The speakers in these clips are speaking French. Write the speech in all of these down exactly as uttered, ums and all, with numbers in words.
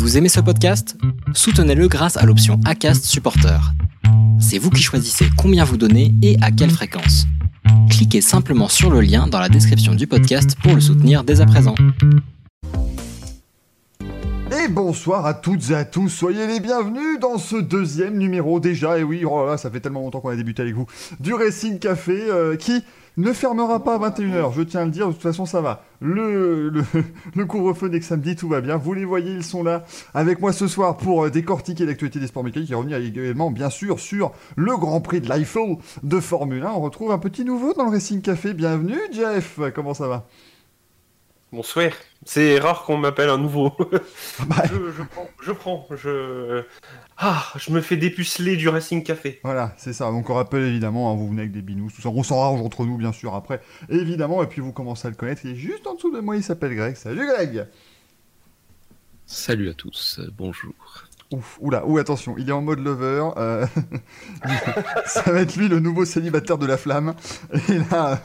Vous aimez ce podcast ? Soutenez-le grâce à l'option Acast Supporter. C'est vous qui choisissez combien vous donnez et à quelle fréquence. Cliquez simplement sur le lien dans la description du podcast pour le soutenir dès à présent. Et bonsoir à toutes et à tous, soyez les bienvenus dans ce deuxième numéro déjà, et oui, oh là là, ça fait tellement longtemps qu'on a débuté avec vous, du Racing Café euh, qui ne fermera pas à vingt et une heures, je tiens à le dire, de toute façon ça va. Le, le, le couvre-feu dès que samedi, tout va bien, vous les voyez, ils sont là avec moi ce soir pour décortiquer l'actualité des sports mécaniques et revenir également bien sûr sur le Grand Prix de l'Eifel de Formule un. On retrouve un petit nouveau dans le Racing Café, bienvenue Jeff, comment ça va ? Bonsoir, c'est rare qu'on m'appelle un nouveau. je, je prends, je prends, je... Ah, je me fais dépuceler du Racing Café. Voilà, c'est ça, donc on rappelle évidemment, hein, vous venez avec des binous, tout ça, on s'en range entre nous bien sûr après, évidemment, et puis vous commencez à le connaître, il est juste en dessous de moi, il s'appelle Greg, salut Greg. Salut à tous, euh, bonjour. Ouf, oula, ou attention, il est en mode lover, euh... ça va être lui le nouveau célibataire de la flamme, et là...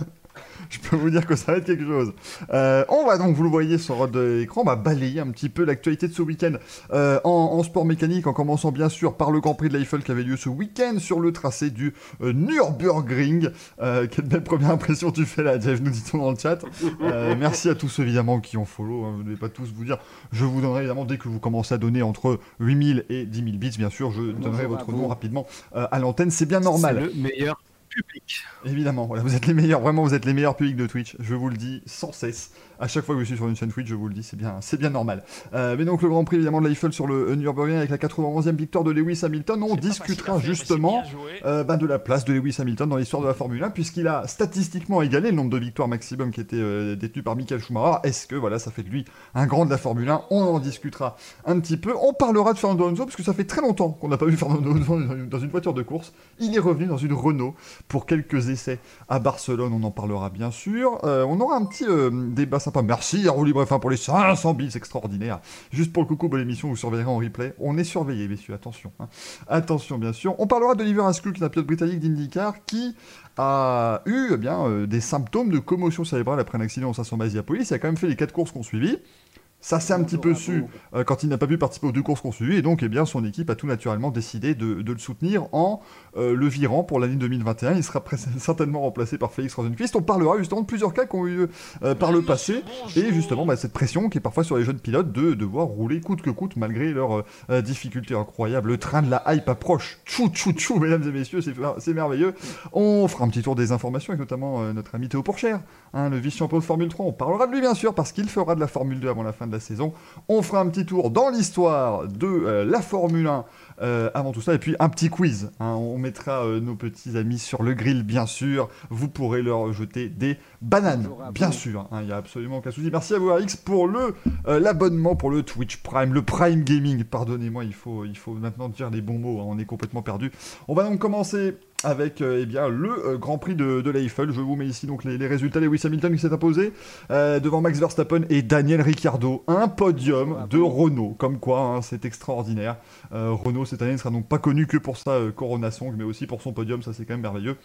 Je peux vous dire que ça va être quelque chose. Euh, on va donc, vous le voyez sur l'écran, on va balayer un petit peu l'actualité de ce week-end euh, en, en sport mécanique, en commençant bien sûr par le Grand Prix de l'Eifel qui avait lieu ce week-end sur le tracé du euh, Nürburgring. Euh, quelle belle première impression tu fais là, Jeff, nous dit-on dans le chat. Euh, merci à tous évidemment qui ont follow, hein, je ne vais pas tous vous dire. Je vous donnerai évidemment, dès que vous commencez à donner entre huit mille et dix mille bits, bien sûr, je Bonjour donnerai votre nom rapidement euh, à l'antenne, c'est bien normal. C'est le meilleur public. Évidemment, voilà, vous êtes les meilleurs, vraiment vous êtes les meilleurs publics de Twitch, je vous le dis sans cesse, à chaque fois que je suis sur une chaîne Twitch, je vous le dis, c'est bien, c'est bien normal. Euh, mais donc le Grand Prix évidemment de l'Eifel sur le Nürburgring avec la quatre-vingt-onzième victoire de Lewis Hamilton, on discutera faire, justement euh, bah, de la place de Lewis Hamilton dans l'histoire de la Formule un, puisqu'il a statistiquement égalé le nombre de victoires maximum qui était euh, détenu par Michael Schumacher. Est-ce que voilà, ça fait de lui un grand de la Formule un ? On en discutera un petit peu, on parlera de Fernando Alonso, parce que ça fait très longtemps qu'on n'a pas vu Fernando Alonso dans une voiture de course, il est revenu dans une Renault pour quelques essais à Barcelone, on en parlera bien sûr. Euh, on aura un petit euh, débat sympa. Merci à Rouli Brefin pour les cinq cents bits, extraordinaire. Juste pour le coucou, bonne émission, vous surveillerez en replay. On est surveillé, messieurs, attention. Hein. Attention, bien sûr. On parlera d'Oliver Askew, qui est un pilote britannique d'IndyCar, qui a eu eh bien, euh, des symptômes de commotion cérébrale après un accident au cinq cents miles d'Indianapolis. Il a quand même fait les quatre courses qu'on suivit. Ça s'est un petit peu su euh, quand il n'a pas pu participer aux deux courses qu'on suivit, et donc eh bien, son équipe a tout naturellement décidé de, de le soutenir en euh, le virant pour l'année deux mille vingt et un. Il sera pré- certainement remplacé par Félix Rosenquist. On parlera justement de plusieurs cas qui ont eu lieu euh, par le passé, et justement bah, cette pression qui est parfois sur les jeunes pilotes de devoir rouler coûte que coûte malgré leurs euh, difficultés incroyables. Le train de la hype approche, tchou tchou tchou, mesdames et messieurs, c'est, c'est merveilleux. On fera un petit tour des informations avec notamment euh, notre ami Théo Pourcher, hein, le vice-champion de Formule trois. On parlera de lui bien sûr, parce qu'il fera de la Formule deux avant la fin de la saison. On fera un petit tour dans l'histoire de euh, la Formule un euh, avant tout ça, et puis un petit quiz. Hein, on mettra euh, nos petits amis sur le grill, bien sûr. Vous pourrez leur jeter des bananes, bien sûr. Il hein, n'y a absolument aucun souci. Merci à vous, Arix, pour le, euh, l'abonnement, pour le Twitch Prime, le Prime Gaming. Pardonnez-moi, il faut, il faut maintenant dire les bons mots. Hein, on est complètement perdu. On va donc commencer avec euh, eh bien, le euh, Grand Prix de, de l'Eifel. Je vous mets ici donc les, les résultats. Lewis Hamilton qui s'est imposé euh, devant Max Verstappen et Daniel Ricciardo. Un podium de Renault, comme quoi, hein, c'est extraordinaire. Euh, Renault, cette année, ne sera donc pas connu que pour sa euh, Corona Song, mais aussi pour son podium, ça c'est quand même merveilleux.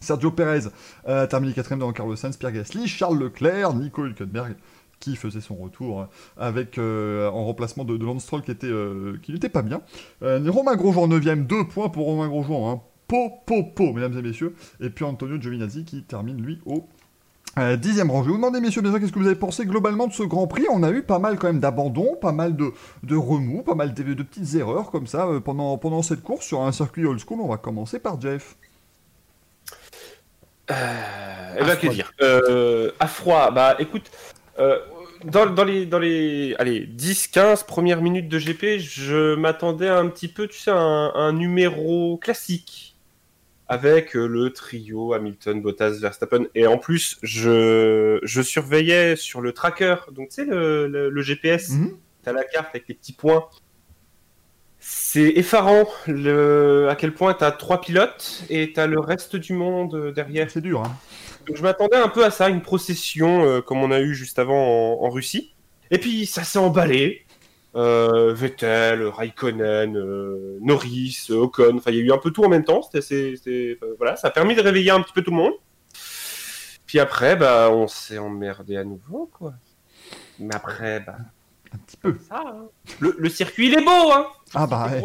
Sergio Perez euh, terminé quatrième devant Carlos Sainz, Pierre Gasly, Charles Leclerc, Nico Hülkenberg, qui faisait son retour avec, euh, en remplacement de, de Lance Stroll, qui était, euh, qui n'était pas bien. Euh, Romain Grosjean neuvième, deux points pour Romain Grosjean, hein. Po, po, po, mesdames et messieurs. Et puis Antonio Giovinazzi qui termine, lui, au euh, dixième rang. Je vais vous demander, messieurs, bien sûr, qu'est-ce que vous avez pensé globalement de ce Grand Prix ? On a eu pas mal, quand même, d'abandons, pas mal de, de remous, pas mal de, de petites erreurs, comme ça, euh, pendant, pendant cette course sur un circuit old school. On va commencer par Jeff. Euh, eh bien, que dire euh, à froid, bah, écoute... Euh... Dans, dans les, dans les allez, dix quinze premières minutes de G P, je m'attendais à un petit peu, tu sais, à un, à un numéro classique avec le trio Hamilton, Bottas, Verstappen. Et en plus, je, je surveillais sur le tracker, donc tu sais, le, le, le G P S, mm-hmm. T'as la carte avec les petits points. C'est effarant le, à quel point t'as trois pilotes et t'as le reste du monde derrière. C'est dur, hein. Donc je m'attendais un peu à ça, une procession euh, comme on a eu juste avant en, en Russie. Et puis ça s'est emballé. Euh, Vettel, Raikkonen, euh, Norris, Ocon. Enfin, il y a eu un peu tout en même temps. C'était, assez, c'était, euh, voilà, ça a permis de réveiller un petit peu tout le monde. Puis après, bah, on s'est emmerdé à nouveau, quoi. Mais après, bah, Un petit peu. Ça, hein. le, le circuit, il est beau, hein. Ah bah, ouais.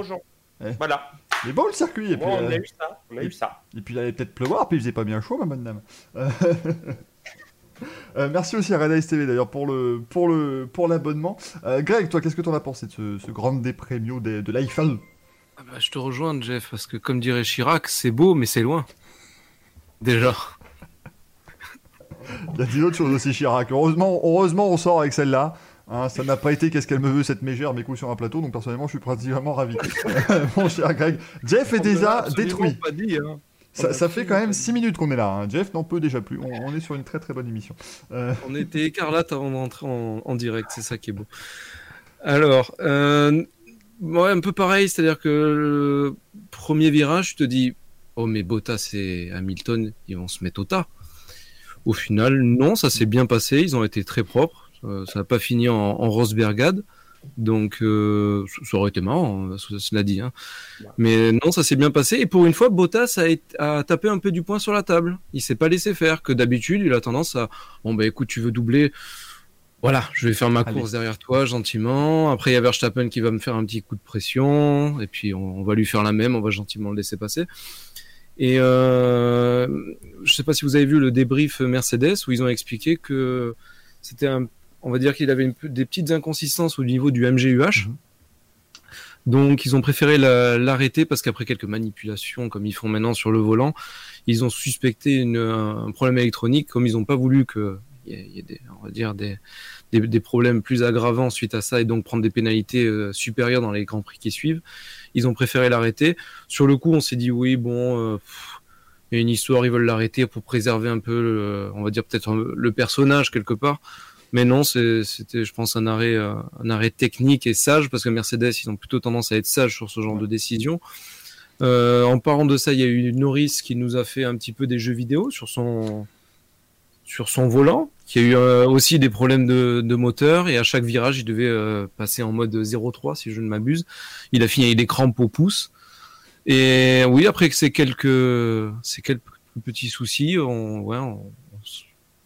ouais. Voilà. Il est beau, le circuit. Et puis, bon, on euh... a eu ça. On a et... eu ça. Et puis, il allait peut-être pleuvoir, puis il faisait pas bien chaud, ma bonne dame. Euh... Euh, merci aussi à Red Ice T V d'ailleurs pour le pour le pour l'abonnement. Euh, Greg, toi, qu'est-ce que t'en as pensé de ce, ce grand dépremio de, de l'I F A? Ah bah, je te rejoins, Jeff, parce que comme dirait Chirac, c'est beau, mais c'est loin. Déjà. Il y a dit autre chose aussi, Chirac. Heureusement, heureusement, on sort avec celle-là. Hein, ça n'a pas été qu'est-ce qu'elle me veut cette mégère, mes coups sur un plateau. Donc personnellement, je suis pratiquement ravi. Mon cher Greg, Jeff est déjà détruit. Pas dit, hein. Ça, ça fait quand même six minutes qu'on est là, hein. Jeff n'en peut déjà plus, on, on est sur une très très bonne émission. Euh... On était écarlate avant d'entrer en, en direct, c'est ça qui est beau. Alors, euh, ouais, un peu pareil, c'est-à-dire que le premier virage, tu te dis, oh mais Bottas et Hamilton, ils vont se mettre au tas. Au final, non, ça s'est bien passé, ils ont été très propres, euh, ça n'a pas fini en, en Rosbergade. Donc, euh, ça aurait été marrant, cela dit. Hein. Mais non, ça s'est bien passé. Et pour une fois, Bottas a, et... a tapé un peu du poing sur la table. Il s'est pas laissé faire. Que d'habitude, il a tendance à... Bon, bah écoute, tu veux doubler. Voilà, je vais faire ma Allez. course derrière toi, gentiment. Après, il y a Verstappen qui va me faire un petit coup de pression. Et puis, on, on va lui faire la même. On va gentiment le laisser passer. Et euh, je sais pas si vous avez vu le débrief Mercedes, où ils ont expliqué que c'était un... On va dire qu'il avait une, des petites inconsistances au niveau du M G U H. Mmh. Donc, ils ont préféré la, l'arrêter parce qu'après quelques manipulations, comme ils font maintenant sur le volant, ils ont suspecté une, un problème électronique, comme ils n'ont pas voulu qu'il y ait, y ait des, on va dire des, des, des problèmes plus aggravants suite à ça et donc prendre des pénalités euh, supérieures dans les Grands Prix qui suivent. Ils ont préféré l'arrêter. Sur le coup, on s'est dit oui, bon... Euh, pff, il y a une histoire, ils veulent l'arrêter pour préserver un peu, le, on va dire peut-être le personnage quelque part. Mais non, c'est, c'était, je pense, un arrêt, euh, un arrêt technique et sage, parce que Mercedes, ils ont plutôt tendance à être sages sur ce genre ouais. de décision. Euh, en parlant de ça, il y a eu Norris qui nous a fait un petit peu des jeux vidéo sur son, sur son volant, qui a eu euh, aussi des problèmes de, de moteur, et à chaque virage, il devait euh, passer en mode zéro trois, si je ne m'abuse. Il a fini avec des crampes au pouce. Et oui, après ces quelques, ces quelques petits soucis, on, ouais, on, on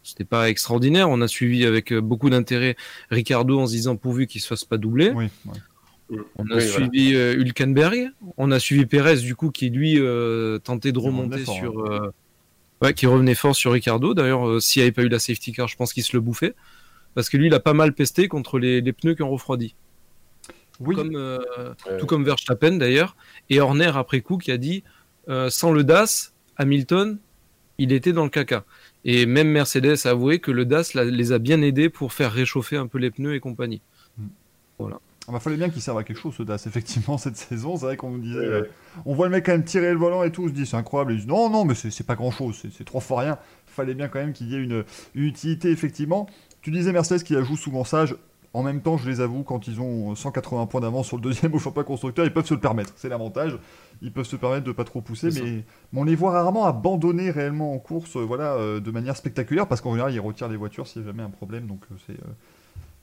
c'était pas extraordinaire. On a suivi avec beaucoup d'intérêt Ricardo en se disant pourvu qu'il se fasse pas doubler. Oui, ouais. On a oui, suivi voilà. Hülkenberg. On a suivi Perez du coup qui lui euh, tentait de remonter fort, sur, hein. euh, ouais, qui revenait fort sur Ricardo. D'ailleurs, euh, s'il n'y avait pas eu la safety car, je pense qu'il se le bouffait parce que lui, il a pas mal pesté contre les, les pneus qui ont refroidi. Oui. Comme, euh, euh... Tout comme Verstappen d'ailleurs. Et Horner après coup qui a dit euh, sans le D A S, Hamilton, il était dans le caca. Et même Mercedes a avoué que le D A S la, les a bien aidés pour faire réchauffer un peu les pneus et compagnie. Mmh. Voilà. Il bah, fallait bien qu'il serve à quelque chose ce D A S, effectivement, cette saison. C'est vrai qu'on nous disait. Ouais, ouais. Euh, on voit le mec quand même tirer le volant et tout, on se dit c'est incroyable. Et je dis, non, non, mais c'est, c'est pas grand chose, c'est, c'est trois fois rien. Il fallait bien quand même qu'il y ait une, une utilité, effectivement. Tu disais Mercedes qui la joue souvent sage. En même temps, je les avoue, quand ils ont cent quatre-vingts points d'avance sur le deuxième au championnat constructeur, ils peuvent se le permettre. C'est l'avantage. Ils peuvent se permettre de pas trop pousser, mais, mais on les voit rarement abandonner réellement en course, voilà, euh, de manière spectaculaire, parce qu'en général, ils retirent les voitures s'il y a jamais un problème. Donc euh, c'est euh,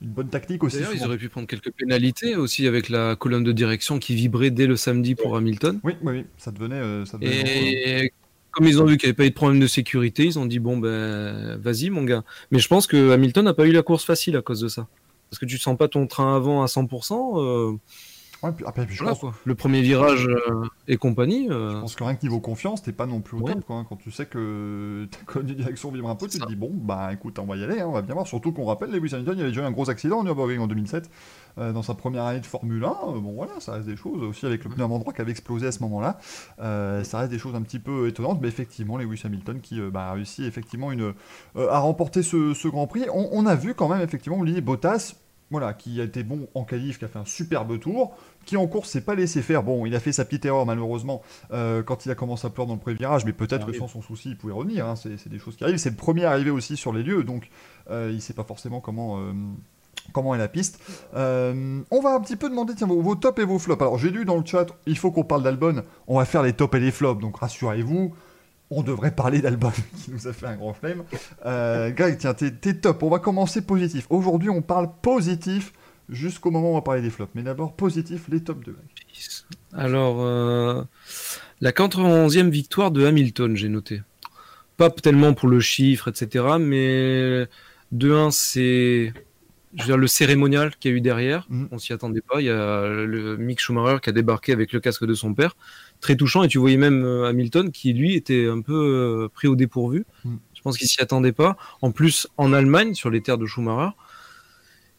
une bonne tactique aussi. D'ailleurs, souvent. Ils auraient pu prendre quelques pénalités aussi avec la colonne de direction qui vibrait dès le samedi pour Hamilton. Oui, oui, oui. Ça devenait. Euh, ça devenait Et... bon, euh... Comme ils ont vu qu'il n'y avait pas eu de problème de sécurité, ils ont dit bon ben vas-y mon gars. Mais je pense que Hamilton n'a pas eu la course facile à cause de ça. Parce que tu sens pas ton train avant à cent pour cent. Euh... Ouais, puis, après, puis je voilà, pense... quoi. Le premier virage euh, et compagnie. Euh... Je pense que rien que niveau confiance, t'es pas non plus au ouais. top. Quoi, hein. Quand tu sais que ta colonne de direction vibre un peu, tu te dis bon, bah écoute, on va y aller, hein, on va bien voir. Surtout qu'on rappelle, Lewis Hamilton, il y avait déjà eu un gros accident en Nürburgring en deux mille sept, euh, dans sa première année de Formule un. Euh, bon voilà, ça reste des choses. Aussi avec le pneu avant droit qui avait explosé à ce moment-là, euh, ça reste des choses un petit peu étonnantes. Mais effectivement, Lewis Hamilton qui euh, bah, a réussi effectivement une, euh, à remporter ce, ce Grand Prix. On, on a vu quand même effectivement Lewis Bottas. Voilà, qui a été bon en qualif, qui a fait un superbe tour, qui en course s'est pas laissé faire. Bon, il a fait sa petite erreur malheureusement euh, quand il a commencé à pleurer dans le premier virage, mais peut-être que sans son souci, il pouvait revenir. Hein, c'est, c'est des choses qui arrivent. C'est le premier arrivé aussi sur les lieux, donc euh, il sait pas forcément comment. Euh... Comment est la piste euh, on va un petit peu demander tiens, vos, vos tops et vos flops. Alors j'ai lu dans le chat, il faut qu'on parle d'Albon. On va faire les tops et les flops, donc rassurez-vous, on devrait parler d'Albon qui nous a fait un grand flemme. Euh, Greg, tiens, t'es, t'es top. On va commencer positif. Aujourd'hui, on parle positif jusqu'au moment où on va parler des flops. Mais d'abord, positif, les tops de Greg. Alors, euh, la quatre-vingt-onzième victoire de Hamilton, j'ai noté. Pas tellement pour le chiffre, et cetera, mais de un, c'est... je veux dire, le cérémonial qu'il y a eu derrière, mmh. on s'y attendait pas. Il y a le Mick Schumacher qui a débarqué avec le casque de son père, très touchant. Et tu voyais même Hamilton qui, lui, était un peu pris au dépourvu. Mmh. Je pense qu'il s'y attendait pas. En plus, en Allemagne, sur les terres de Schumacher.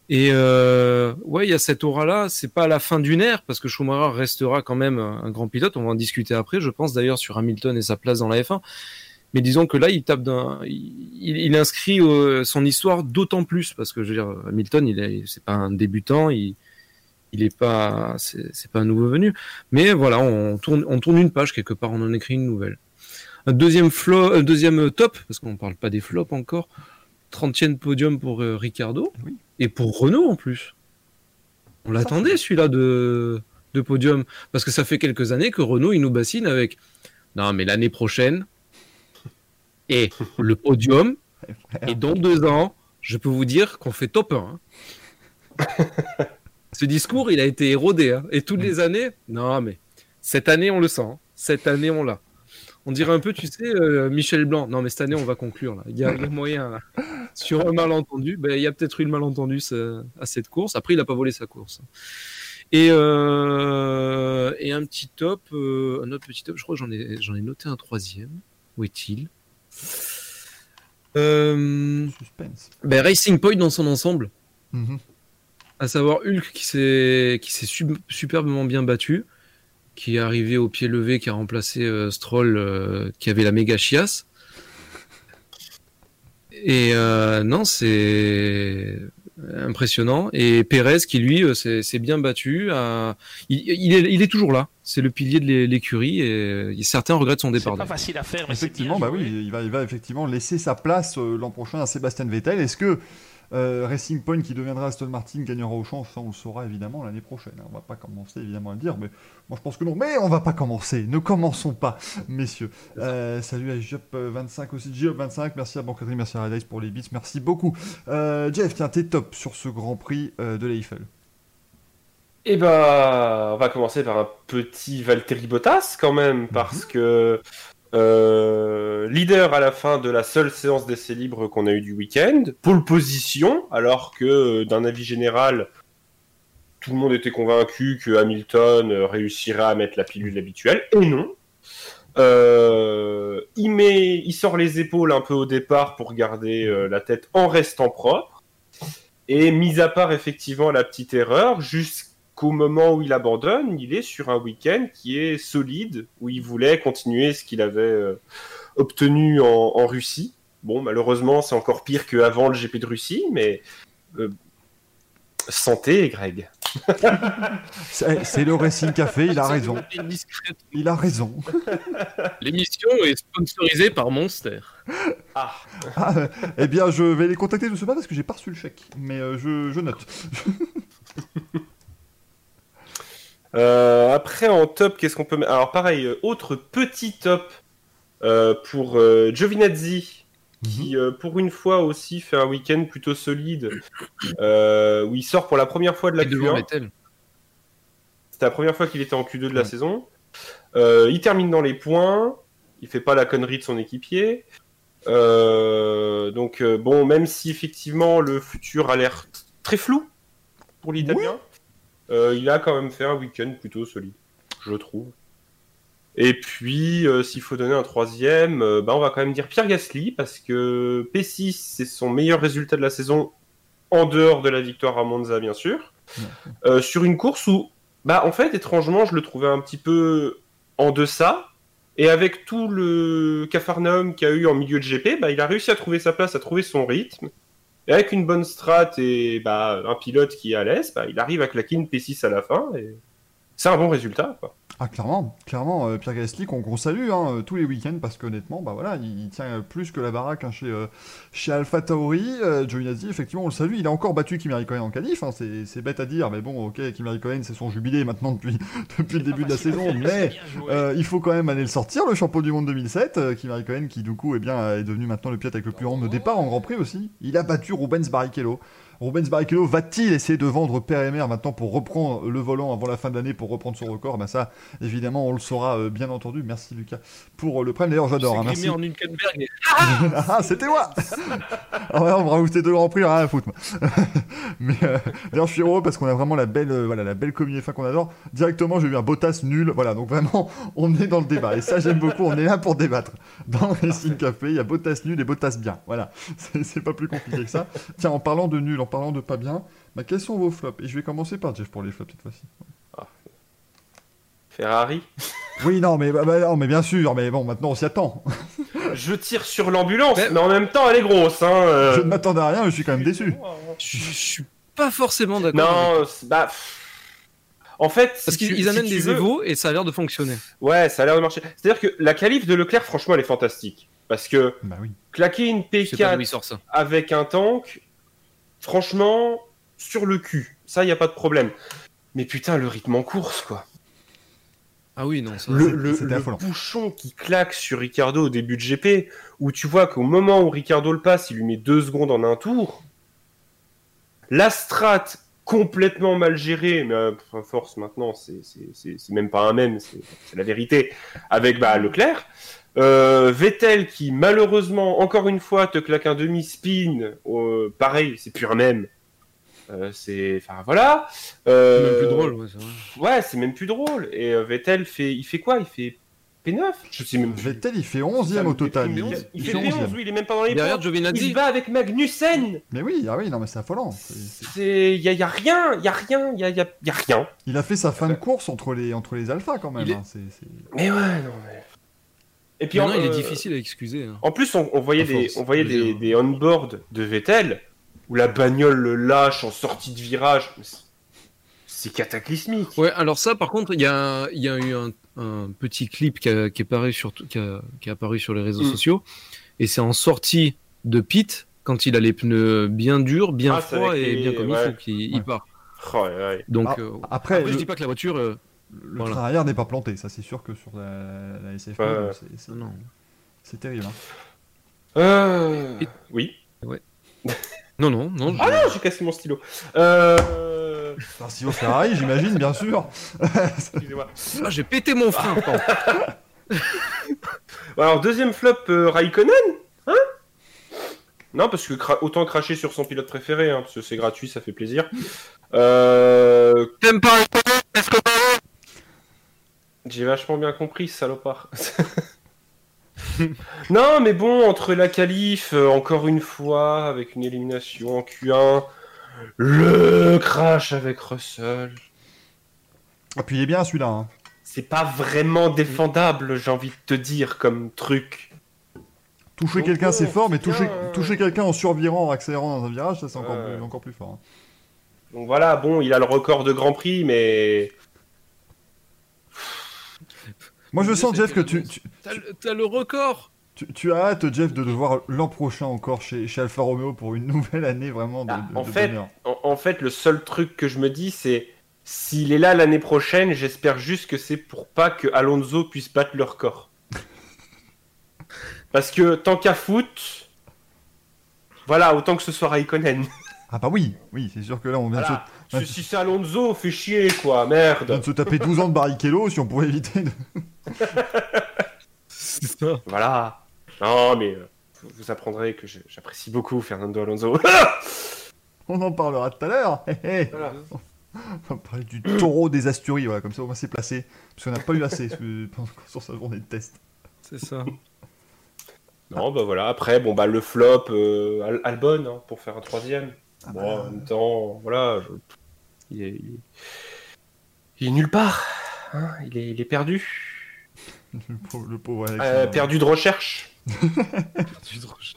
Et euh, ouais, il y a cette aura-là. C'est pas à la fin d'une ère, parce que Schumacher restera quand même un grand pilote. On va en discuter après, je pense, d'ailleurs, sur Hamilton et sa place dans la F un. Mais disons que là, il tape d'un, il, il inscrit euh, son histoire d'autant plus, parce que je veux dire, Hamilton, il est, c'est pas un débutant, il, il est pas, c'est, c'est pas un nouveau venu. Mais voilà, on tourne, on tourne une page quelque part, on en écrit une nouvelle. Un deuxième flop, un deuxième top, parce qu'on parle pas des flops encore. trentième podium pour euh, Ricciardo oui. et pour Renault en plus. On l'attendait celui-là de, de podium, parce que ça fait quelques années que Renault, il nous bassine avec, non mais l'année prochaine. Et le podium, et dans deux ans, je peux vous dire qu'on fait top un. Hein. Ce discours, il a été érodé. Hein. Et toutes les années, non mais, cette année on le sent, cette année on l'a. On dirait un peu, tu sais, euh, Michel Blanc, non mais cette année on va conclure. Là. Il y a moyen, là. Sur un malentendu, ben, il y a peut-être eu le malentendu ça, à cette course. Après, il n'a pas volé sa course. Et, euh, et un petit top, euh, un autre petit top, je crois que j'en ai, j'en ai noté un troisième. Où est-il ? Euh, ben Racing Point dans son ensemble, mm-hmm. à savoir Hulk qui s'est, qui s'est sub, superbement bien battu, qui est arrivé au pied levé, qui a remplacé euh, Stroll euh, qui avait la méga chiasse. Et euh, non, c'est impressionnant. Et Perez qui lui euh, s'est, s'est bien battu, à... il, il, est, il est toujours là. C'est le pilier de l'écurie et certains regrettent son départ. C'est pas facile à faire, mais effectivement, c'est bah oui, il va, il va effectivement laisser sa place euh, l'an prochain à Sebastian Vettel. Est-ce que euh, Racing Point, qui deviendra Aston Martin, gagnera au champ ? Ça, on le saura évidemment l'année prochaine. On va pas commencer évidemment à le dire, mais moi je pense que non. Mais on va pas commencer. Ne commençons pas, messieurs. Euh, salut à J O P vingt-cinq aussi, J O P vingt-cinq. Merci à Bancadry, merci à Radice pour les bits, merci beaucoup. Euh, Jeff, tiens, t'es top sur ce Grand Prix euh, de l'Eiffel. Eh ben, on va commencer par un petit Valtteri Bottas quand même, parce que euh, leader à la fin de la seule séance d'essai libre qu'on a eu du week-end, pole position, alors que d'un avis général, tout le monde était convaincu que Hamilton réussirait à mettre la pilule habituelle, et non. Euh, il met, il sort les épaules un peu au départ pour garder euh, la tête en restant propre, et mis à part effectivement la petite erreur, jusqu'à qu'au moment où il abandonne, il est sur un week-end qui est solide, où il voulait continuer ce qu'il avait euh, obtenu en, en Russie. Bon, malheureusement, c'est encore pire qu'avant le G P de Russie, mais euh, santé, Greg. c'est, c'est le Racing Café, il a raison. Il a raison. L'émission est sponsorisée par Monster. Ah. ah eh bien, je vais les contacter, je ne sais pas, parce que j'ai pas reçu le chèque, mais euh, je, je note. Euh, après en top, qu'est-ce qu'on peut mettre ? Alors pareil, euh, autre petit top euh, pour euh, Giovinazzi mm-hmm. qui euh, pour une fois aussi fait un week-end plutôt solide euh, où il sort pour la première fois de la Q un. C'était la première fois qu'il était en Q deux de la ouais. saison. Euh, il termine dans les points, il fait pas la connerie de son équipier. Euh, donc euh, bon, même si effectivement le futur a l'air t- très flou pour l'Italien. Oui. Euh, il a quand même fait un week-end plutôt solide, je trouve. Et puis, euh, s'il faut donner un troisième, euh, bah on va quand même dire Pierre Gasly, parce que P six, c'est son meilleur résultat de la saison, en dehors de la victoire à Monza, bien sûr. Euh, sur une course où, bah, en fait, étrangement, je le trouvais un petit peu en deçà. Et avec tout le capharnaüm qu'il y a eu en milieu de G P, bah, il a réussi à trouver sa place, à trouver son rythme. Et avec une bonne strat et bah, un pilote qui est à l'aise, bah, il arrive à claquer une P six à la fin. Et c'est un bon résultat. Quoi. Ah, clairement, clairement euh, Pierre Gasly, qu'on, qu'on salue hein, tous les week-ends, parce qu'honnêtement, bah, voilà, il, il tient plus que la baraque hein, chez, euh, chez Alpha Tauri. Euh, Giovinazzi, effectivement, on le salue. Il a encore battu Kimi Räikkönen en qualif. Hein, c'est, c'est bête à dire, mais bon, ok, Kimi Räikkönen, c'est son jubilé maintenant depuis, depuis le début de la saison. Mais euh, il faut quand même aller le sortir, le champion du monde deux mille sept. Euh, Kimi Räikkönen, qui du coup eh bien, est devenu maintenant le pilote avec le plus grand départ en Grand Prix aussi. Il a battu Rubens Barrichello. Rubens Barrichello va-t-il essayer de vendre père et mère maintenant pour reprendre le volant avant la fin de l'année, pour reprendre son record? Ben ça, évidemment, on le saura, euh, bien entendu. Merci Lucas pour le prime. D'ailleurs, j'adore. Hein, merci. En Hülkenberg. Ah, ah c'était moi. Alors, ouais, on va rajouter deux grands prix, rien à foutre. Mais euh, d'ailleurs, je suis heureux parce qu'on a vraiment la belle, euh, voilà, la belle communauté fin qu'on adore. Directement, j'ai eu un Bottas nul. Voilà, donc vraiment, on est dans le débat. Et ça, j'aime beaucoup. On est là pour débattre. Dans le Racing Café, il y a Bottas nul et Bottas bien. Voilà, c'est pas plus compliqué que ça. Tiens, en parlant de nul, en parlant de pas bien, bah, quels sont vos flops? Et je vais commencer par Jeff pour les flops cette fois-ci. Ah. Ferrari. Oui, non mais, bah, bah, non, mais bien sûr, mais bon, maintenant on s'y attend. Je tire sur l'ambulance, mais... mais en même temps, elle est grosse. Hein, euh... Je ne m'attendais à rien, mais je suis quand même déçu. Je, je suis pas forcément d'accord. Non, avec... bah... En fait, parce si qu'ils amènent si des veux... évos et ça a l'air de fonctionner. Ouais, ça a l'air de marcher. C'est-à-dire que la qualif de Leclerc, franchement, elle est fantastique. Parce que bah oui. claquer une P quatre sort, avec un tank, franchement, sur le cul. Ça, il n'y a pas de problème. Mais putain, le rythme en course, quoi. Ah oui, non. Ça, le le, le bouchon qui claque sur Ricciardo au début de G P, où tu vois qu'au moment où Ricciardo le passe, il lui met deux secondes en un tour. La strat complètement mal gérée, mais euh, force maintenant, c'est, c'est, c'est, c'est même pas un même, c'est, c'est la vérité, avec bah, Leclerc. Euh, Vettel qui, malheureusement, encore une fois, te claque un demi-spin, euh, pareil, c'est pur même. Euh, c'est enfin voilà euh... c'est même plus drôle, ouais, c'est vrai. Ouais, c'est même plus drôle. Et euh, Vettel fait il fait quoi? Il fait P neuf, je sais même plus. Vettel il fait onzième au total. Il fait P onze, oui, il est même pas dans les derrière Giovinazzi. Il va avec Magnussen. Mais oui, ah oui, non mais c'est affolant. C'est il y, y a rien, il y a rien, il y a, y a, y a rien. Il a fait sa fin de course entre les entre les alphas quand même, est... hein, c'est, c'est... Mais ouais, non mais Et puis en, non, il euh... est difficile à excuser. Hein. En plus on, on voyait enfin, des on voyait des, des on-board de Vettel. Où la bagnole le lâche en sortie de virage. C'est cataclysmique. Ouais, alors ça, par contre, il y a, y a eu un, un petit clip qui, a, qui, est paru sur, qui, a, qui est apparu sur les réseaux mmh. sociaux. Et c'est en sortie de pit, quand il a les pneus bien durs, bien ah, froids et les... bien comme ouais. il faut qu'il ouais. part. Oh, ouais, ouais. Donc, ah, euh, après, après le... je dis pas que la voiture... Euh, le voilà. train arrière n'est pas planté, ça c'est sûr que sur la, la S F P, euh... c'est, c'est... Non. c'est terrible. Hein. Euh... Et... Oui. Ouais. Non, non, non. Ah je... non, j'ai cassé mon stylo. Euh... Un stylo Ferrari, j'imagine, bien sûr. Excusez-moi. Ah, j'ai pété mon frein. Alors, deuxième flop, euh, Raikkonen, hein? Non, parce que cra- autant cracher sur son pilote préféré, hein, parce que c'est gratuit, ça fait plaisir. Euh... T'aimes pas Raikkonen, est-ce que... J'ai vachement bien compris, salopard. Non, mais bon, entre la qualif, euh, encore une fois, avec une élimination en Q un, le crash avec Russell. Ah, puis il est bien celui-là. Hein. C'est pas vraiment défendable, j'ai envie de te dire, comme truc. Toucher Donc, quelqu'un, bon, c'est fort, mais toucher, euh... toucher quelqu'un en survirant, en accélérant dans un virage, ça, c'est encore, euh... plus, encore plus fort. Hein. Donc voilà, bon, il a le record de Grand Prix, mais... Moi, je sens, Jeff, que tu... tu, tu t'as, le, t'as le record tu, tu as hâte, Jeff, de te voir l'an prochain encore chez, chez Alfa Romeo pour une nouvelle année vraiment de, ah, de, en, de fait, en, en fait, le seul truc que je me dis, c'est s'il est là l'année prochaine, j'espère juste que c'est pour pas que Alonso puisse battre le record. Parce que tant qu'à foot, voilà, autant que ce soit Raikkonen. Ah bah oui, oui, c'est sûr que là, on vient de... Voilà. Ce, si c'est Alonso, fait chier, quoi, merde. On vient de se taper douze ans de Barrichello, si on pouvait éviter de... C'est ça. Voilà. Non, mais euh, vous apprendrez que je, j'apprécie beaucoup Fernando Alonso. On en parlera tout à l'heure. Hey, hey. Voilà. On va parler du taureau des Asturies, voilà, comme ça, on va s'y placer. Parce qu'on n'a pas eu assez sur sa journée de test. C'est ça. Non, bah voilà. Après, bon, bah le flop, euh, Albon, hein, pour faire un troisième. Ah bon, bah... en même temps, voilà, je... il, est, il, est... il est nulle part, hein, il, est, il est perdu. Le pauvre, le pauvre Alex. Euh, perdu de recherche. Perdu de recherche.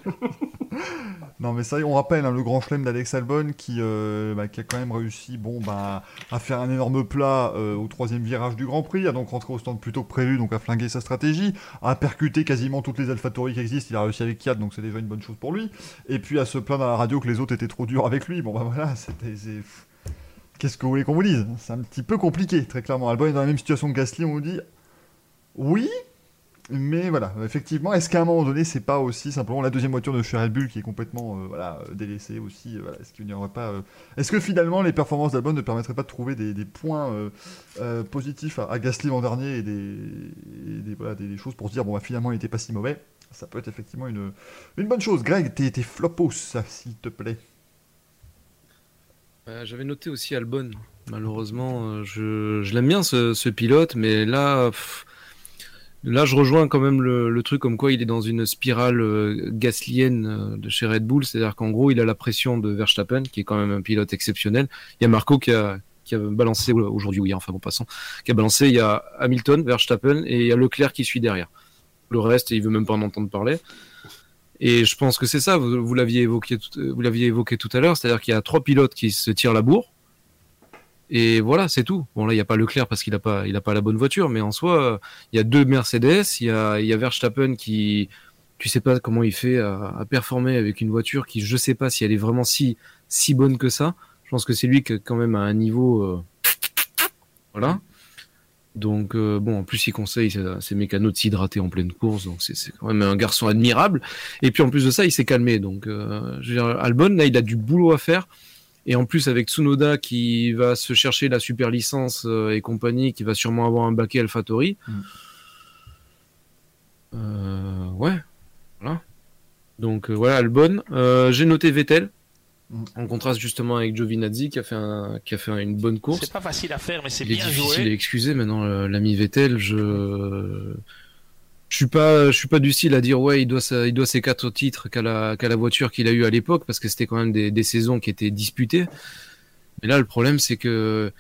Non mais ça, on rappelle, hein, le grand chelem d'Alex Albon qui, euh, bah, qui a quand même réussi, bon, bah, à faire un énorme plat euh, au troisième virage du Grand Prix, à donc rentrer au stand plus tôt que prévu, donc à flinguer sa stratégie, à percuter quasiment toutes les Alpha Tauri qui existent. Il a réussi avec Kiat, donc c'est déjà une bonne chose pour lui, et puis à se plaindre à la radio que les autres étaient trop durs avec lui. Bon bah voilà, c'était... C'est... Qu'est-ce que vous voulez qu'on vous dise? C'est un petit peu compliqué, très clairement. Albon est dans la même situation que Gasly, on vous dit... Oui, Mais voilà, effectivement, est-ce qu'à un moment donné, c'est pas aussi simplement la deuxième voiture de chez Red Bull qui est complètement euh, voilà, délaissée aussi euh, voilà, est-ce qu'il n'y aurait pas, euh... est-ce que finalement les performances d'Albon ne permettraient pas de trouver des, des points euh, euh, positifs à, à Gasly l'an dernier et, des, et des, voilà, des, des choses pour se dire bon bah, finalement il n'était pas si mauvais. Ça peut être effectivement une, une bonne chose. Greg, t'es, t'es flopos, s'il te plaît. Euh, j'avais noté aussi Albon. Malheureusement, je, je l'aime bien ce, ce pilote, mais là. Pff... Là, je rejoins quand même le, le truc comme quoi il est dans une spirale euh, gaslienne euh, de chez Red Bull. C'est-à-dire qu'en gros, il a la pression de Verstappen, qui est quand même un pilote exceptionnel. Il y a Marco qui a, qui a balancé, aujourd'hui ou hier, enfin bon, passons, qui a balancé, il y a Hamilton, Verstappen, et il y a Leclerc qui suit derrière. Le reste, il veut même pas en entendre parler. Et je pense que c'est ça, vous, vous, l'aviez, évoqué tout, vous l'aviez évoqué tout à l'heure, c'est-à-dire qu'il y a trois pilotes qui se tirent la bourre. Et voilà, c'est tout. Bon, là, il n'y a pas Leclerc parce qu'il n'a pas, il a pas la bonne voiture, mais en soi, il y a deux Mercedes, il y a, il y a Verstappen qui, tu sais pas comment il fait à, à performer avec une voiture qui, je sais pas si elle est vraiment si, si bonne que ça. Je pense que c'est lui qui, quand même, a un niveau, euh... voilà. Donc, euh, bon, en plus, il conseille à ses mécanos de s'hydrater en pleine course, donc c'est, c'est quand même un garçon admirable. Et puis, en plus de ça, il s'est calmé. Donc, euh, je veux dire, Albon, là, il a du boulot à faire. Et en plus, avec Tsunoda qui va se chercher la super licence et compagnie, qui va sûrement avoir un baquet Alpha Tauri. Mm. Euh, ouais, voilà. Donc, euh, voilà, Albon. Euh, j'ai noté Vettel, mm. en contraste justement avec Giovinazzi, qui a fait, un, qui a fait une bonne course. C'est pas facile à faire, mais c'est bien joué. Il est difficile à excuser. Maintenant, l'ami Vettel, je... Je suis pas, je suis pas du style à dire ouais, il doit, sa, il doit ses quatre titres qu'à la, qu'à la voiture qu'il a eue à l'époque, parce que c'était quand même des, des saisons qui étaient disputées. Mais là, le problème, c'est que,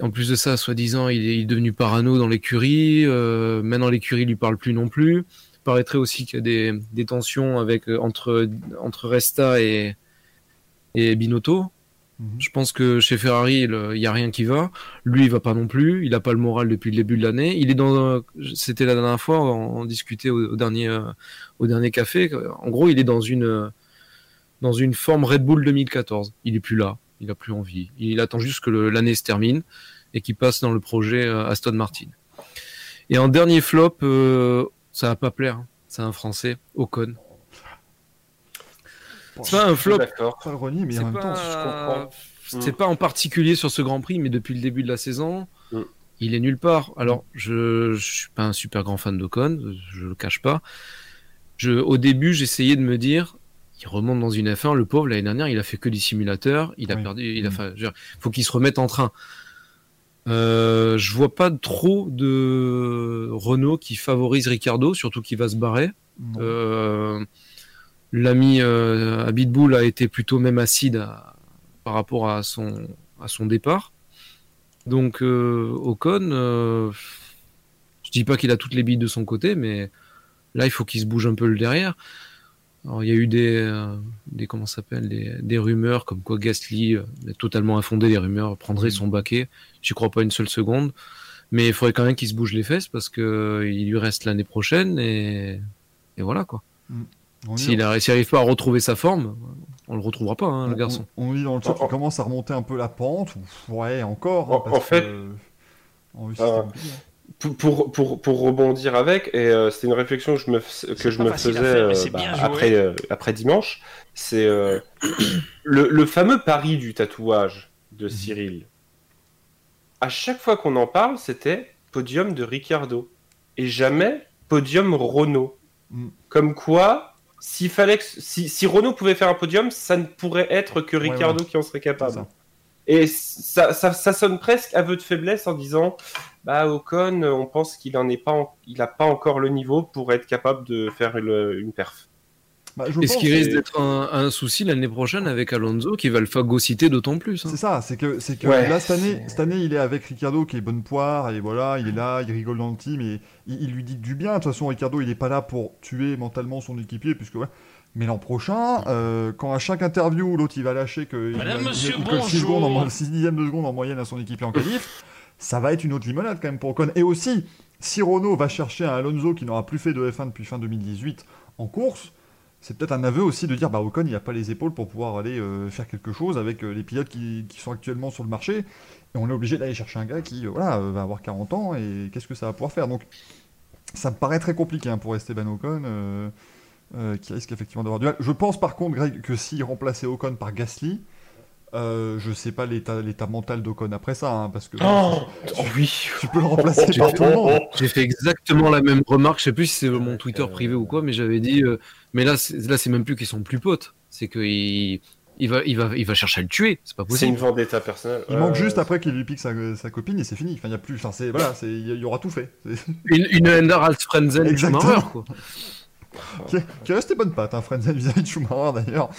en plus de ça, soi-disant, il est, il est devenu parano dans l'écurie. Euh, maintenant, l'écurie lui parle plus non plus. Il paraîtrait aussi qu'il y a des, des tensions avec entre, entre Resta et, et Binotto. Mm-hmm. Je pense que chez Ferrari, il n'y a rien qui va. Lui, il va pas non plus. Il n'a pas le moral depuis le début de l'année. Il est dans. Un... C'était la dernière fois, on, on discutait au, au dernier, euh, au dernier café. En gros, il est dans une, euh, dans une forme Red Bull deux mille quatorze. Il est plus là. Il a plus envie. Il attend juste que le, l'année se termine et qu'il passe dans le projet euh, Aston Martin. Et en dernier flop, euh, ça va pas plaire. Hein. C'est un Français, Ocon. Bon, c'est pas un flop, d'accord. C'est pas, Ronnie, mais c'est en même pas... temps, je comprends. C'est mm. pas en particulier sur ce Grand Prix, mais depuis le début de la saison, mm. il est nulle part. Alors, je, je suis pas un super grand fan d'Ocon, je le cache pas. Je, au début, j'essayais de me dire, il remonte dans une F un, le pauvre l'année dernière, il a fait que des simulateurs, il a oui. perdu, il a, mm. enfin, je veux dire, faut qu'il se remette en train. Euh, je vois pas trop de Renault qui favorise Ricciardo, surtout qu'il va se barrer. Mm. Euh, L'ami euh, Abitboul a été plutôt même acide à, par rapport à son, à son départ. Donc euh, Ocon, euh, je dis pas qu'il a toutes les billes de son côté, mais là il faut qu'il se bouge un peu le derrière. Alors il y a eu des, euh, des comment ça s'appelle, des, des rumeurs comme quoi Gasly, euh, totalement infondé les rumeurs, prendrait mmh. son baquet. J'y crois pas une seule seconde. Mais il faudrait quand même qu'il se bouge les fesses parce que euh, il lui reste l'année prochaine et, et voilà quoi. Mmh. S'il n'arrive pas à retrouver sa forme, on le retrouvera pas, hein, le on, garçon. On dit dans le chat qu'il commence à remonter un peu la pente. Ouais, encore. Hein, parce en fait, que... en Russie, euh, pour, pour, pour, pour rebondir avec, et euh, c'était une réflexion que je me, que je me faisais faire, euh, bah, après, euh, après dimanche, c'est euh, le, le fameux pari du tatouage de Cyril. À chaque fois qu'on en parle, c'était podium de Ricciardo et jamais podium Renault. Mm. Comme quoi... S'il fallait que, si, si Renault pouvait faire un podium, ça ne pourrait être que Ricciardo ouais, ouais. qui en serait capable. Ça. Et ça, ça, ça sonne presque aveu de faiblesse en disant bah, Ocon, on pense qu'il n'a pas, en, pas encore le niveau pour être capable de faire le, une perf. Bah, je et ce qui risque d'être un, un souci l'année prochaine avec Alonso qui va le phagocyter d'autant plus. Hein. C'est ça, c'est que, c'est que ouais, là, cette année, cette année, il est avec Ricciardo qui est bonne poire, et voilà, il est là, il rigole dans le team, et il, il lui dit du bien. De toute façon, Ricciardo, il n'est pas là pour tuer mentalement son équipier, puisque ouais. Mais l'an prochain, euh, quand à chaque interview, l'autre, il va lâcher qu'il colle six dixièmes de seconde en moyenne à son équipier en qualif, ça va être une autre limonade quand même pour Ocon. Et aussi, si Renault va chercher un Alonso qui n'aura plus fait de F un depuis fin deux mille dix-huit en course, c'est peut-être un aveu aussi de dire bah Ocon il n'a pas les épaules pour pouvoir aller euh, faire quelque chose avec euh, les pilotes qui, qui sont actuellement sur le marché, et on est obligé d'aller chercher un gars qui euh, voilà, euh, va avoir quarante ans, et qu'est-ce que ça va pouvoir faire. Donc Ça me paraît très compliqué hein, pour Esteban Ocon, euh, euh, qui risque effectivement d'avoir du mal. Je pense par contre, Greg, que s'il remplaçait Ocon par Gasly, euh, je sais pas l'état mental d'Ocon après ça, hein, parce que... Oh, tu, oui. Tu peux le remplacer par tout le monde. J'ai fait exactement la même remarque, je sais plus si c'est mon Twitter euh... privé ou quoi, mais j'avais dit... Euh, mais là, c'est, là, c'est même plus qu'ils sont plus potes, c'est qu'ils... Il va, il, va, il va chercher à le tuer, c'est pas possible. C'est une vendetta personnelle. Il euh, manque juste après qu'il lui pique sa, sa copine et c'est fini. Enfin, il y a plus. Enfin, c'est voilà, c'est il y aura tout fait. C'est... Une une Ender Alt Frenzen et Schumacher quoi. qui, qui est resté bonne patte, hein, Frenzen vis-à-vis de Schumacher d'ailleurs.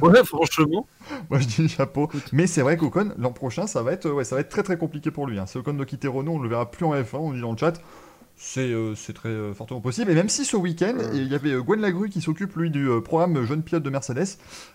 Ouais, franchement. Moi je dis chapeau. Mais c'est vrai qu'Ocon l'an prochain, ça va être ouais, ça va être très très compliqué pour lui. Hein. C'est Ocon de quitter Renault, on le verra plus en F un. On dit dans le chat. C'est, euh, c'est très euh, fortement possible. Et même si ce week-end, il euh... y avait euh, Gwen Lagrue qui s'occupe, lui, du euh, programme Jeune Pilote de Mercedes,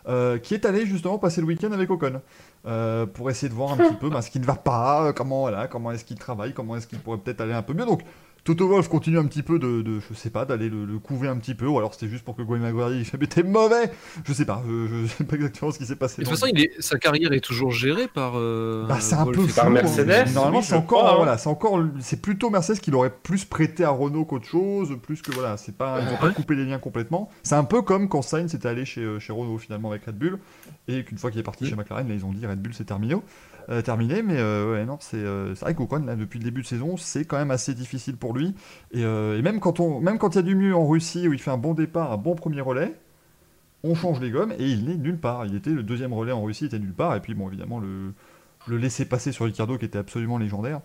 euh, qui est allé justement passer le week-end avec Ocon euh, pour essayer de voir un petit peu ben, ce qui ne va pas, comment, voilà, comment est-ce qu'il travaille, comment est-ce qu'il pourrait peut-être aller un peu mieux. Donc, Toto Wolff continue un petit peu de, de je sais pas, d'aller le, le couver un petit peu, ou alors c'était juste pour que Gwen Lagrue il fait « mais t'es mauvais !» Je sais pas, je, je sais pas exactement ce qui s'est passé. De toute façon, il est, sa carrière est toujours gérée par... Euh, bah, c'est un Wolf, peu fou, par Mercedes. Normalement, oui, c'est, encore, crois, hein. Voilà, c'est encore... C'est plutôt Mercedes qui l'aurait plus prêté à Renault qu'autre chose, plus que voilà, c'est pas... Ils ont pas coupé les liens complètement. C'est un peu comme quand Sainz était allé chez, chez Renault, finalement, avec Red Bull, et qu'une fois qu'il est parti oui. chez McLaren, là, ils ont dit « Red Bull, c'est terminé ». Euh, terminé, mais euh, ouais, non, c'est, euh, c'est vrai qu'Ocon, là, depuis le début de saison, c'est quand même assez difficile pour lui. Et, euh, et même quand on, même quand il y a du mieux en Russie, où il fait un bon départ, un bon premier relais, on change les gommes et il n'est nulle part. Il était le deuxième relais en Russie, il était nulle part. Et puis, bon, évidemment, le, le laisser-passer sur Ricciardo, qui était absolument légendaire.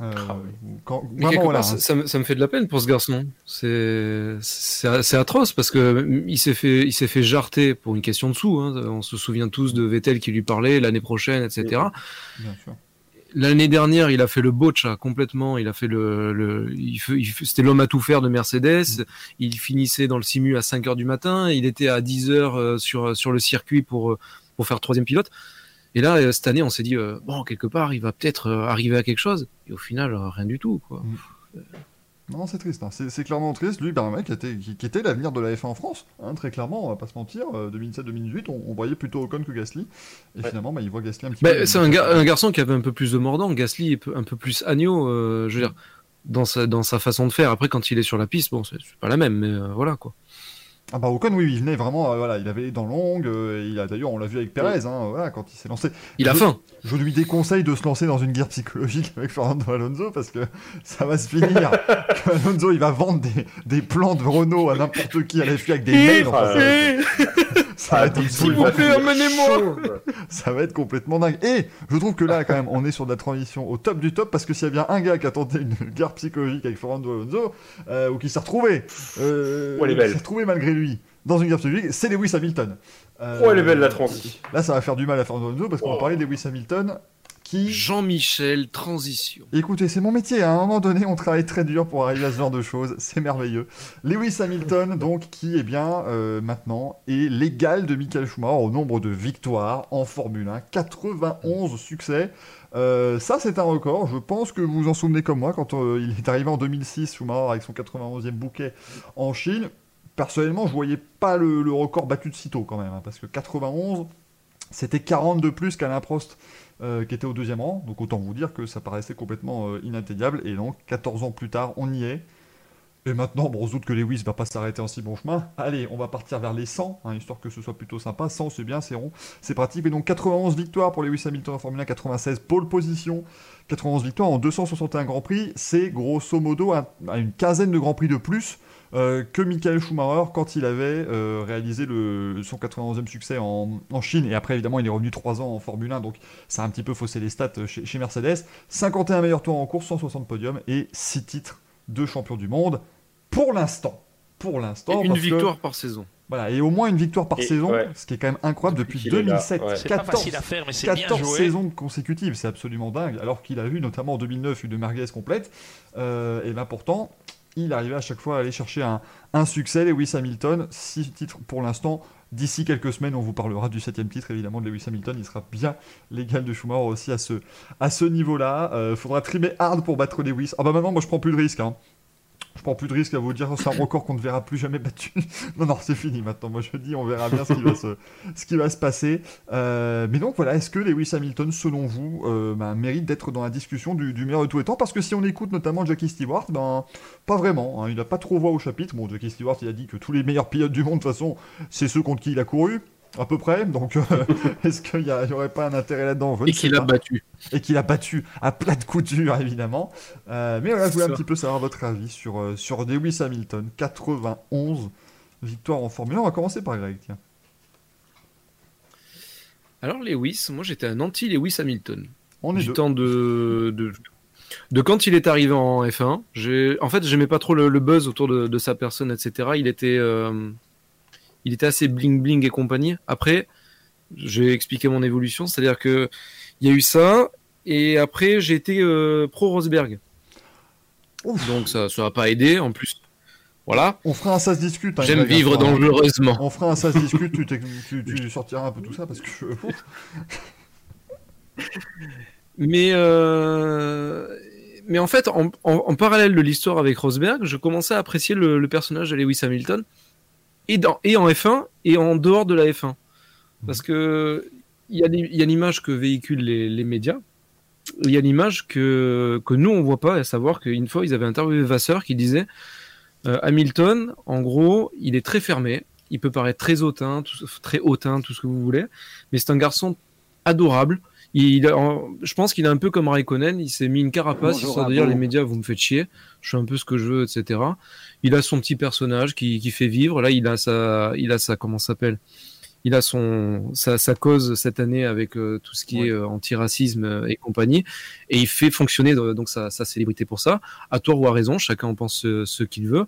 Euh, ah oui. Quand, vraiment, voilà, part, hein. ça, me, ça me fait de la peine pour ce garçon. C'est, c'est, c'est atroce parce que il s'est fait, il s'est fait jarter pour une question de sous. Hein. On se souvient tous de Vettel qui lui parlait l'année prochaine, et cetera. Bien sûr. L'année dernière, il a fait le botcha complètement. Il a fait le, le il, il, c'était l'homme à tout faire de Mercedes. Mmh. Il finissait dans le simu à cinq heures du matin. Il était à dix heures sur sur le circuit pour pour faire troisième pilote. Et là, cette année, on s'est dit, euh, bon, quelque part, il va peut-être euh, arriver à quelque chose. Et au final, euh, rien du tout, quoi. Mmh. Non, c'est triste. Hein. C'est, c'est clairement triste. Lui, ben, un mec qui était, qui, qui était l'avenir de la F un en France. Hein, très clairement, on va pas se mentir. Euh, deux mille sept deux mille huit, on, on voyait plutôt Ocon que Gasly. Et ouais. finalement, ben, il voit Gasly un petit bah, peu... C'est un, ga- un garçon qui avait un peu plus de mordant. Gasly est un peu plus agneau, euh, je veux dire, dans sa, dans sa façon de faire. Après, quand il est sur la piste, bon, c'est, c'est pas la même, mais euh, voilà, quoi. Ah bah Ocon oui il venait vraiment euh, voilà il avait les dents longues euh, il a d'ailleurs on l'a vu avec Perez hein, voilà quand il s'est lancé il a je, faim je lui déconseille de se lancer dans une guerre psychologique avec Fernando Alonso parce que ça va se finir que Alonso il va vendre des, des plans de Renault à n'importe qui à la F I avec des mails enfin, euh, ça va être s'il vous plaît amenez-moi ça va être complètement dingue et je trouve que là quand même on est sur de la transition au top du top parce que s'il y a bien un gars qui a tenté une guerre psychologique avec Fernando Alonso euh, ou qui s'est retrouvé euh, ouais, s'est retrouvé malgré lui, dans une guerre publique, c'est Lewis Hamilton. Euh, oh, elle est belle la transition. Là, ça va faire du mal à Fernando Alonso parce qu'on oh. va parler de Lewis Hamilton qui. Jean-Michel, transition. Écoutez, c'est mon métier. Hein. À un moment donné, on travaille très dur pour arriver à ce genre de choses. C'est merveilleux. Lewis Hamilton, donc, qui, eh bien, euh, maintenant, est l'égal de Michael Schumacher au nombre de victoires en Formule un. quatre-vingt-onze succès. Euh, ça, c'est un record. Je pense que vous vous en souvenez comme moi quand euh, il est arrivé en deux mille six, Schumacher, avec son quatre-vingt-onzième bouquet en Chine. Personnellement, je voyais pas le, le record battu de sitôt quand même, hein, parce que quatre-vingt-onze, c'était quarante de plus qu'Alain Prost, euh, qui était au deuxième rang. Donc autant vous dire que ça paraissait complètement euh, inatteignable. Et donc, quatorze ans plus tard, on y est. Et maintenant, bon, on se doute que Lewis va pas s'arrêter en si bon chemin. Allez, on va partir vers les cent, hein, histoire que ce soit plutôt sympa. cent, c'est bien, c'est rond, c'est pratique. Et donc, quatre-vingt-onze victoires pour Lewis Hamilton en Formule un, quatre-vingt-seize pole position. quatre-vingt-onze victoires en deux cent soixante et un Grands Prix. C'est grosso modo à, à une quinzaine de Grands Prix de plus. Euh, que Michael Schumacher quand il avait euh, réalisé le, son quatre-vingt-onzième succès en, en Chine et après évidemment il est revenu trois ans en Formule un donc ça a un petit peu faussé les stats chez, chez Mercedes. cinquante et un meilleurs tours en course, cent soixante podiums et six titres de champion du monde pour l'instant. Pour l'instant et une victoire que, par saison. Voilà, et au moins une victoire par et, saison, ouais. ce qui est quand même incroyable depuis deux mille sept. Ouais. C'est quatorze, pas facile à faire, mais c'est quatorze bien joué. Saisons consécutives, c'est absolument dingue alors qu'il a eu notamment en deux mille neuf une merguez complète euh, et bien pourtant il arrivait à chaque fois à aller chercher un, un succès. Lewis Hamilton, six titres pour l'instant. D'ici quelques semaines, on vous parlera du septième titre, évidemment, de Lewis Hamilton. Il sera bien l'égal de Schumacher aussi à ce, à ce niveau-là. Euh, faudra trimer hard pour battre Lewis. Ah bah maintenant, moi, je prends plus de risques. Hein. Je prends plus de risques à vous dire, oh, c'est un record qu'on ne verra plus jamais battu. Non, non, c'est fini maintenant. Moi, je dis, on verra bien ce qui va se, ce qui va se passer. Euh, mais donc, voilà, est-ce que Lewis Hamilton, selon vous, euh, bah, mérite d'être dans la discussion du, du meilleur de tous les temps? Parce que si on écoute notamment Jackie Stewart, ben, pas vraiment. Hein, il n'a pas trop voix au chapitre. Bon, Jackie Stewart, il a dit que tous les meilleurs pilotes du monde, de toute façon, c'est ceux contre qui il a couru. À peu près, donc euh, est-ce qu'il n'y aurait pas un intérêt là-dedans? Et qu'il a battu. Et qu'il a battu à plat de couture, évidemment. Euh, mais voilà, je voulais un petit peu savoir votre avis sur, euh, sur Lewis Hamilton. quatre-vingt-onze victoires en Formule un. On va commencer par Greg, tiens. Alors, Lewis, moi j'étais un anti-Lewis Hamilton. On est du deux. temps de, de, de quand il est arrivé en F un. J'ai, en fait, j'aimais pas trop le, le buzz autour de, de sa personne, et cetera. Il était... Euh, Il était assez bling-bling et compagnie. Après, j'ai expliqué mon évolution. C'est-à-dire qu'il y a eu ça. Et après, j'ai été euh, pro-Rosberg. Ouf. Donc, ça ne va pas aider. En plus, voilà. On fera un ça se discute. Hein, J'aime Greg, vivre on fera, dangereusement. On fera un ça se discute. tu, tu, tu sortiras un peu tout ça parce que... Je... Mais... Euh... Mais en fait, en, en, en parallèle de l'histoire avec Rosberg, je commençais à apprécier le, le personnage de Lewis Hamilton. Et, dans, et en F un et en dehors de la F un, parce que il y a, y a l'image que véhiculent les, les médias, il y a l'image que que nous on voit pas, à savoir qu'une fois ils avaient interviewé Vasseur qui disait euh, Hamilton, en gros, il est très fermé, il peut paraître très hautain, tout, très hautain, tout ce que vous voulez, mais c'est un garçon adorable. Il a, je pense qu'il est un peu comme Raikkonen, il s'est mis une carapace, histoire de dire les médias vous me faites chier, je fais un peu ce que je veux, et cetera. Il a son petit personnage qui, qui fait vivre. Là, il a sa, il a sa, comment ça s'appelle? Il a son, sa, sa cause cette année avec euh, tout ce qui ouais. est euh, anti-racisme et compagnie, et il fait fonctionner euh, donc sa, sa célébrité pour ça. À tort ou à raison, chacun en pense ce, ce qu'il veut.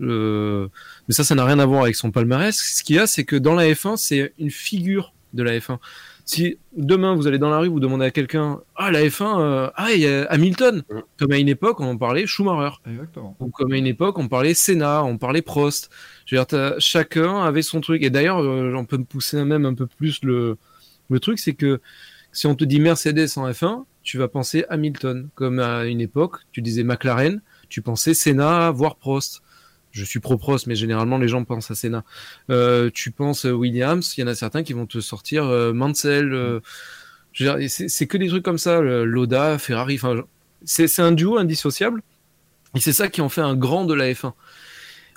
Euh, mais ça, ça n'a rien à voir avec son palmarès. Ce qu'il y a, c'est que dans la F un, c'est une figure de la F un. Si demain vous allez dans la rue, vous demandez à quelqu'un ah la F un, euh, ah il y a Hamilton, ouais. Comme à une époque on en parlait Schumacher. Exactement. Ou comme à une époque on parlait Senna, on parlait Prost. Je veux dire, chacun avait son truc. Et d'ailleurs, euh, on peut me pousser même un peu plus le le truc, c'est que si on te dit Mercedes en F un, tu vas penser Hamilton. Comme à une époque, tu disais McLaren, tu pensais Senna, voire Prost. Je suis pro-Prost, mais généralement, les gens pensent à Senna. Euh, tu penses Williams, il y en a certains qui vont te sortir euh, Mansell. Euh, je veux dire, c'est, c'est que des trucs comme ça. Euh, Loda, Ferrari, enfin, c'est, c'est un duo indissociable. Et c'est ça qui en fait un grand de la F un.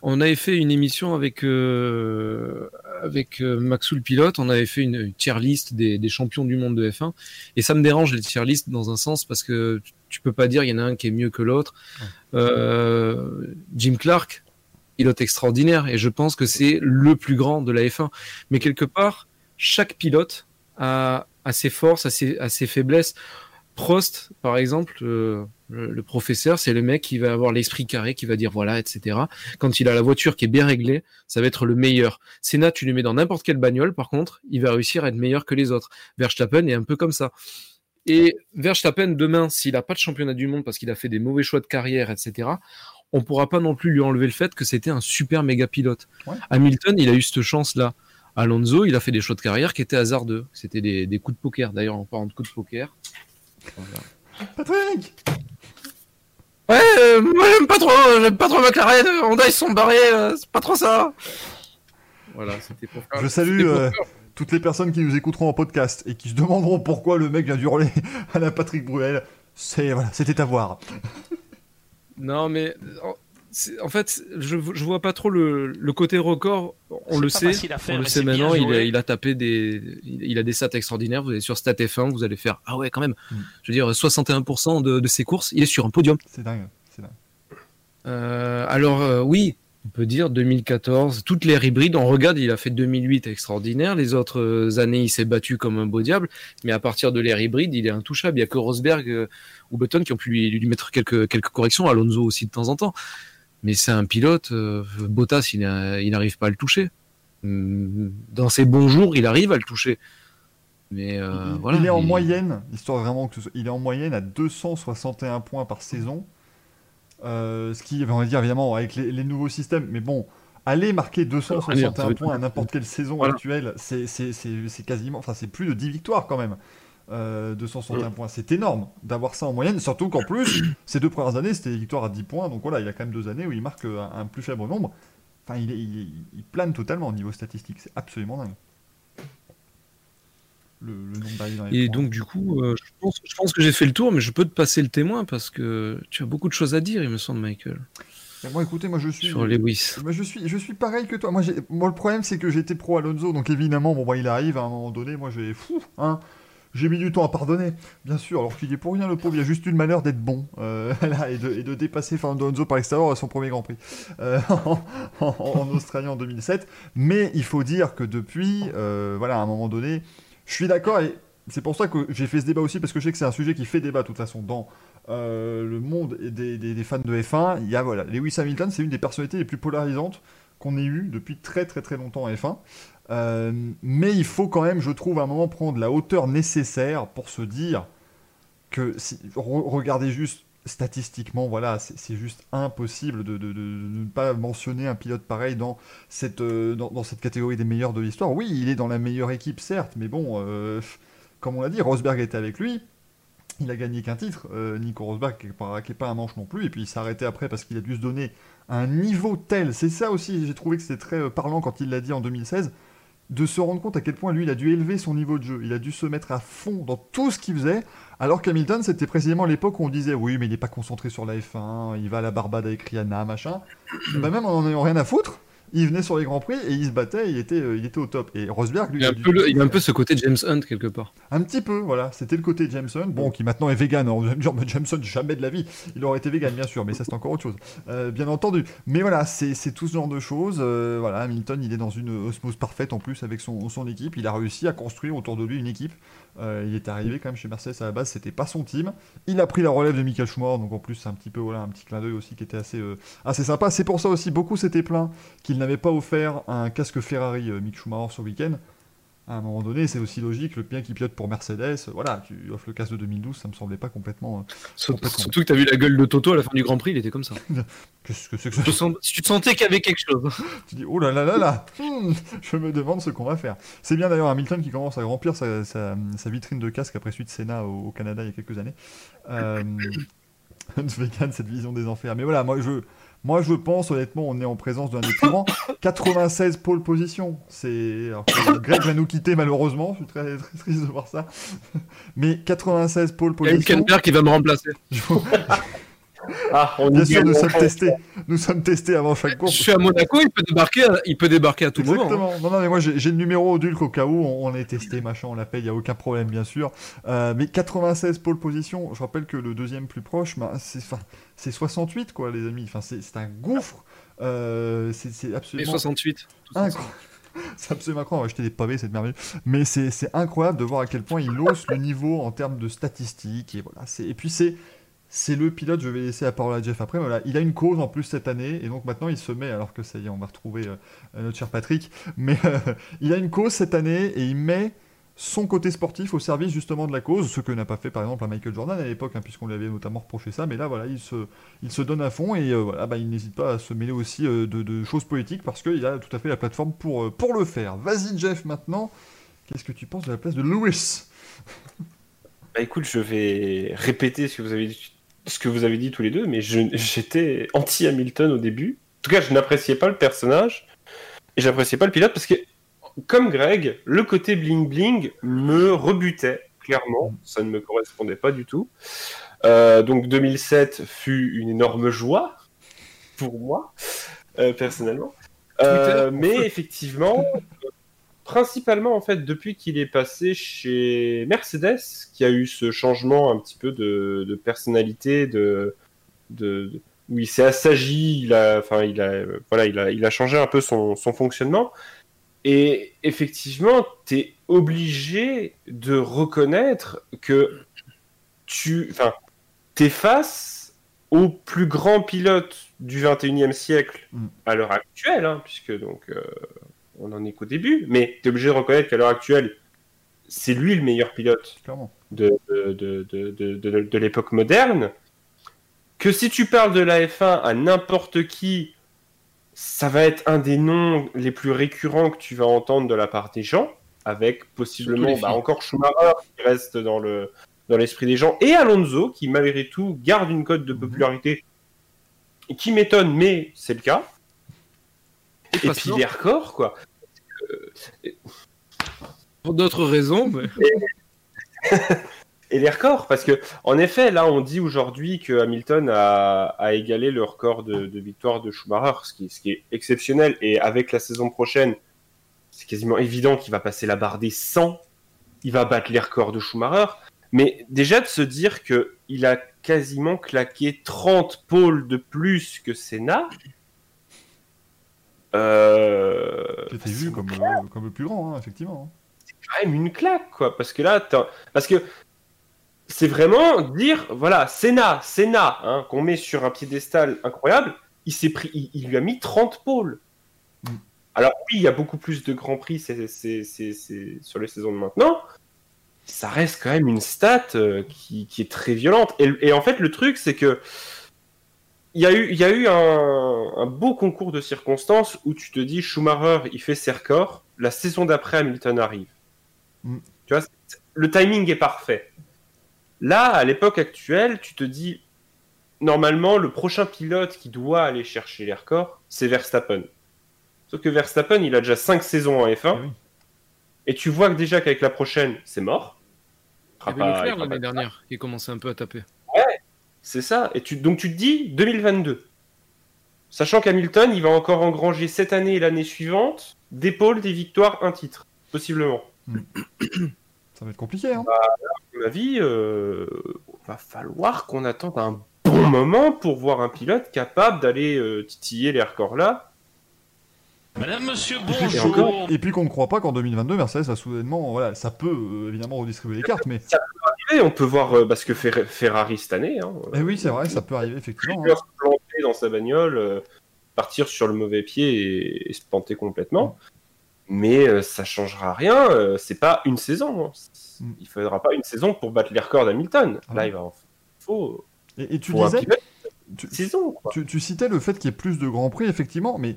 On avait fait une émission avec, euh, avec euh, Maxou le pilote. On avait fait une, une tier list des, des champions du monde de F un. Et ça me dérange, les tier list, dans un sens, parce que tu peux pas dire il y en a un qui est mieux que l'autre. Euh, Jim Clark, pilote extraordinaire, et je pense que c'est le plus grand de la F un. Mais quelque part, chaque pilote a, a ses forces, a ses, a ses faiblesses. Prost, par exemple, euh, le, le professeur, c'est le mec qui va avoir l'esprit carré, qui va dire voilà, et cetera. Quand il a la voiture qui est bien réglée, ça va être le meilleur. Senna, tu le mets dans n'importe quelle bagnole, par contre, il va réussir à être meilleur que les autres. Verstappen est un peu comme ça. Et Verstappen, demain, s'il n'a pas de championnat du monde parce qu'il a fait des mauvais choix de carrière, et cetera, on ne pourra pas non plus lui enlever le fait que c'était un super méga pilote. Ouais. Hamilton, il a eu cette chance-là. Alonso, il a fait des choix de carrière qui étaient hasardeux. C'était des, des coups de poker. D'ailleurs, en parlant de coups de poker... Voilà. Patrick! Ouais, euh, moi, j'aime pas trop, j'aime pas trop McLaren. Honda, ils sont barrés, euh, c'est pas trop ça. Voilà, c'était pour faire... Je salue... toutes les personnes qui nous écouteront en podcast et qui se demanderont pourquoi le mec vient d'hurler à la Patrick Bruel, c'est, voilà, c'était à voir. Non, mais en fait, je, je vois pas trop le, le côté record. On c'est le sait, à faire, on le sait maintenant. Il a, il a tapé des, il a des stats extraordinaires. Vous allez sur StatF un, vous allez faire ah ouais, quand même. Mm. Je veux dire, soixante et un pour cent de, de ses courses, il est sur un podium. C'est dingue, c'est dingue. Euh, alors euh, oui. On peut dire deux mille quatorze, toutes les hybrides, on regarde, il a fait deux mille huit extraordinaire, les autres années il s'est battu comme un beau diable, mais à partir de l'ère hybride, il est intouchable, il n'y a que Rosberg ou Button qui ont pu lui, lui mettre quelques, quelques corrections, Alonso aussi de temps en temps, mais c'est un pilote, euh, Bottas il, a, il n'arrive pas à le toucher, dans ses bons jours il arrive à le toucher. Mais euh, il, voilà, il est en il... moyenne, histoire vraiment que ce soit, il est en moyenne à deux cent soixante et un points par saison. Euh, ce qui, on va dire évidemment avec les, les nouveaux systèmes, mais bon, aller marquer deux cent soixante et un points à n'importe quelle saison actuelle, c'est, c'est, c'est, c'est quasiment, enfin c'est plus de dix victoires quand même. Euh, deux cent soixante et un points, c'est énorme d'avoir ça en moyenne, surtout qu'en plus ces deux premières années c'était des victoires à dix points, donc voilà, il y a quand même deux années où il marque un, un plus faible nombre. Enfin, il, est, il, est, il plane totalement au niveau statistique, c'est absolument dingue le, le nombre d'arrivées dans les et points. Donc du coup euh, je, pense, je pense que j'ai fait le tour, mais je peux te passer le témoin parce que tu as beaucoup de choses à dire, il me semble, Michael. Moi, écoutez, moi je suis sur Lewis. Moi, je suis, je suis pareil que toi. Moi, j'ai, moi le problème c'est que j'étais pro Alonso, donc évidemment bon bah il arrive à un moment donné. Moi j'ai fou, hein. J'ai mis du temps à pardonner, bien sûr. Alors qu'il est pour rien le pauvre, il a juste eu le malheur d'être bon euh, là, et, de, et de dépasser Fernando Alonso par l'extérieur à son premier Grand Prix euh, en, en, en Australie en deux mille sept. Mais il faut dire que depuis, euh, voilà, à un moment donné, je suis d'accord et c'est pour ça que j'ai fait ce débat aussi parce que je sais que c'est un sujet qui fait débat de toute façon dans. Euh, le monde des, des, des fans de F un, il y a voilà, Lewis Hamilton, c'est une des personnalités les plus polarisantes qu'on ait eues depuis très très très longtemps en F un. Euh, mais il faut quand même, je trouve, à un moment prendre la hauteur nécessaire pour se dire que si, re, regardez juste statistiquement, voilà, c'est, c'est juste impossible de, de, de, de ne pas mentionner un pilote pareil dans cette euh, dans, dans cette catégorie des meilleurs de l'histoire. Oui, il est dans la meilleure équipe, certes, mais bon, euh, comme on l'a dit, Rosberg était avec lui. Il a gagné qu'un titre, euh, Nico Rosberg, qui n'est pas, pas un manche non plus, et puis il s'est arrêté après parce qu'il a dû se donner un niveau tel, c'est ça aussi, j'ai trouvé que c'était très parlant quand il l'a dit en deux mille seize, de se rendre compte à quel point lui, il a dû élever son niveau de jeu, il a dû se mettre à fond dans tout ce qu'il faisait, alors qu'Hamilton, c'était précisément l'époque où on disait, oui, mais il n'est pas concentré sur la F un, il va à la Barbade avec Rihanna, machin, bah même en n'en ayant rien à foutre, il venait sur les Grands Prix et il se battait, il était, il était au top. Et Rosberg, lui, il y a, a, du... le, il y a un peu ce côté James Hunt quelque part. Un petit peu, voilà. C'était le côté James Hunt, bon, qui maintenant est vegan. On va me dire, mais James Hunt, jamais de la vie. Il aurait été vegan, bien sûr, mais ça c'est encore autre chose, euh, bien entendu. Mais voilà, c'est, c'est tout ce genre de choses. Euh, voilà, Hamilton, il est dans une osmose parfaite en plus avec son, son équipe. Il a réussi à construire autour de lui une équipe. Euh, il est arrivé quand même chez Mercedes à la base, c'était pas son team. Il a pris la relève de Michael Schumacher, donc en plus c'est un petit peu voilà un petit clin d'œil aussi qui était assez euh, assez sympa. C'est pour ça aussi beaucoup s'étaient plaints qu'il n'avait pas offert un casque Ferrari euh, Mick Schumacher sur le week-end. À un moment donné, c'est aussi logique, le bien qui pilote pour Mercedes, voilà, tu offres le casque de deux mille douze, ça me semblait pas complètement... Euh, complètement... Surtout que t'as vu la gueule de Toto à la fin du Grand Prix, il était comme ça. Qu'est-ce que c'est que ça ? Si tu te sentais qu'il y avait quelque chose. Tu dis, oh là là là là, hmm, je me demande ce qu'on va faire. C'est bien d'ailleurs Hamilton qui commence à remplir sa, sa, sa vitrine de casque après suite Senna au, au Canada il y a quelques années. Euh, vegan, cette vision des enfers. Mais voilà, moi je... Moi, je pense, honnêtement, on est en présence d'un écran. quatre-vingt-seize pôle position. C'est... Alors, Greg va nous quitter, malheureusement. Je suis très, très triste de voir ça. Mais quatre-vingt-seize pôle position... Il y a Hülkenberg qui va me remplacer. Ah, on bien sûr, nous sommes testés. Nous sommes testés avant chaque course. Je suis à Monaco, il peut débarquer à, il peut débarquer à tout moment. Exactement. Hein. Non, non, mais moi, j'ai, j'ai le numéro Dulc au cas où. On, on est testé, machin, on l'appelle, il n'y a aucun problème, bien sûr. Euh, mais quatre-vingt-seize pôle position, je rappelle que le deuxième plus proche, bah, c'est, c'est soixante-huit, quoi, les amis. Enfin, c'est, c'est un gouffre. Euh, c'est, c'est absolument... Et soixante-huit. Incroyable. C'est absolument incroyable, on va acheter des pavés, c'est merveilleux. Mais c'est, c'est incroyable de voir à quel point il hausse le niveau en termes de statistiques. Et, voilà, c'est... et puis, c'est... C'est le pilote, je vais laisser la parole à Jeff après, voilà, il a une cause en plus cette année, et donc maintenant il se met, alors que ça y est, on va retrouver euh, notre cher Patrick, mais euh, il a une cause cette année, et il met son côté sportif au service justement de la cause, ce que n'a pas fait par exemple à Michael Jordan à l'époque, hein, puisqu'on lui avait notamment reproché ça, mais là voilà, il se, il se donne à fond, et euh, voilà, bah, il n'hésite pas à se mêler aussi euh, de, de choses politiques, parce qu'il a tout à fait la plateforme pour, euh, pour le faire. Vas-y Jeff maintenant, qu'est-ce que tu penses de la place de Lewis? Bah écoute, je vais répéter ce que vous avez dit. Ce que vous avez dit tous les deux, mais je, j'étais anti-Hamilton au début. En tout cas, je n'appréciais pas le personnage et j'appréciais pas le pilote parce que, comme Greg, le côté bling-bling me rebutait, clairement. Ça ne me correspondait pas du tout. Euh, donc, deux mille sept fut une énorme joie pour moi, euh, personnellement. Euh, mais effectivement, principalement, en fait, depuis qu'il est passé chez Mercedes, qui a eu ce changement un petit peu de, de personnalité, de, de, de, où il s'est assagi, il a, enfin, il a, voilà, il a, il a changé un peu son, son fonctionnement. Et effectivement, tu es obligé de reconnaître que tu, enfin, t'es face au plus grand pilote du vingt et unième siècle à l'heure actuelle, hein, puisque donc. Euh, On en est qu'au début, mais t'es obligé de reconnaître qu'à l'heure actuelle, c'est lui le meilleur pilote de, de, de, de, de, de l'époque moderne. Que si tu parles de la F un à n'importe qui, ça va être un des noms les plus récurrents que tu vas entendre de la part des gens. avec possiblement bah, encore Schumacher qui reste dans le dans l'esprit des gens, et Alonso qui malgré tout garde une cote de popularité qui m'étonne, mais c'est le cas. Et puis les records, quoi. Euh... Pour d'autres raisons, mais... et... et les records, parce que en effet, là, on dit aujourd'hui que Hamilton a, a égalé le record de, de victoire de Schumacher, ce qui, ce qui est exceptionnel. Et avec la saison prochaine, c'est quasiment évident qu'il va passer la barre des cent. Il va battre les records de Schumacher. Mais déjà de se dire que il a quasiment claqué trente pôles de plus que Senna. Euh... C'était vu comme, euh, comme le plus grand, hein, effectivement. C'est quand même une claque, quoi. Parce que là, t'as... parce que c'est vraiment dire, voilà, Senna, Senna, hein, qu'on met sur un piédestal incroyable, il s'est pris, il, il lui a mis trente pôles. Mm. Alors oui, il y a beaucoup plus de grands prix c'est, c'est, c'est, c'est, sur les saisons de maintenant. Ça reste quand même une stat euh, qui, qui est très violente. Et, et en fait, le truc, c'est que il y a eu, il y a eu un, un beau concours de circonstances où tu te dis Schumacher, il fait ses records. La saison d'après, Hamilton arrive. Mm. Tu vois, c'est, le timing est parfait. Là, à l'époque actuelle, tu te dis normalement, le prochain pilote qui doit aller chercher les records, c'est Verstappen. Sauf que Verstappen, il a déjà cinq saisons en F un. Oui. Et tu vois que déjà qu'avec la prochaine, c'est mort. Il y avait Leclerc l'année dernière qui commençait un peu à taper. Ouais, c'est ça. Et tu, donc tu te dis deux mille vingt-deux. Sachant qu'Hamilton, il va encore engranger cette année et l'année suivante des pôles, des victoires, un titre, possiblement. Mmh. Ça va être compliqué, hein. Bah, à mon avis, euh, va falloir qu'on attende un bon moment pour voir un pilote capable d'aller euh, titiller les records là. Madame, monsieur, bonjour. Et puis, encore, et puis qu'on ne croit pas qu'en deux mille vingt-deux, Mercedes va soudainement, voilà, ça peut euh, évidemment redistribuer les cartes, mais ça peut arriver. On peut voir euh, parce que Fer- Ferrari cette année. Hein, eh oui, c'est vrai, ça peut arriver effectivement. Hein. Se planter dans sa bagnole, euh, partir sur le mauvais pied et, et se planter complètement. Mm. Mais euh, ça changera rien. Euh, c'est pas une saison. Hein. Mm. Il faudra pas une saison pour battre les records d'Hamilton. Ah. Là, il va en faut. Et, et tu disais, tu, saison, quoi. Tu, tu citais le fait qu'il y ait plus de grands prix, effectivement, mais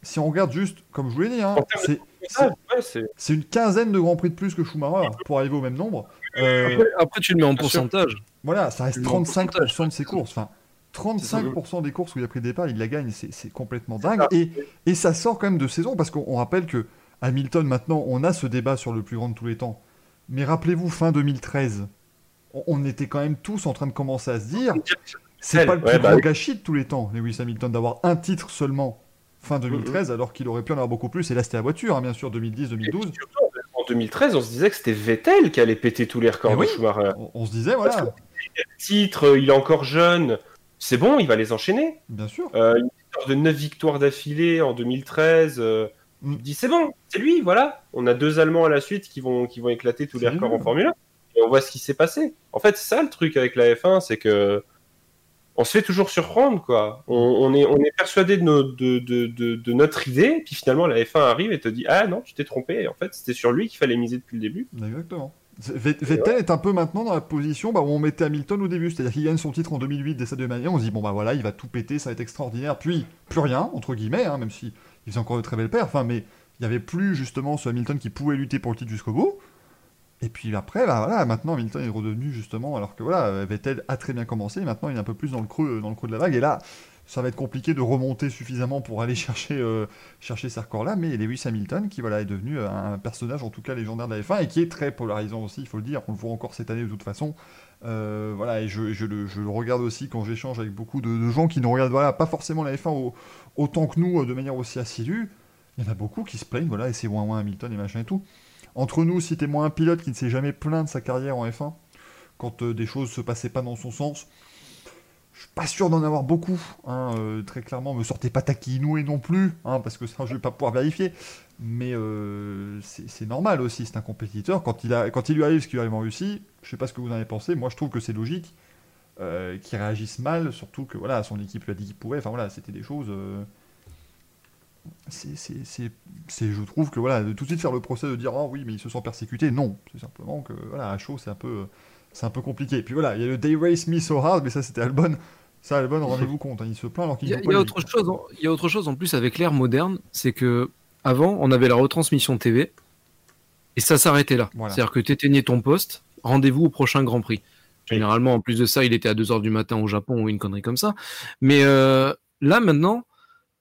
si on regarde juste, comme je vous l'ai dit, hein, c'est, c'est, c'est, c'est une quinzaine de grands prix de plus que Schumacher pour arriver au même nombre. Euh, après, après, tu le mets en pourcentage. Voilà, ça reste trente-cinq pour cent de ses courses. Enfin, trente-cinq pour cent des courses où il a pris le départ, il la gagne, c'est, c'est complètement dingue. Et, et ça sort quand même de saison, parce qu'on rappelle que Hamilton, maintenant, on a ce débat sur le plus grand de tous les temps. Mais rappelez-vous, fin deux mille treize, on, on était quand même tous en train de commencer à se dire c'est pas le plus ouais, bah, gros gâchis de tous les temps, Lewis Hamilton, d'avoir un titre seulement. Fin deux mille treize, mmh. alors qu'il aurait pu en avoir beaucoup plus. Et là, c'était la voiture, hein, bien sûr, deux mille dix, deux mille douze. Surtout, en deux mille treize, on se disait que c'était Vettel qui allait péter tous les records eh oui, de Schumacher. On, on se disait, voilà. Parce que, le titre, il est encore jeune. C'est bon, il va les enchaîner. Bien sûr. Euh, une victoire de neuf victoires d'affilée en deux mille treize. Euh, mmh. Je me dis, c'est bon, c'est lui, voilà. On a deux Allemands à la suite qui vont, qui vont éclater tous c'est les records bien. En Formule un. Et on voit ce qui s'est passé. En fait, c'est ça le truc avec la F un, c'est que... on se fait toujours surprendre, quoi. On, on est, on est persuadé de, nos, de, de, de, de notre idée, puis finalement la F un arrive et te dit « Ah non, tu t'es trompé, en fait c'était sur lui qu'il fallait miser depuis le début. » Exactement. V- Vettel ouais. est un peu maintenant dans la position bah, où on mettait Hamilton au début, c'est-à-dire qu'il gagne son titre en deux mille huit dès sa deuxième année, on se dit « Bon bah voilà, il va tout péter, ça va être extraordinaire, puis plus rien, entre guillemets, hein, même s'il faisait encore de très belles perfs, enfin, mais il n'y avait plus justement ce Hamilton qui pouvait lutter pour le titre jusqu'au bout. » Et puis après, bah voilà, maintenant Hamilton est redevenu justement, alors que voilà, Vettel a très bien commencé, maintenant il est un peu plus dans le creux, dans le creux de la vague, et là, ça va être compliqué de remonter suffisamment pour aller chercher, euh, chercher ces records-là, mais Lewis Hamilton, qui voilà, est devenu un personnage en tout cas légendaire de la F un, et qui est très polarisant aussi, il faut le dire, on le voit encore cette année de toute façon, euh, voilà, et je, je, le, je le regarde aussi quand j'échange avec beaucoup de, de gens qui ne regardent voilà, pas forcément la F un au, autant que nous, de manière aussi assidue, il y en a beaucoup qui se plaignent, voilà, et c'est ouin ouin Hamilton et machin et tout. Entre nous, citez-moi un pilote qui ne s'est jamais plaint de sa carrière en F un, quand euh, des choses ne se passaient pas dans son sens. Je ne suis pas sûr d'en avoir beaucoup, hein, euh, très clairement. Ne me sortez pas Taki Inoue non plus, hein, parce que ça, je ne vais pas pouvoir vérifier. Mais euh, c'est, c'est normal aussi, c'est un compétiteur. Quand il, a, quand il lui arrive ce qui lui arrive en Russie, je ne sais pas ce que vous en avez pensé, moi je trouve que c'est logique euh, qu'il réagisse mal, surtout que voilà, son équipe lui a dit qu'il pouvait. Enfin voilà, c'était des choses... Euh... C'est, c'est, c'est, c'est, je trouve que voilà, de tout de suite faire le procès de dire ah oh oui mais ils se sont persécutés, non, c'est simplement que voilà, à chaud c'est un peu, c'est un peu compliqué. Et puis voilà, il y a le They Race Me So Hard, mais ça c'était Albon, ça Albon rendez-vous compte, hein, il se plaint alors qu'il y a, y a autre chose, il y a autre chose en plus avec l'ère moderne, c'est que avant on avait la retransmission T V Et ça s'arrêtait là. Voilà. C'est-à-dire que tu éteignais ton poste, rendez-vous au prochain Grand Prix. Oui. Généralement, en plus de ça, il était à deux heures du matin au Japon ou une connerie comme ça. Mais euh, là, maintenant,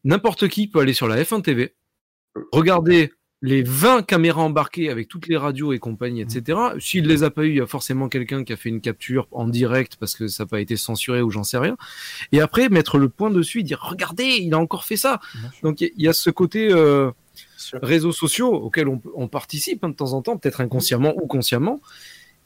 n'importe qui peut aller sur la F un T V, regarder les vingt caméras embarquées avec toutes les radios et compagnie, et cetera. Mmh. S'il ne les a pas eues, il y a forcément quelqu'un qui a fait une capture en direct parce que ça n'a pas été censuré ou j'en sais rien. Et après, mettre le point dessus et dire « Regardez, il a encore fait ça !» Donc, il y, y a ce côté euh, réseaux sociaux auquel on, on participe hein, de temps en temps, peut-être inconsciemment ou consciemment,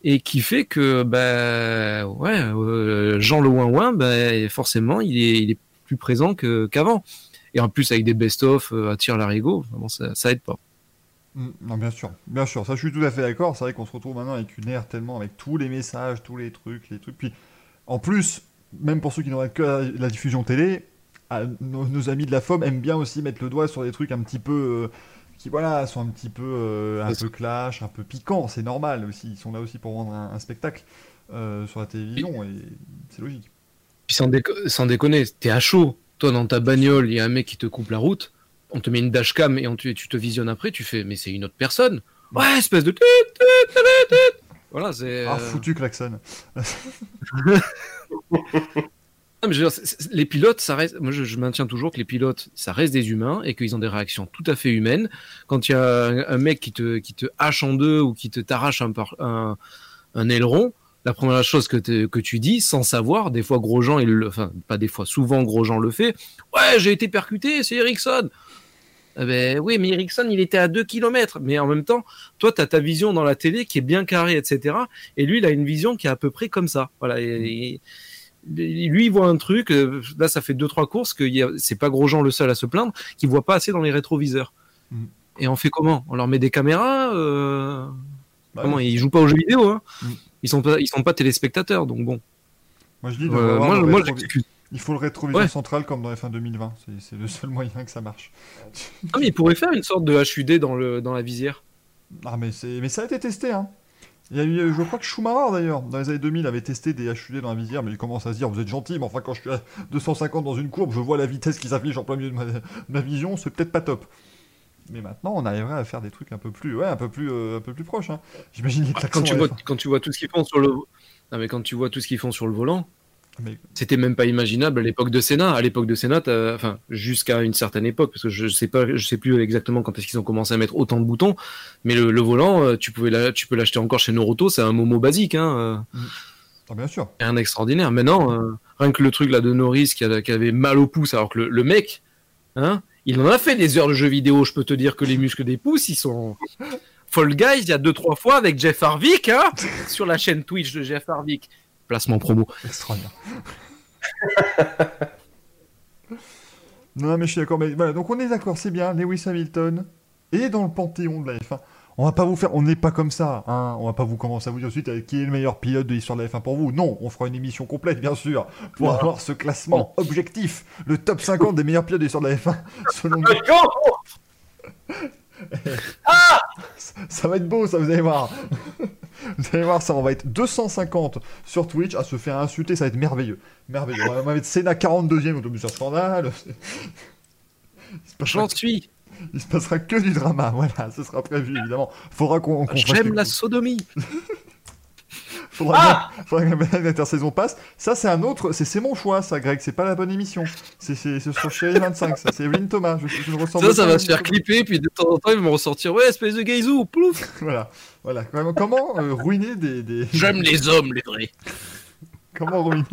et qui fait que bah, ouais, euh, Jean le Ouin-Ouin, bah, forcément, il est, il est plus présent que, qu'avant. Et en plus, avec des best-of euh, à tire-larigot, bon, ça, ça aide pas. Non, bien sûr, bien sûr, ça je suis tout à fait d'accord. C'est vrai qu'on se retrouve maintenant avec une ère tellement avec tous les messages, tous les trucs, les trucs. Puis en plus, même pour ceux qui n'auraient que la, la diffusion télé, à, nos, nos amis de la F O M aiment bien aussi mettre le doigt sur des trucs un petit peu euh, qui voilà sont un petit peu euh, un peu clash, un peu piquant. C'est normal aussi, ils sont là aussi pour rendre un, un spectacle euh, sur la télévision et c'est logique. Puis sans, déco- sans déconner, t'es à chaud, toi dans ta bagnole, il y a un mec qui te coupe la route. On te met une dashcam et on te, tu te visionnes après, tu fais, mais c'est une autre personne. Ouais, espèce de... Voilà, c'est... Ah, foutu klaxon. Non, mais je veux dire, les pilotes, ça reste... Moi, je, je maintiens toujours que les pilotes, ça reste des humains et qu'ils ont des réactions tout à fait humaines. Quand il y a un, un mec qui te, qui te hache en deux ou qui te t'arrache un, par... un, un aileron, la première chose que, que tu dis, sans savoir, des fois Grosjean, il le... enfin, pas des fois, souvent Grosjean le fait. Ouais, j'ai été percuté, c'est Ericsson. Eh ben, oui, mais Ericsson, il était à deux kilomètres. Mais en même temps, toi, tu as ta vision dans la télé qui est bien carrée, et cetera. Et lui, il a une vision qui est à peu près comme ça. Voilà. Et, et, lui, il voit un truc. Là, ça fait deux trois courses que y a, c'est pas Grosjean le seul à se plaindre, qu'il voit pas assez dans les rétroviseurs. Mmh. Et on fait comment ? On leur met des caméras euh... bah, comment oui. Ils jouent pas aux jeux vidéo. Hein. Mmh. Ils sont pas, ils sont pas téléspectateurs, donc bon. Moi, je dis, euh, moi, moi rétro... j'excuse. Il faut le rétroviseur ouais. central comme dans F un deux mille vingt. C'est, c'est le seul moyen que ça marche. Ah, mais il pourrait faire une sorte de H U D dans, le, dans la visière. Ah, mais, c'est... mais ça a été testé. Hein. Il y a eu, je crois que Schumacher, d'ailleurs, dans les années deux mille, avait testé des H U D dans la visière. Mais il commence à se dire, vous êtes gentil, mais enfin, quand je suis à deux cent cinquante dans une courbe, je vois la vitesse qui s'affiche en plein milieu de ma, de ma vision. C'est peut-être pas top. Mais maintenant, on arriverait à faire des trucs un peu plus, ouais, un peu plus, euh, un peu plus proches. Hein. J'imagine les klaxons. Quand tu vois, quand tu vois tout ce qu'ils font sur le, non, mais quand tu vois tout ce qu'ils font sur le volant. Mais... C'était même pas imaginable à l'époque de Senna. À l'époque de Senna, t'as... enfin jusqu'à une certaine époque, parce que je sais pas, je sais plus exactement quand est-ce qu'ils ont commencé à mettre autant de boutons. Mais le, le volant, tu pouvais, la... tu peux l'acheter encore chez Noroto, c'est un Momo basique, hein. Mmh. Ah, bien sûr. Rien d'extraordinaire. Maintenant, euh, rien que le truc là de Norris qui, a... qui avait mal au pouce, alors que le, le mec, hein, il en a fait des heures de jeux vidéo. Je peux te dire que les muscles des pouces, ils sont. Fall Guys, il y a deux trois fois avec Jeff Harvick, hein, sur la chaîne Twitch de Jeff Harvick. Placement promo. Extraordinaire. Non, mais je suis d'accord. Mais voilà, donc on est d'accord, c'est bien. Lewis Hamilton est dans le panthéon de la F un. On va pas vous faire, on n'est pas comme ça. Hein. On va pas vous commencer à vous dire ensuite euh, qui est le meilleur pilote de l'histoire de la F un pour vous. Non, on fera une émission complète, bien sûr, pour ouais. avoir ce classement objectif, le top cinquante des meilleurs pilotes de l'histoire de la F un selon. Ah ça, ça va être beau, ça, vous allez voir. Vous allez voir ça, on va être deux cent cinquante sur Twitch à se faire insulter, ça va être merveilleux. Merveilleux. On va mettre Senna quarante-deuxième au début de ce scandale. J'en suis. Il se passera que du drama, voilà, ce sera prévu évidemment. Faudra qu'on. qu'on J'aime la coups. sodomie. Faudra, ah bien, faudra que l'intersaison passe. Ça, c'est un autre. C'est, c'est mon choix, ça, Greg. C'est pas la bonne émission. C'est, c'est, c'est sur Chérie vingt-cinq, ça. C'est Evelyne Thomas. Je, je, je ressemble ça, ça va se faire clipper, puis de temps en temps, ils vont ressortir. Ouais, espèce de gaizou, plouf. Voilà. Voilà. Comment euh, ruiner des, des. J'aime les hommes, les vrais. Comment ruiner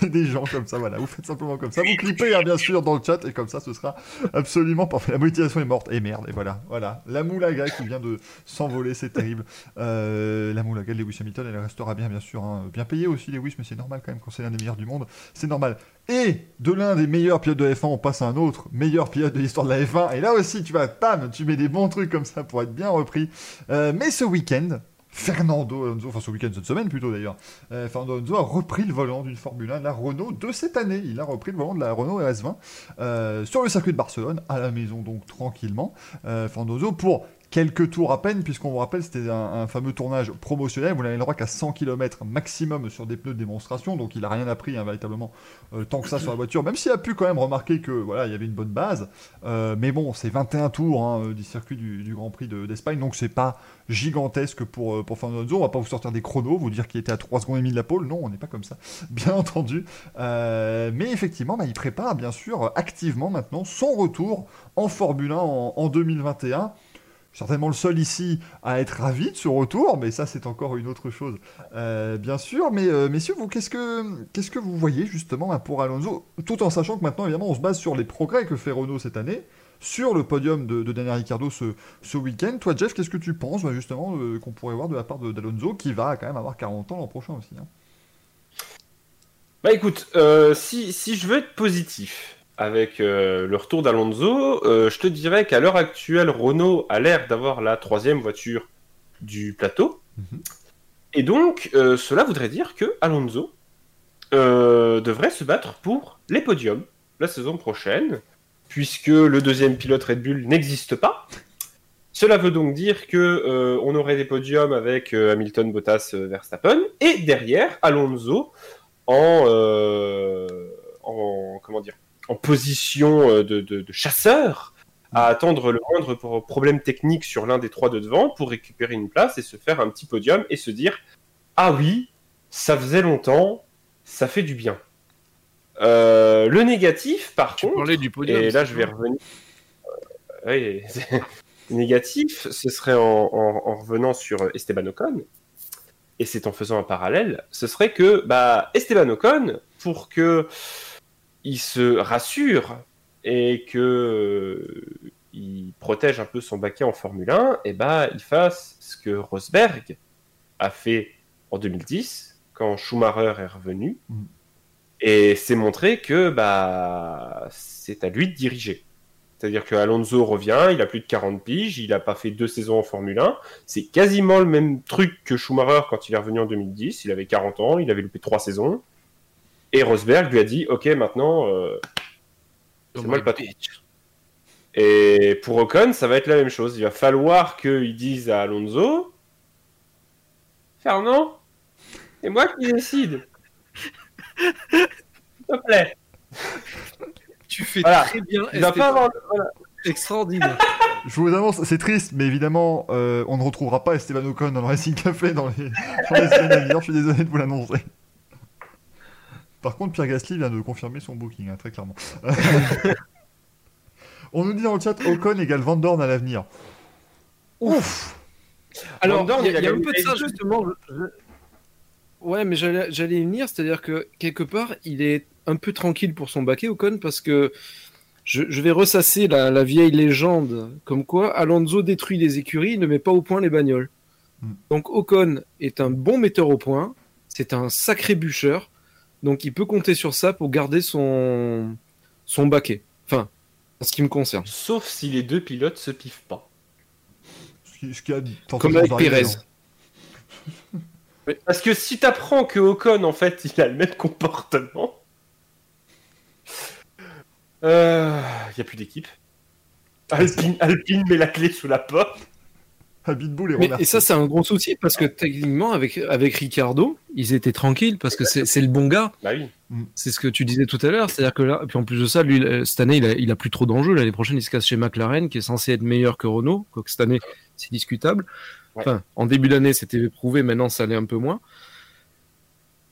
des, des gens comme ça, voilà. Vous faites simplement comme ça. Vous clippez, hein, bien sûr, dans le chat, et comme ça, ce sera absolument parfait. La motivation est morte. Et merde, et voilà. Voilà. La moulaga qui vient de s'envoler, c'est terrible. Euh, la moulaga de Lewis Hamilton, elle restera bien, bien sûr. Hein. Bien payée aussi, Lewis, mais c'est normal quand même, quand c'est l'un des meilleurs du monde. C'est normal. Et de l'un des meilleurs pilotes de F un, on passe à un autre meilleur pilote de l'histoire de la F un. Et là aussi, tu vas, pam, tu mets des bons trucs comme ça pour être bien repris. Euh, mais ce week-end, Fernando Alonso, enfin ce week-end, cette semaine plutôt d'ailleurs, euh, Fernando Alonso a repris le volant d'une Formule un, la Renault de cette année. Il a repris le volant de la Renault R S vingt euh, sur le circuit de Barcelone, à la maison donc tranquillement. Euh, Fernando Alonso pour quelques tours à peine, puisqu'on vous rappelle, c'était un, un fameux tournage promotionnel. Vous n'avez le droit qu'à cent kilomètres maximum sur des pneus de démonstration, donc il n'a rien appris hein, véritablement euh, tant que ça sur la voiture, même s'il a pu quand même remarquer que voilà, il y avait une bonne base. Euh, mais bon, c'est vingt et un tours hein, du circuit du, du Grand Prix de, d'Espagne, donc c'est pas gigantesque pour, pour Fernando Alonso. On va pas vous sortir des chronos, vous dire qu'il était à trois secondes et demie de la pole, non, on n'est pas comme ça, bien entendu. Euh, mais effectivement, bah, il prépare bien sûr activement maintenant son retour en Formule un en, en deux mille vingt et un. Certainement le seul ici à être ravi de ce retour, mais ça c'est encore une autre chose, euh, bien sûr. Mais euh, messieurs, vous, qu'est-ce que, qu'est-ce que vous voyez justement hein, pour Alonso, tout en sachant que maintenant évidemment on se base sur les progrès que fait Renault cette année, sur le podium de, de Daniel Ricciardo ce, ce week-end. Toi Jeff, qu'est-ce que tu penses bah, justement euh, qu'on pourrait voir de la part de, d'Alonso, qui va quand même avoir quarante ans l'an prochain aussi hein. Bah écoute, euh, si, si je veux être positif avec euh, le retour d'Alonso, euh, je te dirais qu'à l'heure actuelle, Renault a l'air d'avoir la troisième voiture du plateau. Mmh. Et donc, euh, cela voudrait dire que Alonso euh, devrait se battre pour les podiums la saison prochaine, puisque le deuxième pilote Red Bull n'existe pas. Cela veut donc dire qu'on euh, aurait des podiums avec euh, Hamilton, Bottas, euh, Verstappen, et derrière, Alonso en... Euh, en comment dire en position de, de, de chasseur, à attendre le moindre problème technique sur l'un des trois de devant pour récupérer une place et se faire un petit podium et se dire « Ah oui, ça faisait longtemps, ça fait du bien. Euh, » Le négatif, par tu contre, du podium, et là je vais revenir... Euh, oui, négatif, ce serait en, en, en revenant sur Esteban Ocon, et c'est en faisant un parallèle, ce serait que bah, Esteban Ocon, pour que... il se rassure et qu'il euh, protège un peu son baquet en Formule un, et bah, il fasse ce que Rosberg a fait en deux mille dix, quand Schumacher est revenu, mmh. et s'est montré que bah, c'est à lui de diriger. C'est-à-dire qu'Alonso revient, il a plus de quarante piges, il n'a pas fait deux saisons en Formule un, c'est quasiment le même truc que Schumacher quand il est revenu en deux mille dix, il avait quarante ans, il avait loupé trois saisons, et Rosberg lui a dit « Ok, maintenant, euh, c'est oh moi le patron. » Et pour Ocon, ça va être la même chose. Il va falloir qu'ils disent à Alonso « Fernand, c'est moi qui décide. S'il te plaît. » Tu fais voilà. Très bien. Il va pas avoir... Voilà. Extraordinaire. Je vous annonce, c'est triste, mais évidemment, euh, on ne retrouvera pas Esteban Ocon dans le Racing Café dans les, dans les semaines à venir. Je suis désolé de vous l'annoncer. Par contre, Pierre Gasly vient de confirmer son booking, hein, très clairement. On nous dit dans le chat, Ocon égale Van Dorn à l'avenir. Ouf. Alors, il y a un peu de ça, justement. Ouais, mais j'allais, j'allais y venir, c'est-à-dire que, quelque part, il est un peu tranquille pour son baquet, Ocon, parce que je, je vais ressasser la, la vieille légende, comme quoi Alonso détruit les écuries, il ne met pas au point les bagnoles. Mm. Donc, Ocon est un bon metteur au point, c'est un sacré bûcheur, donc il peut compter sur ça pour garder son, son baquet. Enfin, en ce qui me concerne. Sauf si les deux pilotes se piffent pas. Ce qui, ce qui a dit. Comme avec Perez. Parce que si t'apprends que Ocon, en fait, il a le même comportement, il euh, n'y a plus d'équipe. Alpine, Alpine met la clé sous la porte. Mais, et ça, c'est un gros souci parce que techniquement, avec, avec Ricciardo, ils étaient tranquilles parce que c'est, c'est le bon gars. Bah oui. C'est ce que tu disais tout à l'heure. C'est-à-dire que là, puis en plus de ça, lui, cette année, il a, il a plus trop d'enjeux. L'année prochaine, il se casse chez McLaren qui est censé être meilleur que Renault. Quoique cette année, c'est discutable. Ouais. Enfin, en début d'année, c'était prouvé. Maintenant, ça allait un peu moins.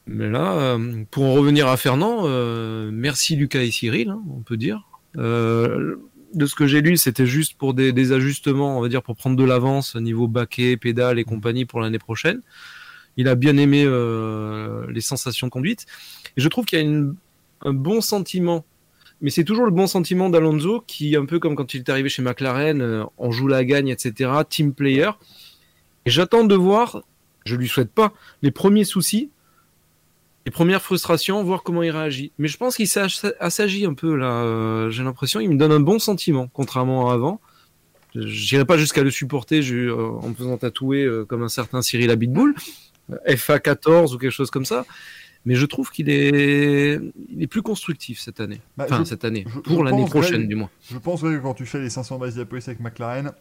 Mais là, pour en revenir à Fernand, euh, merci Lucas et Cyril, hein, on peut dire. Euh, De ce que j'ai lu, c'était juste pour des, des ajustements, on va dire, pour prendre de l'avance niveau baquet, pédale et compagnie pour l'année prochaine. Il a bien aimé euh, les sensations de conduite. Et je trouve qu'il y a une, un bon sentiment, mais c'est toujours le bon sentiment d'Alonso qui, un peu comme quand il est arrivé chez McLaren, euh, on joue la gagne, et cetera, team player. Et j'attends de voir, je lui souhaite pas, les premiers soucis, les premières frustrations, voir comment il réagit. Mais je pense qu'il s'assagit un peu, là. Euh, j'ai l'impression qu'il me donne un bon sentiment, contrairement à avant. Je n'irai pas jusqu'à le supporter je, euh, en me faisant tatouer euh, comme un certain Cyril Abitboul, F A quatorze ou quelque chose comme ça. Mais je trouve qu'il est, il est plus constructif cette année. Bah, enfin, je, cette année, je, pour je l'année prochaine, que, du moins. Je pense que quand tu fais les cinq cents bases diapositifs avec McLaren,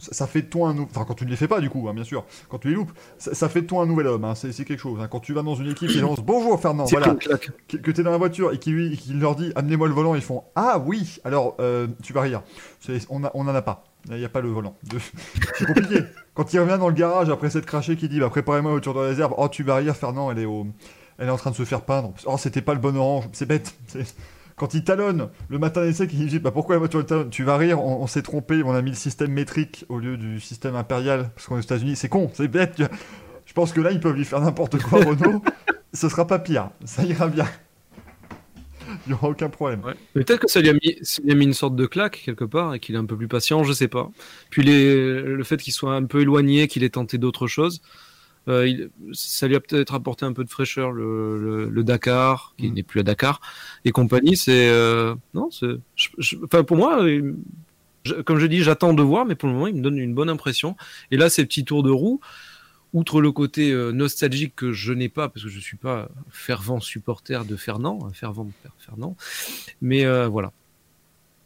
ça fait de toi un... Enfin, quand tu ne les fais pas, du coup, hein, bien sûr. Quand tu les loupes, ça, ça fait de toi un nouvel homme. Hein, c'est quelque chose. Hein. Quand tu vas dans une équipe et lance « Bonjour, Fernand !» voilà, que, que tu es dans la voiture et qu'il qui leur dit « Amenez-moi le volant », ils font « Ah oui !» Alors, euh, tu vas rire. On n'en a pas. Il n'y a pas le volant. De... C'est compliqué. Quand il revient dans le garage, après s'être craché, qui dit bah, « Préparez-moi la voiture de réserve. »« Oh, tu vas rire, Fernand, elle est, au... elle est en train de se faire peindre. »« Oh, c'était pas le bon orange. » C'est bête. Quand il talonne, le matin d'essai, il dit bah, « Pourquoi la voiture talonne ?» Tu vas rire, on, on s'est trompé, on a mis le système métrique au lieu du système impérial, parce qu'on est aux États-Unis. C'est con, c'est bête. Tu... Je pense que là, ils peuvent lui faire n'importe quoi, Renault. Ce sera pas pire, ça ira bien. Il n'y aura aucun problème. Ouais. Peut-être que ça lui, a mis, ça lui a mis une sorte de claque, quelque part, et qu'il est un peu plus patient, je sais pas. Puis les, le fait qu'il soit un peu éloigné, qu'il ait tenté d'autres choses... Euh, il, ça lui a peut-être apporté un peu de fraîcheur, le, le, le Dakar, qui mmh. n'est plus à Dakar, et compagnie. C'est euh, non, c'est, je, je, enfin pour moi, je, comme je dis, j'attends de voir, mais pour le moment, il me donne une bonne impression. Et là, ces petits tours de roue, outre le côté euh, nostalgique que je n'ai pas, parce que je suis pas fervent supporter de Fernand, hein, fervent Fernand, mais euh, voilà.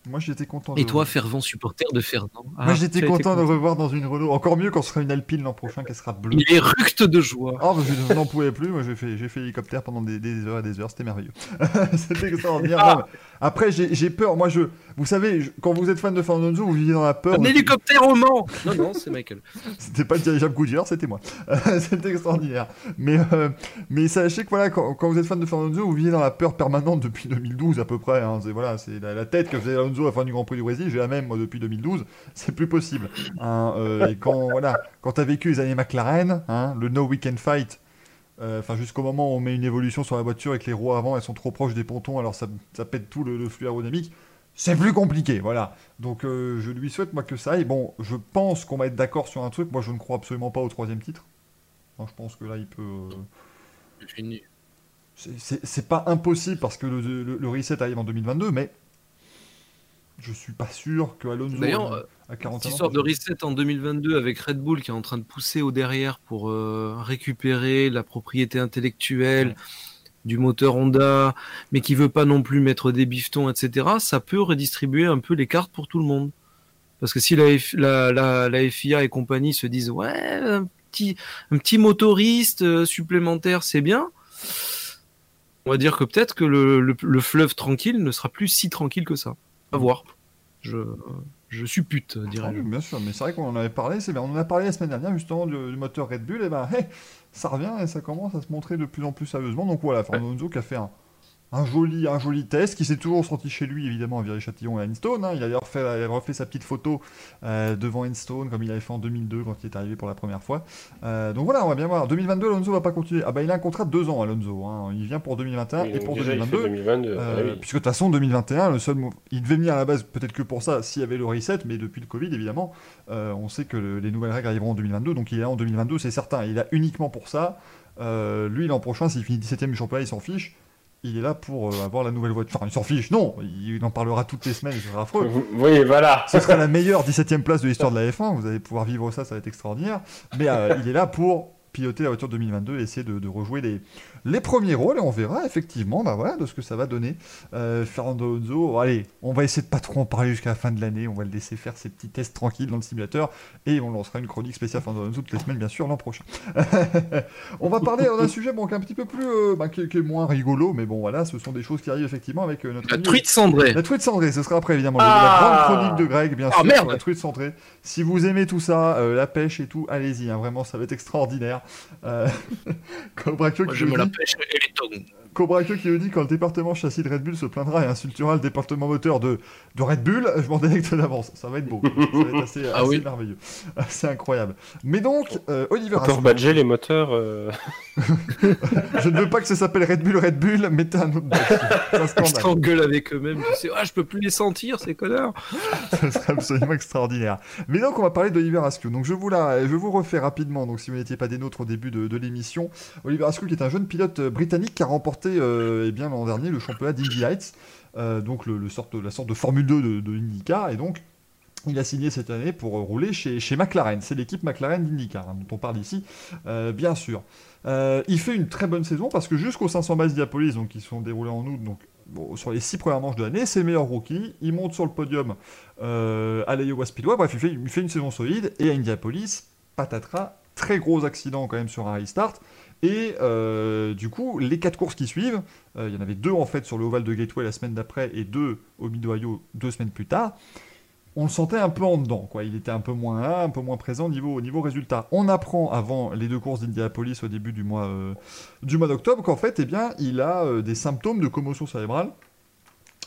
Moi j'étais content. De Et toi, revoir. Fervent supporter de Fernand. Ah, moi j'étais content, content de revoir dans une Renault. Encore mieux quand ce sera une Alpine l'an prochain qu'elle sera bleue. Il est ructe de joie. Oh, je n'en pouvais plus. Moi j'ai fait, j'ai fait hélicoptère pendant des, des heures et des heures. C'était merveilleux. C'était extraordinaire. Ah. Non, après j'ai, j'ai peur. Moi je, vous savez, je... quand vous êtes fan de Fernando Alonso, vous vivez dans la peur. Un hélicoptère au Mans. Non non, c'est Michael. C'était pas le dirigeable Goodyear, c'était moi. C'était extraordinaire. Mais euh... mais sachez que voilà, quand, quand vous êtes fan de Fernando Alonso, vous vivez dans la peur permanente depuis deux mille douze à peu près. Hein. C'est voilà, c'est la, la tête que faisait Alonso à la fin du Grand Prix du Brésil, j'ai la même moi depuis deux mille douze, c'est plus possible. Hein, euh, et quand voilà, quand t'as vécu les années McLaren, hein, le no weekend fight, enfin euh, jusqu'au moment où on met une évolution sur la voiture et que les roues avant elles sont trop proches des pontons, alors ça, ça pète tout le, le flux aérodynamique, c'est plus compliqué, voilà. Donc euh, je lui souhaite moi que ça aille. Bon, je pense qu'on va être d'accord sur un truc. Moi, je ne crois absolument pas au troisième titre. Hein, je pense que là, il peut. Euh... Fini. C'est, c'est, c'est pas impossible parce que le, le, le reset arrive en deux mille vingt-deux, mais je suis pas sûr que Alonso à quarante ans. Cette histoire de reset en deux mille vingt-deux avec Red Bull qui est en train de pousser au derrière pour euh, récupérer la propriété intellectuelle ouais. du moteur Honda, mais qui veut pas non plus mettre des bifetons, et cetera. Ça peut redistribuer un peu les cartes pour tout le monde. Parce que si la, F... la, la, la F I A et compagnie se disent ouais, un petit, un petit motoriste supplémentaire, c'est bien. On va dire que peut-être que le, le, le fleuve tranquille ne sera plus si tranquille que ça. À voir, je, je suppute, dirais-je. Bien sûr, mais c'est vrai qu'on en avait parlé, c'est bien. On en a parlé la semaine dernière justement du, du moteur Red Bull, et ben hey, ça revient et ça commence à se montrer de plus en plus sérieusement. Donc voilà, Fernando Alonso qui a fait un, un, joli, un joli test, qui s'est toujours senti chez lui évidemment à Viry-Châtillon et à Enstone. Hein. Il a d'ailleurs fait, il a refait sa petite photo euh, devant Enstone comme il avait fait en deux mille deux quand il est arrivé pour la première fois. Euh, donc voilà, on va bien voir. deux mille vingt-deux, Alonso va pas continuer. Ah bah ben, il a un contrat de deux ans, Alonso. Hein. Il vient pour deux mille vingt et un oui, et pour deux mille vingt-deux. deux mille vingt-deux euh, oui. Puisque de toute façon, deux mille vingt et un, le seul, il devait venir à la base peut-être que pour ça, s'il y avait le reset, mais depuis le Covid évidemment, euh, on sait que le, les nouvelles règles arriveront en deux mille vingt-deux, donc il est là en deux mille vingt-deux, c'est certain. Il est là uniquement pour ça. Euh, lui, l'an prochain, s'il finit dix-septième du championnat, il s'en fiche. Il est là pour euh, avoir la nouvelle voiture. Enfin, il s'en fiche, non, il en parlera toutes les semaines, ce sera affreux. Oui, voilà. Ce sera la meilleure dix-septième place de l'histoire de la F un, vous allez pouvoir vivre ça, ça va être extraordinaire. Mais euh, il est là pour piloter la voiture deux mille vingt-deux et essayer de, de rejouer les, les premiers rôles, et on verra effectivement bah, voilà, de ce que ça va donner. Euh, Fernando Alonso, allez, on va essayer de ne pas trop en parler jusqu'à la fin de l'année, on va le laisser faire ses petits tests tranquilles dans le simulateur, et on lancera une chronique spéciale Fernando Alonso toutes les semaines, bien sûr, l'an prochain. On va parler d'un sujet bon, qui est un petit peu plus, euh, bah, qui, qui est moins rigolo, mais bon voilà, ce sont des choses qui arrivent effectivement avec euh, notre... La truite cendrée. La truite cendrée, ce sera après évidemment, ah la grande chronique de Greg, bien ah, sûr, merde. La truite cendrée. Si vous aimez tout ça, euh, la pêche et tout, allez-y, hein, vraiment, ça va être extraordinaire. Euh... Cobra Kyo qui, dit... qui nous dit quand le département châssis de Red Bull se plaindra et insultera le département moteur de, de Red Bull, je m'en délecte d'avance, ça va être beau, ça va être assez, ah assez oui. merveilleux, assez incroyable. Mais donc, euh, Oliver Askew. On peut rebadger les moteurs. Euh... je ne veux pas que ça s'appelle Red Bull, Red Bull, mettez un autre. Ils s'engueulent avec eux-mêmes, tu sais, ah, je peux plus les sentir, ces connards. Ça serait absolument extraordinaire. Mais donc, on va parler d'Oliver Askew. Donc, je vous, la... je vous refais rapidement, donc si vous n'étiez pas des nôtres au début de, de l'émission. Oliver Askew qui est un jeune pilote britannique qui a remporté euh, eh bien, l'an dernier le championnat d'Indy Heights, euh, donc le, le sorte, la sorte de Formule deux de, de IndyCar, et donc il a signé cette année pour rouler chez, chez McLaren. C'est l'équipe McLaren d'IndyCar hein, dont on parle ici, euh, bien sûr. Euh, il fait une très bonne saison parce que jusqu'aux cinq cents miles d'Indianapolis, donc qui sont déroulés en août, donc bon, sur les six premières manches de l'année, c'est le meilleur rookie, il monte sur le podium euh, à l'Iowa Speedway, bref, il fait, il fait une saison solide, et à Indianapolis, patatras, très gros accident quand même sur un restart, et euh, du coup, les quatre courses qui suivent, euh, il y en avait deux en fait sur le Oval de Gateway la semaine d'après, et deux au Mid-Ohio deux semaines plus tard, on le sentait un peu en dedans, quoi. Il était un peu moins là, un peu moins présent au niveau, niveau résultat. On apprend avant les deux courses d'Indianapolis au début du mois, euh, du mois d'octobre qu'en fait, eh bien, il a euh, des symptômes de commotion cérébrale.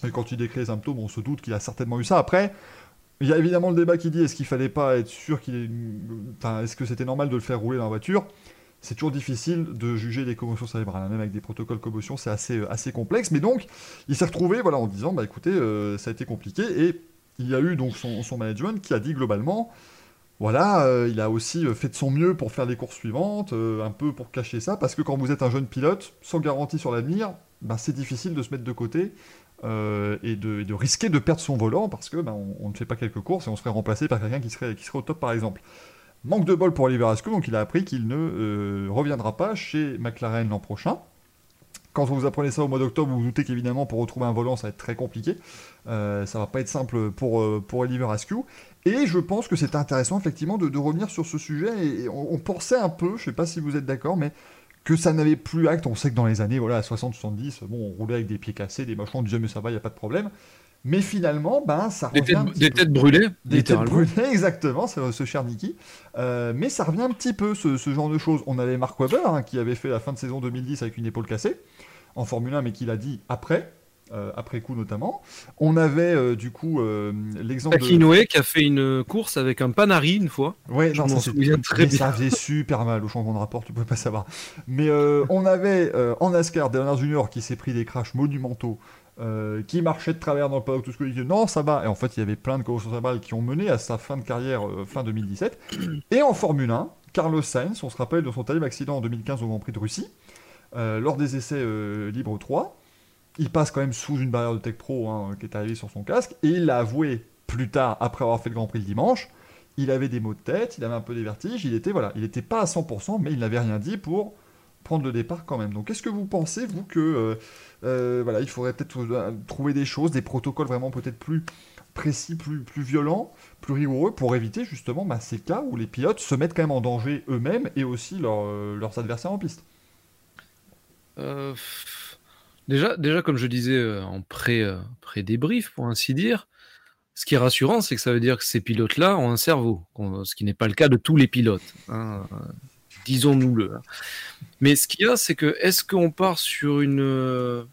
Et quand il décrit les symptômes, on se doute qu'il a certainement eu ça. Après, il y a évidemment le débat qui dit est-ce qu'il ne fallait pas être sûr qu'il ait... Enfin, est-ce que c'était normal de le faire rouler dans la voiture ? C'est toujours difficile de juger des commotions cérébrales, même avec des protocoles commotion, c'est assez, assez complexe. Mais donc, il s'est retrouvé voilà, en disant bah, « écoutez, euh, ça a été compliqué » et il y a eu donc son, son management qui a dit globalement, voilà, euh, il a aussi fait de son mieux pour faire les courses suivantes, euh, un peu pour cacher ça, parce que quand vous êtes un jeune pilote, sans garantie sur l'avenir, ben c'est difficile de se mettre de côté euh, et, de, et de risquer de perdre son volant, parce que ben, on, on ne fait pas quelques courses et on serait remplacé par quelqu'un qui serait, qui serait au top par exemple. Manque de bol pour Oliver Askew, donc il a appris qu'il ne euh, reviendra pas chez McLaren l'an prochain. Quand vous apprenez ça au mois d'octobre, vous vous doutez qu'évidemment, pour retrouver un volant, ça va être très compliqué. Euh, ça ne va pas être simple pour, euh, pour Oliver Askew. Et je pense que c'est intéressant, effectivement, de, de revenir sur ce sujet. Et, et on, on pensait un peu, je ne sais pas si vous êtes d'accord, mais que ça n'avait plus acte. On sait que dans les années voilà, soixante soixante-dix, bon, on roulait avec des pieds cassés, des machins, on disait, mais ça va, il n'y a pas de problème. Mais finalement, ben, ça revient... Des têtes, des têtes brûlées. Des têtes brûlées, exactement, c'est ce cher Niki. Euh, mais ça revient un petit peu, ce, ce genre de choses. On avait Mark Webber, hein, qui avait fait la fin de saison deux mille dix avec une épaule cassée, en Formule un, mais qui l'a dit après, euh, après coup notamment. On avait, euh, du coup, euh, l'exemple Takinoé de... qui a fait une course avec un Panari, une fois. Oui, je m'en souviens très bien. Ça faisait super mal, au changement de rapport, tu ne pouvais pas savoir. Mais euh, on avait, euh, en NASCAR, Dale Junior qui s'est pris des crashs monumentaux, Euh, qui marchait de travers dans le paddock, tout ce que disait non ça va, et en fait il y avait plein de commotions cérébrales qui ont mené à sa fin de carrière euh, fin deux mille dix-sept. Et en Formule un, Carlos Sainz, on se rappelle de son terrible accident en deux mille quinze au Grand Prix de Russie, euh, lors des essais euh, libres trois, il passe quand même sous une barrière de Tech Pro, hein, qui est arrivée sur son casque, et il l'a avoué plus tard, après avoir fait le Grand Prix le dimanche, il avait des maux de tête, il avait un peu des vertiges, il était voilà, il était pas à cent pour cent, mais il n'avait rien dit pour prendre le départ quand même. Donc, qu'est-ce que vous pensez, vous, que euh, euh, voilà, il faudrait peut-être euh, trouver des choses, des protocoles vraiment peut-être plus précis, plus, plus violents, plus rigoureux, pour éviter justement bah, ces cas où les pilotes se mettent quand même en danger eux-mêmes et aussi leur, euh, leurs adversaires en piste. euh, déjà, déjà, comme je disais euh, en pré, euh, pré-débrief, pour ainsi dire, ce qui est rassurant, c'est que ça veut dire que ces pilotes-là ont un cerveau, ce qui n'est pas le cas de tous les pilotes. Hein. Disons-nous-le. Mais ce qu'il y a, c'est que est-ce qu'on part sur une, euh,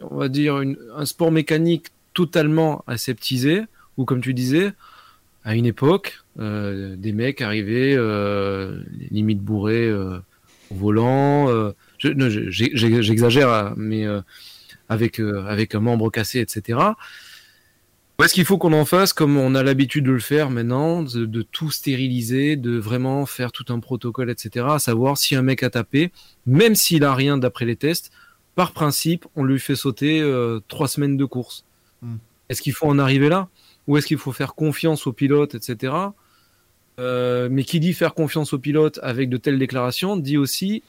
on va dire une, un sport mécanique totalement aseptisé, ou comme tu disais, à une époque, euh, des mecs arrivaient euh, limite bourrés euh, au volant. Euh, je, non, je, j'ai, j'exagère, mais euh, avec euh, avec un membre cassé, et cetera. Ou est-ce qu'il faut qu'on en fasse, comme on a l'habitude de le faire maintenant, de, de tout stériliser, de vraiment faire tout un protocole, et cetera, à savoir si un mec a tapé, même s'il a rien d'après les tests, par principe, on lui fait sauter euh, trois semaines de course. Mm. Est-ce qu'il faut en arriver là ? Ou est-ce qu'il faut faire confiance aux pilotes, et cetera. Euh, mais qui dit faire confiance aux pilotes avec de telles déclarations, dit aussi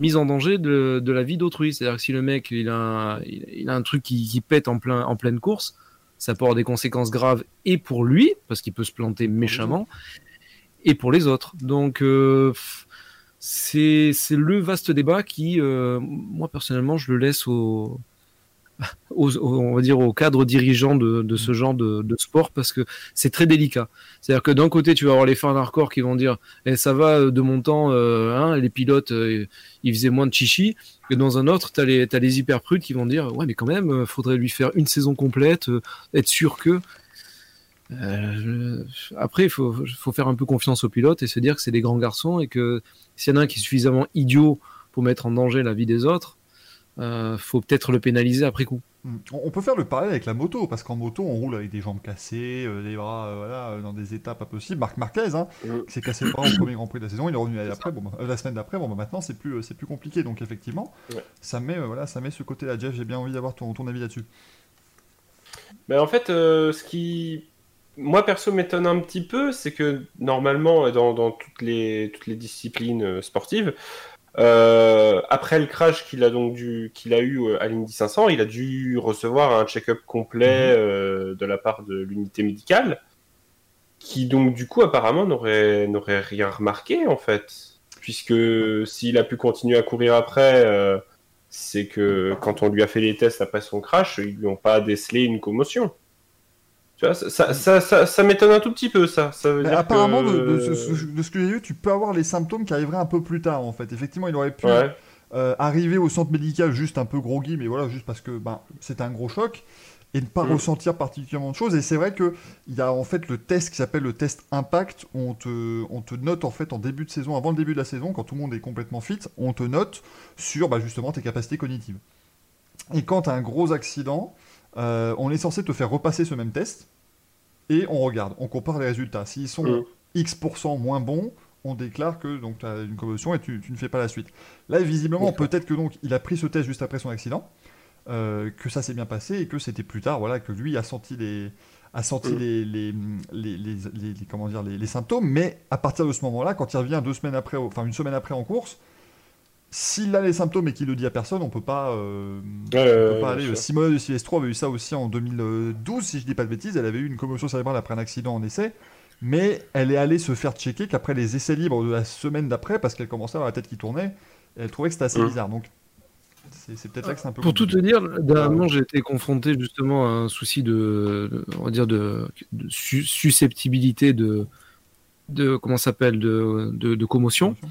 mise en danger de, de la vie d'autrui. C'est-à-dire que si le mec il a, il, il a un truc qui, qui pète en, plein, en pleine course, ça peut avoir des conséquences graves et pour lui, parce qu'il peut se planter méchamment, et pour les autres. Donc, euh, c'est, c'est le vaste débat qui, euh, moi, personnellement, je le laisse au, au, on va dire, au cadre dirigeant de, de ce genre de, de sport, parce que c'est très délicat. C'est-à-dire que d'un côté, tu vas avoir les fans hardcore qui vont dire eh, « ça va, de mon temps, euh, hein, les pilotes, euh, ils faisaient moins de chichi », et dans un autre, t'as les, t'as les hyper prudes qui vont dire « ouais, mais quand même, faudrait lui faire une saison complète, euh, être sûr que... Euh, » Après, il faut, faut faire un peu confiance aux pilotes et se dire que c'est des grands garçons et que s'il y en a un qui est suffisamment idiot pour mettre en danger la vie des autres, euh, faut peut-être le pénaliser après coup. On peut faire le parallèle avec la moto, parce qu'en moto, on roule avec des jambes cassées, euh, des bras euh, voilà, dans des états pas possibles. Marc Marquez, hein, euh... s'est cassé le bras au premier Grand Prix de la saison, il est revenu après, bon, bah, la semaine d'après, bon, bah, maintenant c'est plus, euh, c'est plus compliqué. Donc effectivement, ouais. ça, met, euh, voilà, ça met ce côté-là. Jeff, j'ai bien envie d'avoir ton, ton avis là-dessus. Ben, en fait, euh, ce qui, moi perso, m'étonne un petit peu, c'est que normalement, dans, dans toutes, les, toutes les disciplines euh, sportives, Euh, après le crash qu'il a donc dû, qu'il a eu à l'Indy cinq cents, il a dû recevoir un check-up complet euh, de la part de l'unité médicale, qui donc du coup apparemment n'aurait, n'aurait rien remarqué en fait, puisque s'il a pu continuer à courir après, euh, c'est que quand on lui a fait les tests après son crash, ils lui ont pas décelé une commotion. Tu vois, ça, ça, ça, ça, ça m'étonne un tout petit peu, ça. Ça veut dire apparemment, que... de, de, ce, de ce que j'ai eu, tu peux avoir les symptômes qui arriveraient un peu plus tard, en fait. Effectivement, il aurait pu ouais. euh, arriver au centre médical juste un peu groggy, mais voilà, juste parce que ben, c'était un gros choc, et ne pas mmh. ressentir particulièrement de choses. Et c'est vrai qu'il y a en fait le test qui s'appelle le test Impact, on te, on te note en fait en début de saison, avant le début de la saison, quand tout le monde est complètement fit, on te note sur bah, justement tes capacités cognitives. Et quand tu as un gros accident... Euh, on est censé te faire repasser ce même test et on regarde, on compare les résultats. S'ils sont mmh. X% moins bons, on déclare que tu as une commotion et tu, tu ne fais pas la suite. Là, visiblement, okay. peut-être que donc il a pris ce test juste après son accident, euh, que ça s'est bien passé et que c'était plus tard, voilà, que lui a senti les, a senti mmh. les, les, les, les, les, les, comment dire, les, les symptômes. Mais à partir de ce moment-là, quand il revient deux semaines après, enfin une semaine après en course, s'il a les symptômes et qu'il ne le dit à personne, on ne peut pas, euh, euh, on peut pas aller. Simona de Silvestro avait eu ça aussi en deux mille douze, si je ne dis pas de bêtises. Elle avait eu une commotion cérébrale après un accident en essai, mais elle est allée se faire checker qu'après les essais libres de la semaine d'après, parce qu'elle commençait à avoir la tête qui tournait, et elle trouvait que c'était assez bizarre. Donc, c'est, c'est peut-être là que c'est un peu. Pour compliqué. Tout te dire, dernièrement, j'ai été confronté justement à un souci de, de on va dire, de, de su- susceptibilité de, de, comment ça s'appelle, de, de, de commotion. Mmh.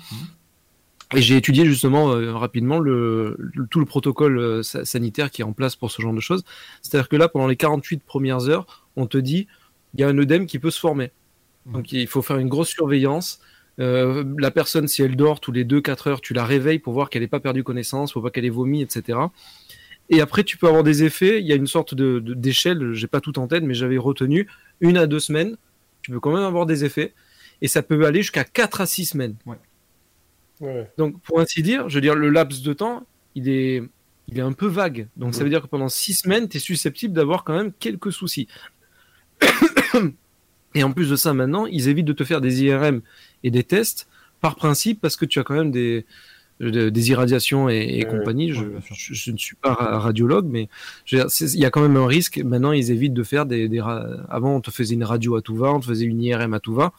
Et j'ai étudié justement euh, rapidement le, le, tout le protocole euh, sanitaire qui est en place pour ce genre de choses. C'est-à-dire que là, pendant les quarante-huit premières heures, on te dit il y a un œdème qui peut se former. Donc il faut faire une grosse surveillance. Euh, la personne, si elle dort tous les deux à quatre heures, tu la réveilles pour voir qu'elle n'ait pas perdu connaissance, faut pas qu'elle ait vomi, et cetera. Et après, tu peux avoir des effets. Il y a une sorte de, de, d'échelle, j'ai pas tout en tête, mais j'avais retenu une à deux semaines. Tu peux quand même avoir des effets. Et ça peut aller jusqu'à quatre à six semaines. Ouais. Ouais. Donc, pour ainsi dire, je veux dire, le laps de temps, il est, il est un peu vague. Donc, ouais. ça veut dire que pendant six semaines, tu es susceptible d'avoir quand même quelques soucis. Et en plus de ça, maintenant, ils évitent de te faire des I R M et des tests par principe parce que tu as quand même des, des irradiations et, et ouais, compagnie. Je, ouais, je, je ne suis pas radiologue, mais je veux dire, il y a quand même un risque. Maintenant, ils évitent de faire des, des. Avant, on te faisait une radio à tout va, on te faisait une I R M à tout va.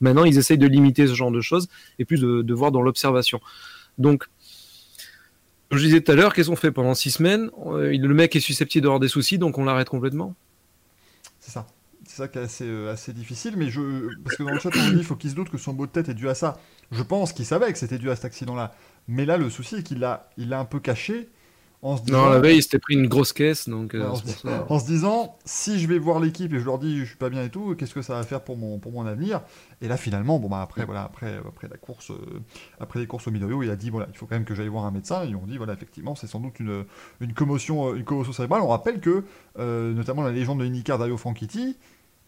Maintenant, ils essayent de limiter ce genre de choses et plus de, de voir dans l'observation. Donc, comme je disais tout à l'heure, qu'est-ce qu'on fait pendant six semaines ? Le mec est susceptible d'avoir des soucis, donc on l'arrête complètement. C'est ça. C'est ça qui est assez, euh, assez difficile. Mais je... Parce que dans le chat, on dit qu'il faut qu'il se doute que son maux de tête est dû à ça. Je pense qu'il savait que c'était dû à cet accident-là. Mais là, le souci est qu'il l'a, il l'a un peu caché. En se disant... Non, la veille, il s'était pris une grosse caisse. Donc, euh, en, se... en se disant, si je vais voir l'équipe et je leur dis je suis pas bien et tout, qu'est-ce que ça va faire pour mon, pour mon avenir ? Et là, finalement, bon, bah, après, voilà, après, après la course, euh, après les courses au Midoreo, il a dit voilà, il faut quand même que j'aille voir un médecin. Et on dit voilà, effectivement, c'est sans doute une, une, commotion, une commotion cérébrale. On rappelle que, euh, notamment, la légende de Indy Car Dario Franchitti,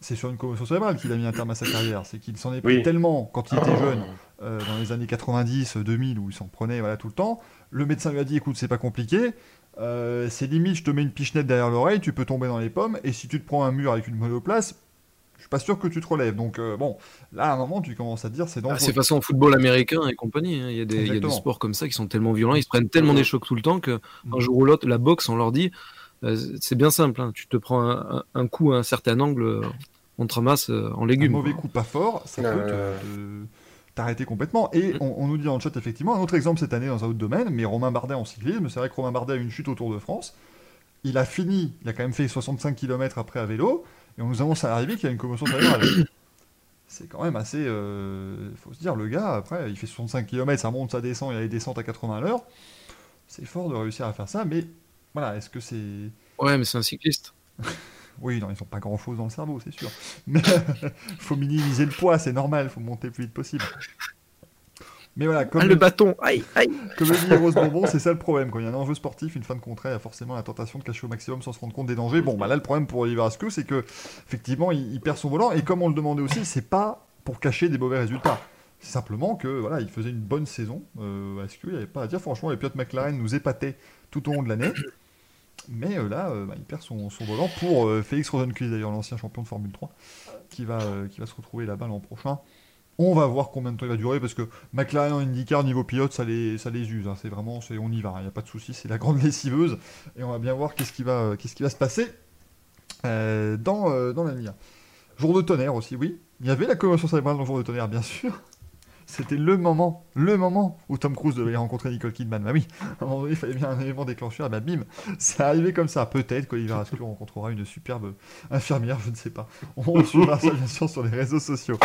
c'est sur une commotion cérébrale qu'il a mis un terme à sa carrière. C'est qu'il s'en est pris oui. tellement quand il était jeune, euh, dans les années quatre-vingt-dix, deux mille, où il s'en prenait voilà, tout le temps. Le médecin lui a dit écoute, c'est pas compliqué, euh, c'est limite, je te mets une pichenette derrière l'oreille, tu peux tomber dans les pommes, et si tu te prends un mur avec une monoplace, je suis pas sûr que tu te relèves. Donc euh, bon, là à un moment, tu commences à te dire c'est dangereux. Ah, c'est façon football américain et compagnie. Hein. Il y a des, il y a des sports comme ça qui sont tellement violents, ils se prennent tellement des chocs tout le temps qu'un mmh. jour ou l'autre, la boxe, on leur dit. C'est bien simple, hein. Tu te prends un, un coup à un certain angle, on te ramasse en légumes. Un mauvais coup pas fort, ça peut euh... te, te, t'arrêter complètement. Et on, on nous dit dans le chat, effectivement, un autre exemple cette année dans un autre domaine, mais Romain Bardet en cyclisme, c'est vrai que Romain Bardet a eu une chute au Tour de France, il a fini, il a quand même fait soixante-cinq kilomètres après à vélo, et on nous annonce à l'arrivée qu'il y a une commotion cérébrale. C'est quand même assez... Euh, faut se dire, le gars, après, il fait soixante-cinq kilomètres, ça monte, ça descend, il y a des descentes à quatre-vingts à l'heure, c'est fort de réussir à faire ça, mais... Voilà, est-ce que c'est... Ouais, mais c'est un cycliste. Oui, non, ils n'ont pas grand-chose dans le cerveau, c'est sûr. Mais faut minimiser le poids, c'est normal, faut monter le plus vite possible. Mais voilà, comme... Ah, le... le bâton, aïe, aïe. Comme le dit Rose Bonbon, c'est ça le problème. Quand il y a un enjeu sportif, une fin de contrat, il y a forcément la tentation de cacher au maximum sans se rendre compte des dangers. Bon, bah là, le problème pour Oliver Askew, c'est que effectivement, il, il perd son volant. Et comme on le demandait aussi, c'est pas pour cacher des mauvais résultats. C'est simplement que, voilà, il faisait une bonne saison. Euh, Askew, il n'y avait pas à dire. Franchement, les pilotes McLaren nous épataient tout au long de l'année. Mais euh, là, euh, bah, il perd son, son volant pour euh, Félix Rosenquist, d'ailleurs l'ancien champion de Formule trois, qui va, euh, qui va se retrouver là-bas l'an prochain. On va voir combien de temps il va durer, parce que McLaren en IndyCar, niveau pilote, ça les, ça les use. Hein. C'est vraiment, c'est, on y va, il hein. n'y a pas de souci, c'est la grande lessiveuse. Et on va bien voir qu'est-ce qui va, qu'est-ce qui va se passer euh, dans, euh, dans l'avenir. Jour de tonnerre aussi, oui. Il y avait la commotion cérébrale dans le jour de tonnerre, bien sûr. C'était le moment, le moment où Tom Cruise devait rencontrer Nicole Kidman. Bah oui, à un moment donné, il fallait bien un élément déclencheur, et bah bim, c'est arrivé comme ça. Peut-être qu'Oliver Askew rencontrera une superbe infirmière, je ne sais pas. On suivra ça, bien sûr, sur les réseaux sociaux.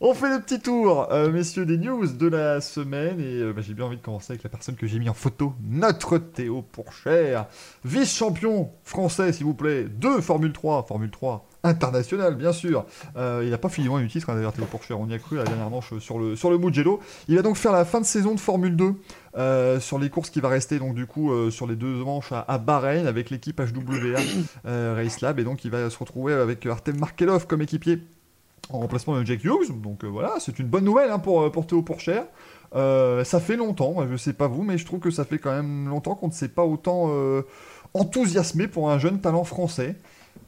On fait le petit tour, euh, messieurs, des news de la semaine. Et euh, bah, j'ai bien envie de commencer avec la personne que j'ai mis en photo, notre Théo Pourcher, vice-champion français, s'il vous plaît, de Formule trois, Formule trois international, bien sûr. Euh, il n'a pas fini loin du titre, hein, d'ailleurs, Théo Pourcher. On y a cru la dernière manche sur le, sur le Mugello. Il va donc faire la fin de saison de Formule deux euh, sur les courses qui va rester, donc du coup, euh, sur les deux manches à, à Bahreïn avec l'équipe H W A euh, Race Lab. Et donc, il va se retrouver avec Artem Markelov comme équipier, en remplacement de Jack Hughes, donc euh, voilà, c'est une bonne nouvelle hein, pour, pour Théo Pourcher. Euh, ça fait longtemps, je sais pas vous, mais je trouve que ça fait quand même longtemps qu'on ne s'est pas autant euh, enthousiasmé pour un jeune talent français.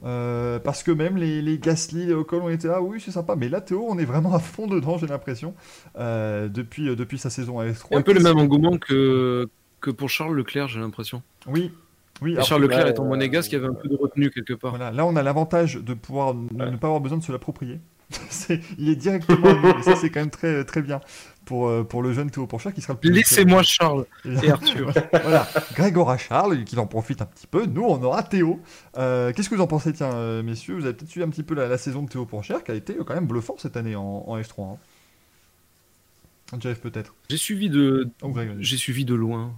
Euh, parce que même les, les Gasly, les Ocon, on était là, oui c'est sympa, mais là Théo, on est vraiment à fond dedans, j'ai l'impression, euh, depuis, euh, depuis sa saison à F trois. Un peu le même engouement que, que pour Charles Leclerc, j'ai l'impression. Oui. Oui, alors Charles Leclerc étant monégasque, il y avait un peu de retenue quelque part. Voilà, là on a l'avantage de pouvoir ouais. ne pas avoir besoin de se l'approprier. C'est, il est directement et ça c'est quand même très, très bien pour, pour le jeune Théo Pourcher qui sera le plus... Laissez-moi Charles et Arthur. Voilà, Greg aura Charles, qu'il en profite un petit peu, nous on aura Théo. Euh, qu'est-ce que vous en pensez, tiens messieurs, vous avez peut-être suivi un petit peu la, la saison de Théo Pourcher qui a été quand même bluffant cette année en, en F trois. Hein. Jeff peut-être. J'ai suivi de, oh, Greg, j'ai suivi de loin.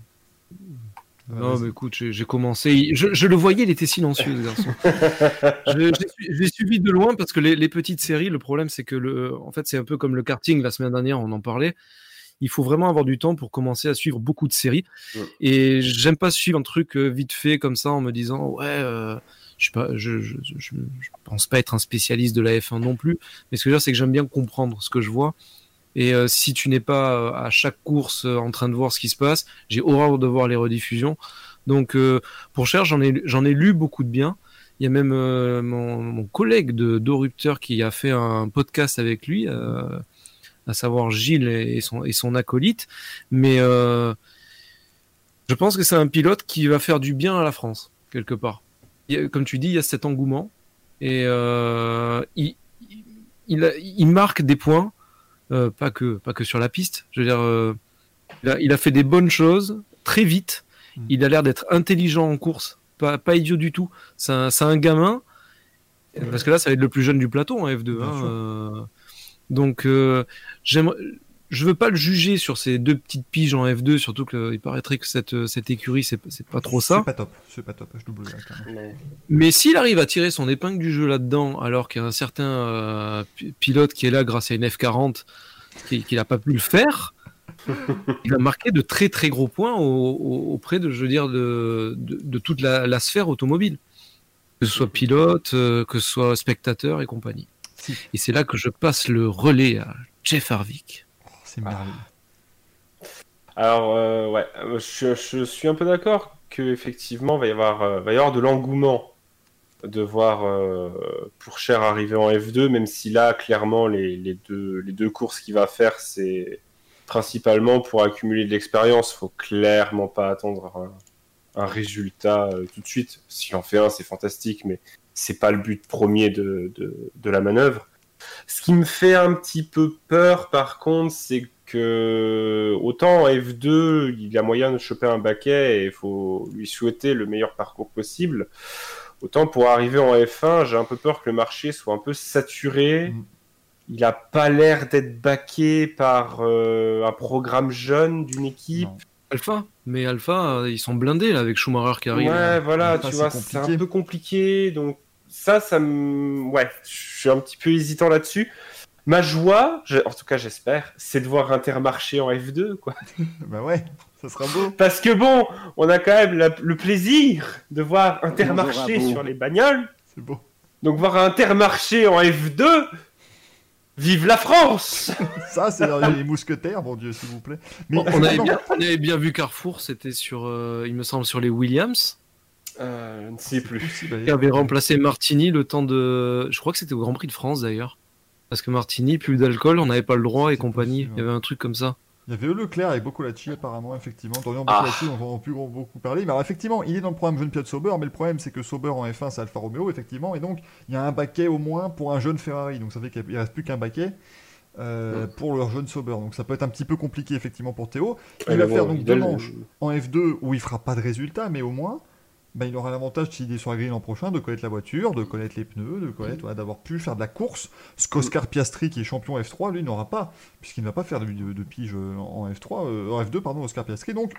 Non, vas-y. Mais écoute, j'ai, j'ai commencé. Je, je le voyais, il était silencieux, le garçon. je, je, je l'ai suivi de loin parce que les, les petites séries, le problème, c'est que le, en fait, c'est un peu comme le karting la semaine dernière, on en parlait. Il faut vraiment avoir du temps pour commencer à suivre beaucoup de séries. Ouais. Et j'aime pas suivre un truc vite fait comme ça en me disant ouais, euh, je sais pas, je, je, je, je pense pas être un spécialiste de la F un non plus. Mais ce que je veux dire, c'est que j'aime bien comprendre ce que je vois. Et euh, si tu n'es pas euh, à chaque course euh, en train de voir ce qui se passe, j'ai horreur de voir les rediffusions. Donc euh, pour Cher, j'en ai, j'en ai lu beaucoup de bien. Il y a même euh, mon, mon collègue de Dorupteur qui a fait un podcast avec lui, euh, à savoir Gilles et son, et son acolyte. Mais euh, je pense que c'est un pilote qui va faire du bien à la France, quelque part. Il y a, comme tu dis, il y a cet engouement. Et euh, il, il, il marque des points. Euh, pas que pas que sur la piste, je veux dire, euh, il, a, il a fait des bonnes choses très vite. Mmh. Il a l'air d'être intelligent en course, pas pas idiot du tout. C'est un, c'est un gamin, ouais. Parce que là, ça va être le plus jeune du plateau en hein, F deux. Hein, euh, donc, euh, j'aime, je veux pas le juger sur ces deux petites piges en F deux, surtout qu'il paraîtrait que cette cette écurie c'est c'est pas trop ça. C'est pas top, c'est pas top. H W A. Mais... Mais s'il arrive à tirer son épingle du jeu là-dedans, alors qu'il y a un certain euh, pilote qui est là grâce à une F quarante. Qu'il n'a pas pu le faire, il a marqué de très très gros points auprès de, je veux dire, de, de, de toute la, la sphère automobile, que ce soit pilote, que ce soit spectateur et compagnie. Si. Et c'est là que je passe le relais à Jeff Harvick. Oh, c'est merveilleux. Alors, euh, ouais, je, je suis un peu d'accord qu'effectivement, il va y avoir, euh, va y avoir de l'engouement de voir euh, Pourcher arriver en F deux, même si là, clairement, les, les, deux, les deux courses qu'il va faire, c'est principalement pour accumuler de l'expérience. Faut clairement pas attendre un, un résultat euh, tout de suite. S'il en fait un, c'est fantastique, mais c'est pas le but premier de, de, de la manœuvre. Ce qui me fait un petit peu peur, par contre, c'est que autant en F deux, il a moyen de choper un baquet et il faut lui souhaiter le meilleur parcours possible. Autant pour arriver en F un, j'ai un peu peur que le marché soit un peu saturé. Mmh. Il n'a pas l'air d'être backé par euh, un programme jeune d'une équipe. Non. Alpha, mais Alpha, ils sont blindés là, avec Schumacher qui arrive. Ouais, voilà, Alpha, tu vois, c'est, c'est un peu compliqué. Donc ça, ça me... Ouais, je suis un petit peu hésitant là-dessus. Ma joie, je... en tout cas j'espère, c'est de voir Intermarché en F deux, quoi. Bah ouais. Ça sera beau. Parce que bon, on a quand même la, le plaisir de voir Intermarché sur les bagnoles. C'est beau. Donc voir Intermarché en F deux, vive la France. Ça, c'est les mousquetaires, mon Dieu, s'il vous plaît. Mais... Bon, on, avait bien, on avait bien vu Carrefour, c'était sur, euh, il me semble, sur les Williams. Euh, je ne sais plus. Qui avait remplacé Martini le temps de... Je crois que c'était au Grand Prix de France, d'ailleurs. Parce que Martini, plus d'alcool, on n'avait pas le droit et compagnie. Possible, ouais. Il y avait un truc comme ça. Il y avait Leclerc et Boccolacci apparemment, effectivement. Dorian Boccolacci, ah. on va en plus beaucoup parler. Mais alors, effectivement, il est dans le programme jeune Piat Sauber, mais le problème, c'est que Sauber en F un, c'est Alfa Romeo, effectivement. Et donc, il y a un baquet au moins pour un jeune Ferrari. Donc, ça fait qu'il ne reste plus qu'un baquet. Euh, ouais. Pour leur jeune Sauber, donc ça peut être un petit peu compliqué effectivement pour Théo. Il ouais, va bon, faire donc deux manches en F deux où il fera pas de résultat, mais au moins ben, il aura l'avantage s'il est sur la grille l'an prochain de connaître la voiture, de connaître les pneus, de connaître ouais, d'avoir pu faire de la course. Ce qu'Oscar Piastri qui est champion F trois, lui n'aura pas puisqu'il ne va pas faire de, de, de pige en F trois, euh, en F deux pardon, Oscar Piastri. Donc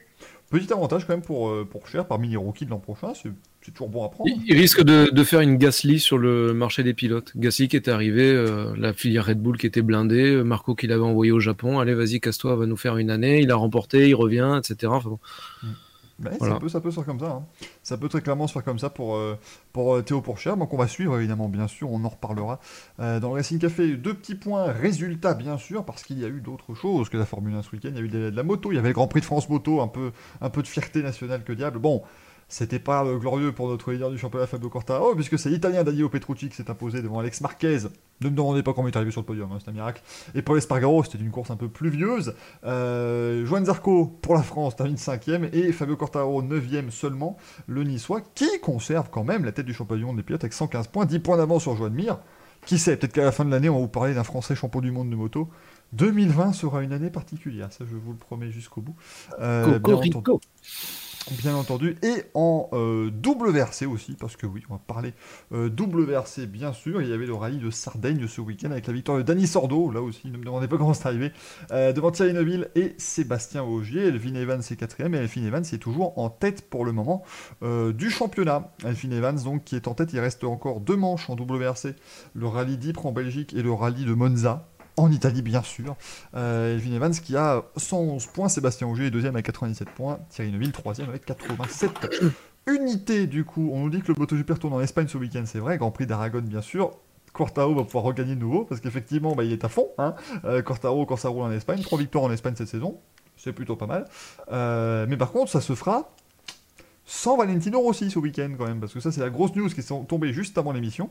petit avantage quand même pour euh, pour Cher parmi les rookies de l'an prochain, c'est, c'est toujours bon à prendre. Il, il risque de, de faire une Gasly sur le marché des pilotes. Gasly qui était arrivé, euh, la filière Red Bull qui était blindée, Marco qui l'avait envoyé au Japon, allez vas-y casse-toi, va nous faire une année, il a remporté, il revient, et cetera. Enfin, bon. Ben, voilà. ça, peut, ça peut se faire comme ça, hein. Ça peut très clairement se faire comme ça pour, euh, pour euh, Théo Pourcher, donc on va suivre évidemment, bien sûr, on en reparlera euh, dans le Racing Café. Deux petits points, résultats bien sûr, parce qu'il y a eu d'autres choses que la Formule un ce week-end, il y a eu de, de la moto, il y avait le Grand Prix de France moto, un peu, un peu de fierté nationale que diable, bon... C'était pas glorieux pour notre leader du championnat Fabio Quartararo, puisque c'est l'Italien Danilo Petrucci qui s'est imposé devant Alex Marquez. Ne me demandez pas comment il est arrivé sur le podium, hein, c'est un miracle. Et Paul Espargaro, c'était une course un peu pluvieuse. Euh, Joan Zarco pour la France termine cinquième et Fabio Quartararo neuvième seulement, le Niçois, qui conserve quand même la tête du champion des pilotes avec cent quinze points, dix points d'avance sur Joan Mir. Qui sait, peut-être qu'à la fin de l'année, on va vous parler d'un Français champion du monde de moto. deux mille vingt sera une année particulière, ça je vous le promets jusqu'au bout. Euh, Cocorico. Bien entendu, et en euh, double versé aussi, parce que oui, on va parler euh, double versé bien sûr. Il y avait le rallye de Sardaigne ce week-end avec la victoire de Dani Sordo, là aussi, ne me demandez pas comment c'est arrivé, euh, devant Thierry Neuville et Sébastien Ogier. Elfyn Evans est quatrième, et Elfyn Evans est toujours en tête pour le moment euh, du championnat. Elfyn Evans donc qui est en tête, il reste encore deux manches en double versé, le rallye d'Ypres en Belgique et le rallye de Monza. En Italie, bien sûr. Euh, Elfyn Evans qui a cent onze points. Sébastien Ogier est deuxième avec quatre-vingt-dix-sept points. Thierry Neuville, troisième avec quatre-vingt-sept unités. Du coup, on nous dit que le MotoGP retourne en Espagne ce week-end, c'est vrai. Grand Prix d'Aragon, bien sûr. Quartaro va pouvoir regagner de nouveau parce qu'effectivement, bah, il est à fond. Hein. Euh, Quartaro, quand ça roule en Espagne, trois victoires en Espagne cette saison. C'est plutôt pas mal. Euh, mais par contre, ça se fera sans Valentino Rossi ce week-end quand même. Parce que ça, c'est la grosse news qui est tombée juste avant l'émission.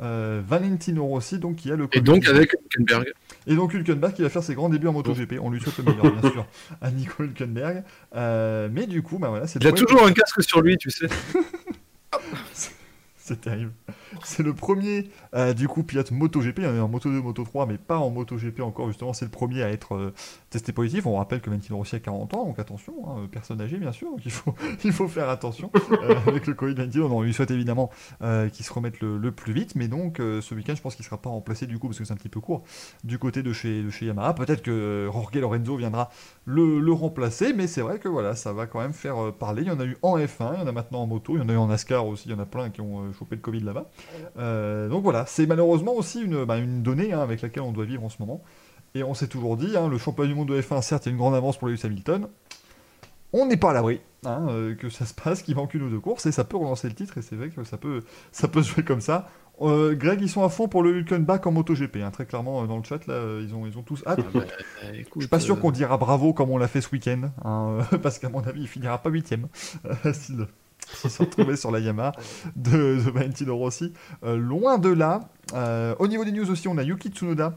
Euh, Valentino Rossi donc qui a le et donc avec Hülkenberg et donc Hülkenberg qui va faire ses grands débuts en MotoGP, on lui souhaite le meilleur bien sûr à Nico Hülkenberg, euh, mais du coup bah voilà, c'est il a toujours que... un casque sur lui tu sais. C'est terrible. C'est le premier, euh, du coup, pilote MotoGP. Il y en a en Moto deux, Moto trois, mais pas en MotoGP encore, justement. C'est le premier à être euh, testé positif. On rappelle que Valentino Rossi a quarante ans, donc attention, hein, personne âgée, bien sûr. Donc il faut, il faut faire attention. Euh, avec le Covid dix-neuf, on lui souhaite évidemment euh, qu'il se remette le, le plus vite. Mais donc, euh, ce week-end, je pense qu'il ne sera pas remplacé, du coup, parce que c'est un petit peu court, du côté de chez, de chez Yamaha. Peut-être que Jorge Lorenzo viendra le, le remplacer, mais c'est vrai que voilà, ça va quand même faire parler. Il y en a eu en F un, il y en a maintenant en moto, il y en a eu en NASCAR aussi, il y en a plein qui ont. Euh, choper le Covid là-bas. Euh, donc voilà, c'est malheureusement aussi une, bah, une donnée hein, avec laquelle on doit vivre en ce moment. Et on s'est toujours dit, hein, le championnat du monde de F un, certes, il y a une grande avance pour Lewis Hamilton. On n'est pas à l'abri hein, euh, que ça se passe, qu'il manque une ou deux courses, et ça peut relancer le titre, et c'est vrai que ça peut, ça peut se jouer comme ça. Euh, Greg, ils sont à fond pour le Hülkenberg en MotoGP, hein, très clairement dans le chat, là, ils ont, ils ont tous hâte. Ah bah, bah, écoute, je suis pas sûr euh... qu'on dira bravo comme on l'a fait ce week-end, hein, euh, parce qu'à mon avis, il finira pas huitième. Ils se sont retrouvés sur la Yamaha de, de Valentino Rossi. Euh, loin de là, euh, au niveau des news aussi, on a Yuki Tsunoda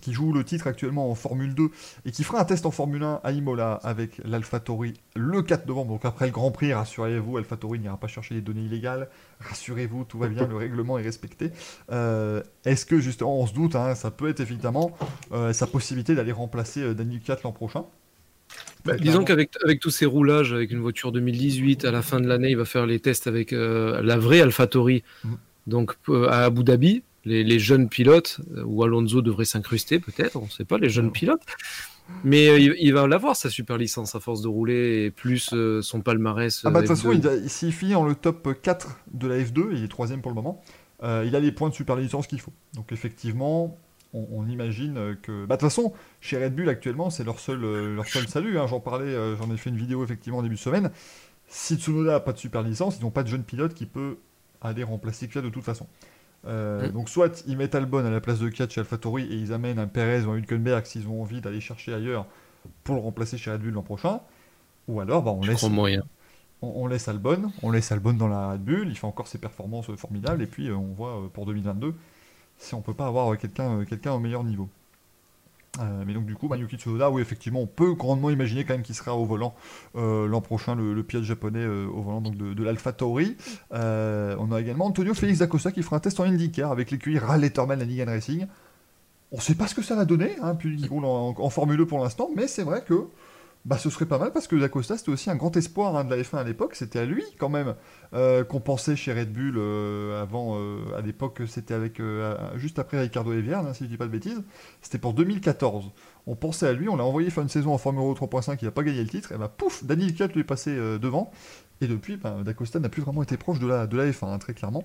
qui joue le titre actuellement en Formule deux et qui fera un test en Formule un à Imola avec l'Alpha Tauri le quatre novembre. Donc après le Grand Prix, rassurez-vous, Alpha Tauri n'ira pas chercher les données illégales. Rassurez-vous, tout va bien, le règlement est respecté. Euh, est-ce que justement, on se doute, hein, ça peut être évidemment euh, sa possibilité d'aller remplacer euh, Daniel Ricciardo l'an prochain. Bah, disons qu'avec avec tous ces roulages, avec une voiture deux mille dix-huit, à la fin de l'année, il va faire les tests avec euh, la vraie AlphaTauri, mmh. donc euh, à Abu Dhabi, les, les jeunes pilotes, où Alonso devrait s'incruster peut-être, on ne sait pas, les jeunes pilotes, mais euh, il, il va l'avoir sa super licence à force de rouler, et plus euh, son palmarès. Ah bah de toute façon, il a, s'il finit en le top quatre de la F deux, il est troisième pour le moment, euh, il a les points de super licence qu'il faut, donc effectivement... On, on imagine que... De bah, toute façon, chez Red Bull, actuellement, c'est leur seul, euh, leur seul salut. Hein. J'en parlais, euh, j'en ai fait une vidéo, effectivement, en début de semaine. Si Tsunoda n'a pas de super licence, ils n'ont pas de jeune pilote qui peut aller remplacer Kia de toute façon. Euh, mmh. Donc, soit ils mettent Albon à la place de Kia chez AlphaTauri et ils amènent un Perez ou un Hülkenberg s'ils ont envie d'aller chercher ailleurs pour le remplacer chez Red Bull l'an prochain. Ou alors, bah, on Je laisse... On laisse Albon. On laisse Albon dans la Red Bull. Il fait encore ses performances formidables. Et puis, on voit pour deux mille vingt-deux... si on peut pas avoir quelqu'un quelqu'un au meilleur niveau. Euh, mais donc du coup, bah, Yuki Tsunoda, oui effectivement, on peut grandement imaginer quand même qu'il sera au volant euh, l'an prochain, le, le pilote japonais euh, au volant donc de, de l'Alpha Tauri. Euh, on a également Antonio Félix Acosta qui fera un test en IndyCar avec l'écurie Letterman la Nigan Racing. On ne sait pas ce que ça va donner, hein, puis il roule en, en Formule deux pour l'instant, mais c'est vrai que bah, ce serait pas mal parce que Acosta c'était aussi un grand espoir hein, de la F un à l'époque, c'était à lui quand même euh, qu'on pensait chez Red Bull euh, avant, euh, à l'époque c'était avec euh, juste après Ricardo Evian, hein, si je dis pas de bêtises, c'était pour deux mille quatorze. On pensait à lui, on l'a envoyé faire une saison en Formule trois point cinq, il n'a pas gagné le titre, et bah pouf, Daniel Ricciardo lui est passé euh, devant, et depuis bah, Acosta n'a plus vraiment été proche de la, de la F un, hein, très clairement.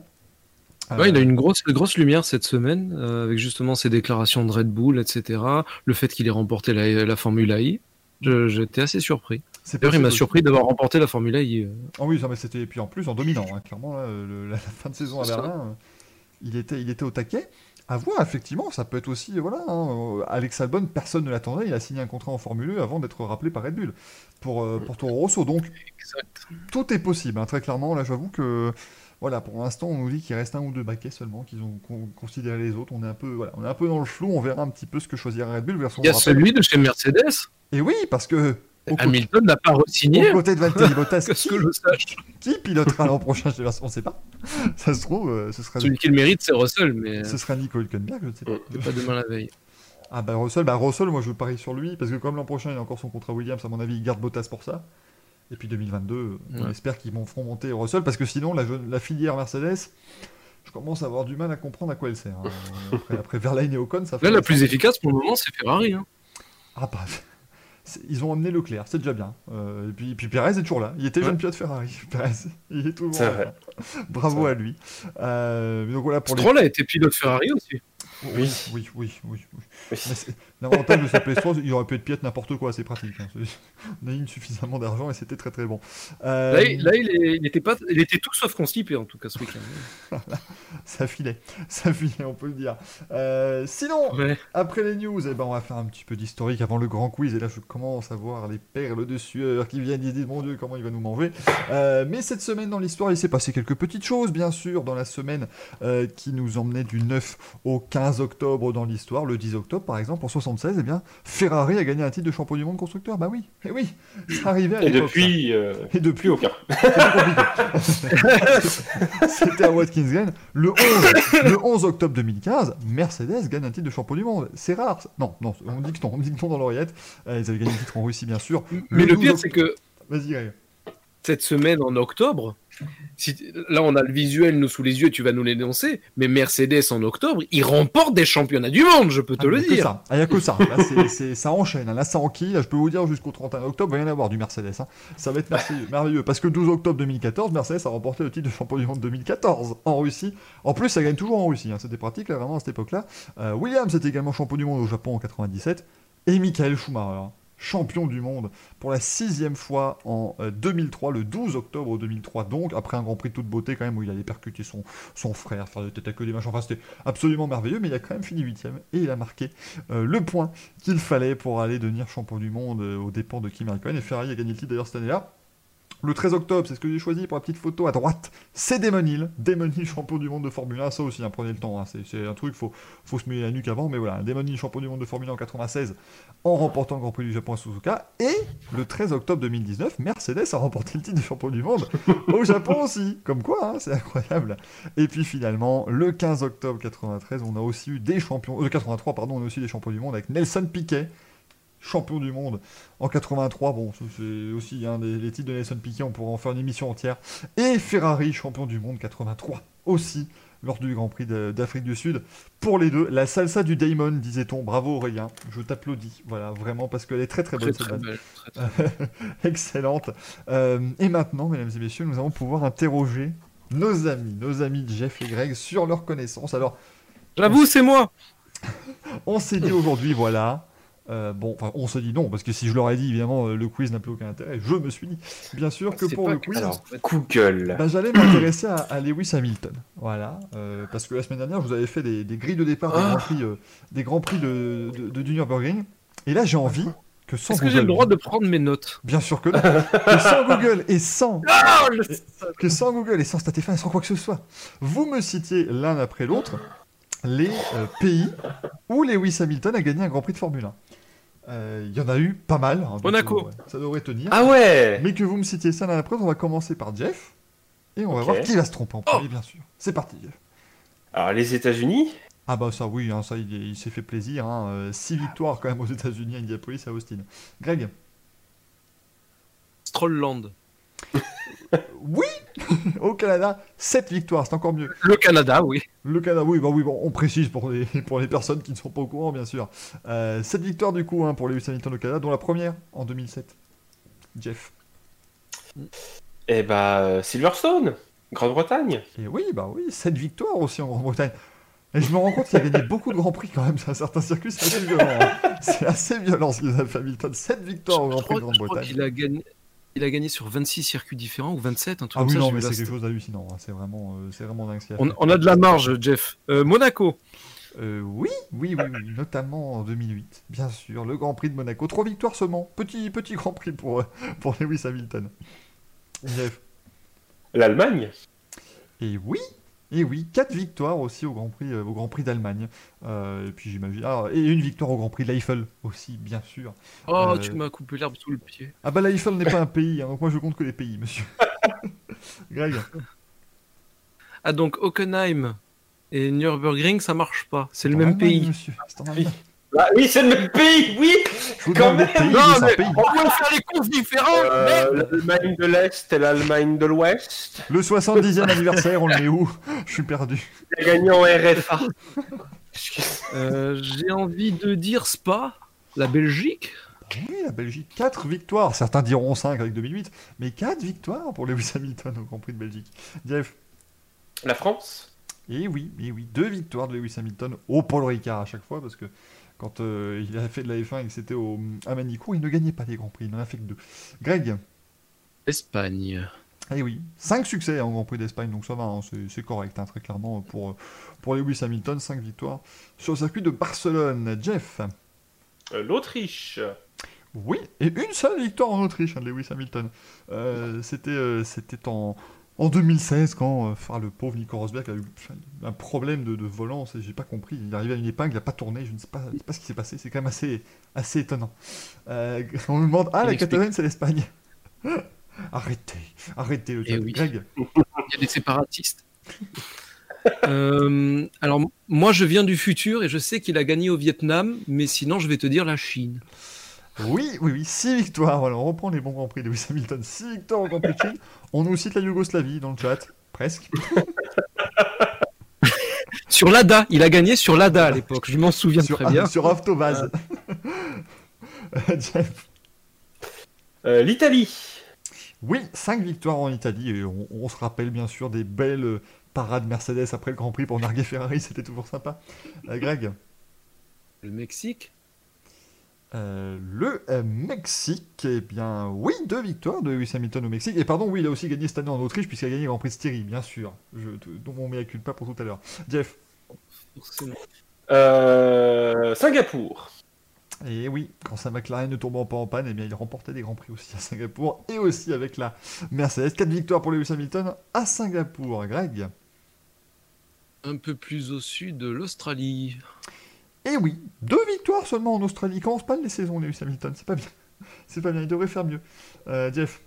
Ouais, il a eu une grosse, grosse lumière cette semaine, euh, avec justement ses déclarations de Red Bull, et cetera. Le fait qu'il ait remporté la, la Formule I, j'étais assez surpris. D'ailleurs, il m'a surpris d'avoir remporté la Formule I. Ah oui, ça, mais c'était... Et puis en plus, en dominant, hein, clairement, là, le, la fin de saison à Berlin, il était, il était au taquet. À voir, effectivement, ça peut être aussi... voilà, hein, Alex Albon, personne ne l'attendait, il a signé un contrat en Formule deux avant d'être rappelé par Red Bull pour, euh, pour Toro Rosso. Donc, exact. Tout est possible, hein, très clairement. Là, j'avoue que... Voilà, pour l'instant, on nous dit qu'il reste un ou deux baquets seulement, qu'ils ont con- considéré les autres. On est, un peu, voilà, on est un peu dans le flou, on verra un petit peu ce que choisira Red Bull. Il y a celui de chez Mercedes. Et oui, parce que... Hamilton n'a pas re-signé. Au côté de Valtteri Bottas, que qui, je sache. Qui pilotera l'an prochain chez Mercedes, on ne sait pas. Ça se trouve, euh, ce sera... Celui qui le mérite, c'est Russell, mais... Ce sera Nico Hülkenberg, je ne sais pas. C'est pas demain la veille. Ah bah Russell, bah Russell, moi je parie sur lui, parce que comme l'an prochain, il a encore son contrat Williams, à mon avis, il garde Bottas pour ça. Et puis deux mille vingt-deux, on ouais. espère qu'ils vont monter Russell, parce que sinon, la, la filière Mercedes, je commence à avoir du mal à comprendre à quoi elle sert. Hein. Après, après Verlaine et Ocon, ça fait... Là, la plus efficace pour le moment, c'est Ferrari. Hein. Ah bah, ils ont emmené Leclerc, c'est déjà bien. Euh, et puis, puis Perez est toujours là. Il était ouais. jeune pilote Ferrari, Perez. Il est toujours là. Vrai. Bravo à lui. Euh, donc voilà pour Stroll les... a été pilote Ferrari aussi. Oui, oui, oui, oui. oui. oui. Mais l'avantage de sa P S trois, il aurait pu être pilote n'importe quoi, c'est pratique. Hein. On a eu suffisamment d'argent et c'était très très bon. Euh... Là, il, là il, est, il, était pas, il était tout sauf constipé en tout cas ce week-end. ça filait, ça filait, on peut le dire. Euh, sinon, ouais. après les news, eh ben, on va faire un petit peu d'historique avant le grand quiz. Et là, je commence à voir les perles de sueur qui viennent. Ils disent, mon Dieu, comment il va nous manger. Euh, mais cette semaine dans l'histoire, il s'est passé quelques petites choses, bien sûr, dans la semaine euh, qui nous emmenait du neuf au quinze octobre dans l'histoire, le dix octobre par exemple, en soixante-seize, eh bien, Ferrari a gagné un titre de champion du monde constructeur. Bah oui, eh oui, ça arrivait à l'époque. Et depuis, euh... et depuis aucun. C'était à Watkins Glen. Le onze octobre deux mille quinze, Mercedes gagne un titre de champion du monde. C'est rare. Non, non, on dit que non, on dit que non dans l'oreillette. Ils avaient gagné le titre en Russie, bien sûr. Le Mais le pire, octobre... c'est que Vas-y, Greg. Cette semaine en octobre, si t... là on a le visuel nous sous les yeux, tu vas nous l'énoncer, mais Mercedes en octobre, il remporte des championnats du monde, je peux te ah, le dire. Il n'y a que ça, là, c'est, c'est, ça enchaîne, là ça enquille, là, je peux vous dire jusqu'au trente et un octobre, il va y en avoir du Mercedes, hein. Ça va être merveilleux, merveilleux, parce que le douze octobre deux mille quatorze, Mercedes a remporté le titre de champion du monde deux mille quatorze en Russie, en plus ça gagne toujours en Russie, hein. C'était pratique là, vraiment à cette époque-là. Euh, Williams était également champion du monde au Japon en quatre-vingt-dix-sept, et Michael Schumacher, hein. Champion du monde pour la sixième fois en deux mille trois, le douze octobre deux mille trois donc, après un Grand Prix de toute beauté quand même où il allait percuter son, son frère, faire de tête à queue des machins, enfin c'était absolument merveilleux, mais il a quand même fini huitième et il a marqué euh, le point qu'il fallait pour aller devenir champion du monde euh, aux dépens de Kimi Räikkönen, et Ferrari a gagné le titre d'ailleurs cette année-là. Le treize octobre, c'est ce que j'ai choisi pour la petite photo à droite, c'est Damon Hill, Damon Hill champion du monde de Formule un, ça aussi, hein, prenez le temps, hein, c'est, c'est un truc, il faut, faut se mouiller la nuque avant, mais voilà, Damon Hill champion du monde de Formule un en quatre-vingt-seize, en remportant le Grand Prix du Japon à Suzuka, et le treize octobre deux mille dix-neuf, Mercedes a remporté le titre de champion du monde au Japon aussi, comme quoi, hein, c'est incroyable. Et puis finalement, le quinze octobre quatre-vingt-treize, on a aussi eu des champions, euh, quatre-vingt-trois, pardon, on a aussi des champions du monde avec Nelson Piquet, champion du monde en quatre-vingt-trois, bon c'est aussi hein, les, les titres de Nelson Piquet, on pourra en faire une émission entière, et Ferrari champion du monde quatre-vingt-trois aussi lors du Grand Prix de, d'Afrique du Sud pour les deux, la salsa du Damon disait-on, bravo Aurélien, je t'applaudis, voilà vraiment parce qu'elle est très très bonne très, très belle, très, très excellente. Euh, et maintenant mesdames et messieurs, nous allons pouvoir interroger nos amis, nos amis Jeff et Greg sur leurs connaissances. Alors j'avoue on... c'est moi on s'est dit aujourd'hui voilà Euh, bon, enfin, on se dit non, parce que si je l'aurais dit, évidemment, euh, le quiz n'a plus aucun intérêt. Je me suis dit, bien sûr, que c'est pour le quiz... Alors, Google. Bah, j'allais m'intéresser à, à Lewis Hamilton. Voilà, euh, parce que la semaine dernière, je vous avais fait des, des grilles de départ ah. des, grands prix, euh, des Grands Prix de, de, de, de Nürburgring. Et là, j'ai envie que sans Est-ce Google... Est-ce que j'ai le droit de prendre mes notes? Bien sûr que non. Que sans Google et sans... Ah, je... et, que sans Google et sans Statéphane et sans quoi que ce soit, vous me citiez l'un après l'autre les euh, pays où Lewis Hamilton a gagné un Grand Prix de Formule un. Il euh, y en a eu pas mal. Hein, Monaco. Que, ouais, ça devrait tenir. Ah ouais. Mais que vous me citiez ça l'un après, on va commencer par Jeff. Et on okay. va voir qui va se tromper en premier, oh bien sûr. C'est parti, Jeff. Alors, les États-Unis. Ah bah ça, oui, hein, ça, il, il s'est fait plaisir. Hein. Six victoires quand même aux États-Unis, à Indianapolis, à Austin. Greg. Strollland. Oui. Au Canada, sept victoires, c'est encore mieux. Le Canada, oui. Le Canada, oui, bah oui, bon, on précise pour les, pour les personnes qui ne sont pas au courant, bien sûr. Euh, sept victoires du coup hein, pour Lewis Hamilton au Canada, dont la première en deux mille sept. Jeff. Eh bah, Silverstone, Grande-Bretagne. Et oui, bah oui, sept victoires aussi en Grande-Bretagne. Et je me rends compte qu'il y a gagné beaucoup de grands prix quand même sur certains circuits, c'est assez violent. Hein. C'est assez violent ce qu'ils ont fait Hamilton, sept victoires au Grand Prix de Grande-Bretagne. Il a gagné sur vingt-six circuits différents ou vingt-sept, un truc ah comme oui, ça. Ah oui, non, mais c'est quelque chose d'hallucinant. Hein. C'est vraiment, euh, c'est vraiment dingue. On, on a de la marge, Jeff. Euh, Monaco. Euh, oui, oui, oui, oui, notamment en deux mille huit, bien sûr. Le Grand Prix de Monaco, trois victoires seulement. Petit, petit Grand Prix pour euh, pour Lewis Hamilton. Jeff. L'Allemagne. Et oui. Et oui, quatre victoires aussi au Grand Prix, euh, au Grand Prix d'Allemagne. Euh, et puis j'imagine, ah, et une victoire au Grand Prix de l'Eiffel aussi, bien sûr. Oh, euh... tu m'as coupé l'herbe sous le pied. Ah bah l'Eiffel n'est pas un pays, hein, donc moi je compte que les pays, monsieur. Greg. Ah donc Hockenheim et Nürburgring, ça marche pas. C'est le même pays. Monsieur. C'est en Allemagne. Ah, oui, c'est le même pays, oui. Quand même. Pays, non, mais pays. On peut faire les courses différentes. Euh, L'Allemagne de l'Est et l'Allemagne de l'Ouest. Le soixante-dixième anniversaire, on le met où? Je suis perdu. Les gagnants R F A. euh, J'ai envie de dire Spa, la Belgique. Oui, la Belgique, quatre victoires. Certains diront cinq avec deux mille huit, mais quatre victoires pour Lewis Hamilton au Grand Prix de Belgique. Jeff. La France. Et oui, et oui, deux victoires de Lewis Hamilton au Paul Ricard à chaque fois, parce que quand euh, il a fait de la F un et que c'était au, à Manicourt, il ne gagnait pas les Grands Prix, il n'en a fait que deux. Greg. Espagne. Eh oui, cinq succès en Grand Prix d'Espagne, donc ça va, hein, c'est, c'est correct, hein, très clairement, pour, pour Lewis Hamilton, cinq victoires sur le circuit de Barcelone. Jeff. Euh, L'Autriche. Oui, et une seule victoire en Autriche, hein, de Lewis Hamilton. Euh, c'était, euh, c'était en... En deux mille seize, quand euh, le pauvre Nico Rosberg a eu un problème de, de volant, c'est, j'ai pas compris, il est arrivé à une épingle, il n'a pas tourné, je ne sais pas, je sais pas ce qui s'est passé, c'est quand même assez, assez étonnant. Euh, on nous demande, ah, la Catalogne, c'est l'Espagne. Arrêtez, arrêtez le truc, oui. Greg. Il y a des séparatistes. euh, alors, moi, je viens du futur et je sais qu'il a gagné au Vietnam, mais sinon, je vais te dire la Chine. Oui, oui, oui, six victoires. Alors, on reprend les bons Grands Prix de Lewis Hamilton. six victoires au Grand Prix de Chine. On nous cite la Yougoslavie dans le chat. Presque. Sur l'A D A. Il a gagné sur l'A D A à l'époque. Je m'en souviens sur, très bien. Sur Avtovaz. Jeff. Euh, L'Italie. Oui, cinq victoires en Italie. Et on, on se rappelle bien sûr des belles parades Mercedes après le Grand Prix pour narguer Ferrari. C'était toujours sympa. Euh, Greg. Le Mexique. Euh, le euh, Mexique, eh bien oui, deux victoires de Lewis Hamilton au Mexique. Et pardon, oui, il a aussi gagné cette année en Autriche puisqu'il a gagné le Grand Prix de Styrie, bien sûr. Je, dont on mea culpa pour tout à l'heure. Jeff. Euh, Singapour. Et oui, quand sa McLaren ne tombait pas en panne, eh bien il remportait des Grands Prix aussi à Singapour et aussi avec la Mercedes. Quatre victoires pour Lewis Hamilton à Singapour. Greg. Un peu plus au sud de l'Australie. Et oui, deux victoires seulement en Australie. Commence pas les saisons, Lewis Hamilton, c'est pas bien. C'est pas bien, il devrait faire mieux. Euh, Jeff.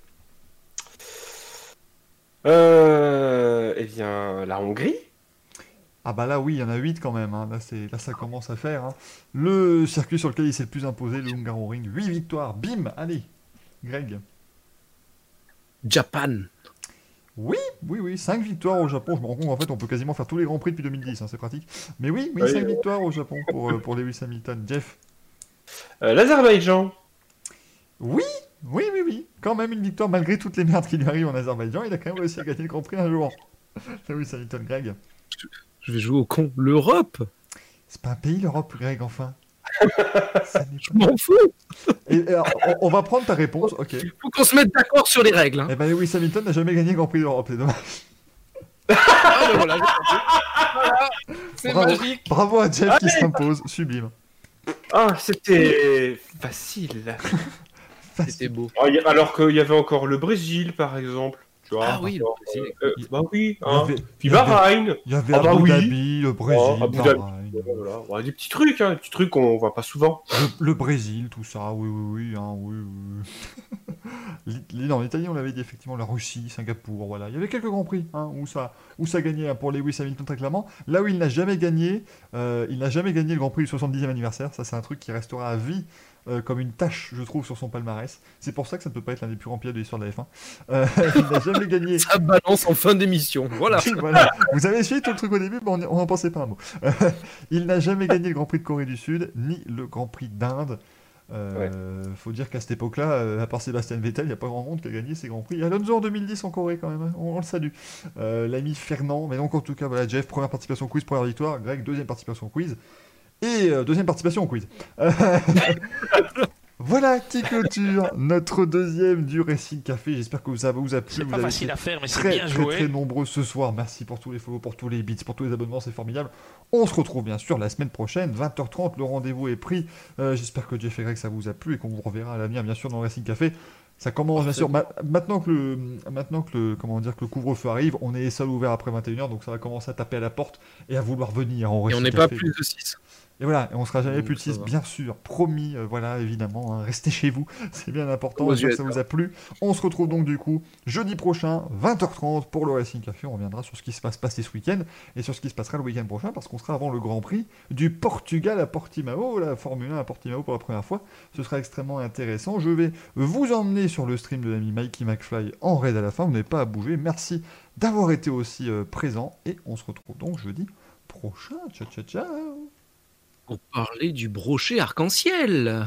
Euh, eh bien, la Hongrie. Ah bah là, oui, il y en a huit quand même. Hein. Là, c'est, là, ça commence à faire. Hein. Le circuit sur lequel il s'est le plus imposé, le Hungaroring. huit victoires, bim, allez. Greg. Japan. Oui, oui, oui, cinq victoires au Japon. Je me rends compte, en fait, on peut quasiment faire tous les Grands Prix depuis deux mille dix, hein, c'est pratique. Mais oui, oui, cinq victoires au Japon pour, euh, pour Lewis Hamilton. Jeff. Euh, L'Azerbaïdjan. Oui, oui, oui, oui. Quand même une victoire, malgré toutes les merdes qui lui arrivent en Azerbaïdjan, il a quand même réussi à gagner le Grand Prix un jour. Lewis Hamilton, Greg. Je vais jouer au con. L'Europe. C'est pas un pays, l'Europe, Greg, enfin. Je m'en fous. Et alors, on, on va prendre ta réponse, ok. Il faut qu'on se mette d'accord sur les règles. Hein. Eh ben Lewis Hamilton n'a jamais gagné Grand Prix d'Europe, c'est dommage. Ah, ben voilà, voilà, c'est bravo, magique. Bravo à Jeff. Allez, qui s'impose, sublime. Ah, oh, c'était facile. Facile. C'était beau. Alors qu'il y avait encore le Brésil, par exemple. tu vois. Ah oui, alors, le Brésil. Euh, euh, bah oui. Hein. Avait, Puis Bahreïn. Il y avait, y avait ah, Abu bah, Dhabi, oui. le Brésil, ah, Abu Dhabi. Voilà. Ouais, des petits trucs, hein, des petits trucs qu'on voit pas souvent. Le, le Brésil, tout ça, oui, oui, oui, hein, oui, oui. Non, l'Italie, on l'avait dit effectivement, la Russie, Singapour, voilà. Il y avait quelques grands prix hein, où ça, où ça gagnait hein, pour Lewis Hamilton très clairement. Là où il n'a jamais gagné, euh, il n'a jamais gagné le Grand Prix du soixante-dixième anniversaire. Ça, c'est un truc qui restera à vie. Euh, comme une tâche, je trouve, sur son palmarès. C'est pour ça que ça ne peut pas être l'un des plus grands pilotes de l'histoire de la F un. Euh, il n'a jamais gagné. Ça balance en fin d'émission. Voilà. Voilà. Vous avez suivi tout le truc au début, mais on n'en pensait pas un mot. Euh, il n'a jamais gagné le Grand Prix de Corée du Sud, ni le Grand Prix d'Inde. Euh, ouais. Faut dire qu'à cette époque-là, à part Sebastian Vettel, il n'y a pas grand monde qui a gagné ces Grands Prix. Et Alonso en deux mille dix en Corée, quand même. Hein. On, on le salue. Euh, l'ami Fernand. Mais donc, en tout cas, voilà, Jeff, première participation quiz, première victoire. Greg, deuxième participation quiz. Et euh, deuxième participation au quiz. Euh, voilà qui clôture notre deuxième du Racing Café. J'espère que ça vous a plu. C'est vous pas avez facile à faire, mais très, c'est bien joué. Très, très nombreux ce soir. Merci pour tous les follow, pour tous les bits, pour tous les abonnements. C'est formidable. On se retrouve bien sûr la semaine prochaine, vingt heures trente. Le rendez-vous est pris. Euh, j'espère que Jeff et Greg, ça vous a plu et qu'on vous reverra à l'avenir, bien sûr, dans le Racing Café. Ça commence, bien sûr, ma- maintenant que le, maintenant que le, comment dire, que le couvre-feu arrive, on est seul ouvert après vingt et une heures, donc ça va commencer à taper à la porte et à vouloir venir. Hein, et on n'est pas plus de six. Et voilà, et on ne sera jamais plus de six, bien sûr, promis, euh, voilà, évidemment, hein, restez chez vous, c'est bien important, j'espère que ça vous a plu. On se retrouve donc du coup jeudi prochain, vingt heures trente, pour le Racing Café, on reviendra sur ce qui se passe passer ce week-end, et sur ce qui se passera le week-end prochain, parce qu'on sera avant le Grand Prix du Portugal à Portimao, la Formule un à Portimao pour la première fois, ce sera extrêmement intéressant. Je vais vous emmener sur le stream de l'ami Mikey McFly en raid à la fin, vous n'avez pas à bouger, merci d'avoir été aussi euh, présent, et on se retrouve donc jeudi prochain, ciao ciao ciao. On parlait du brochet arc-en-ciel.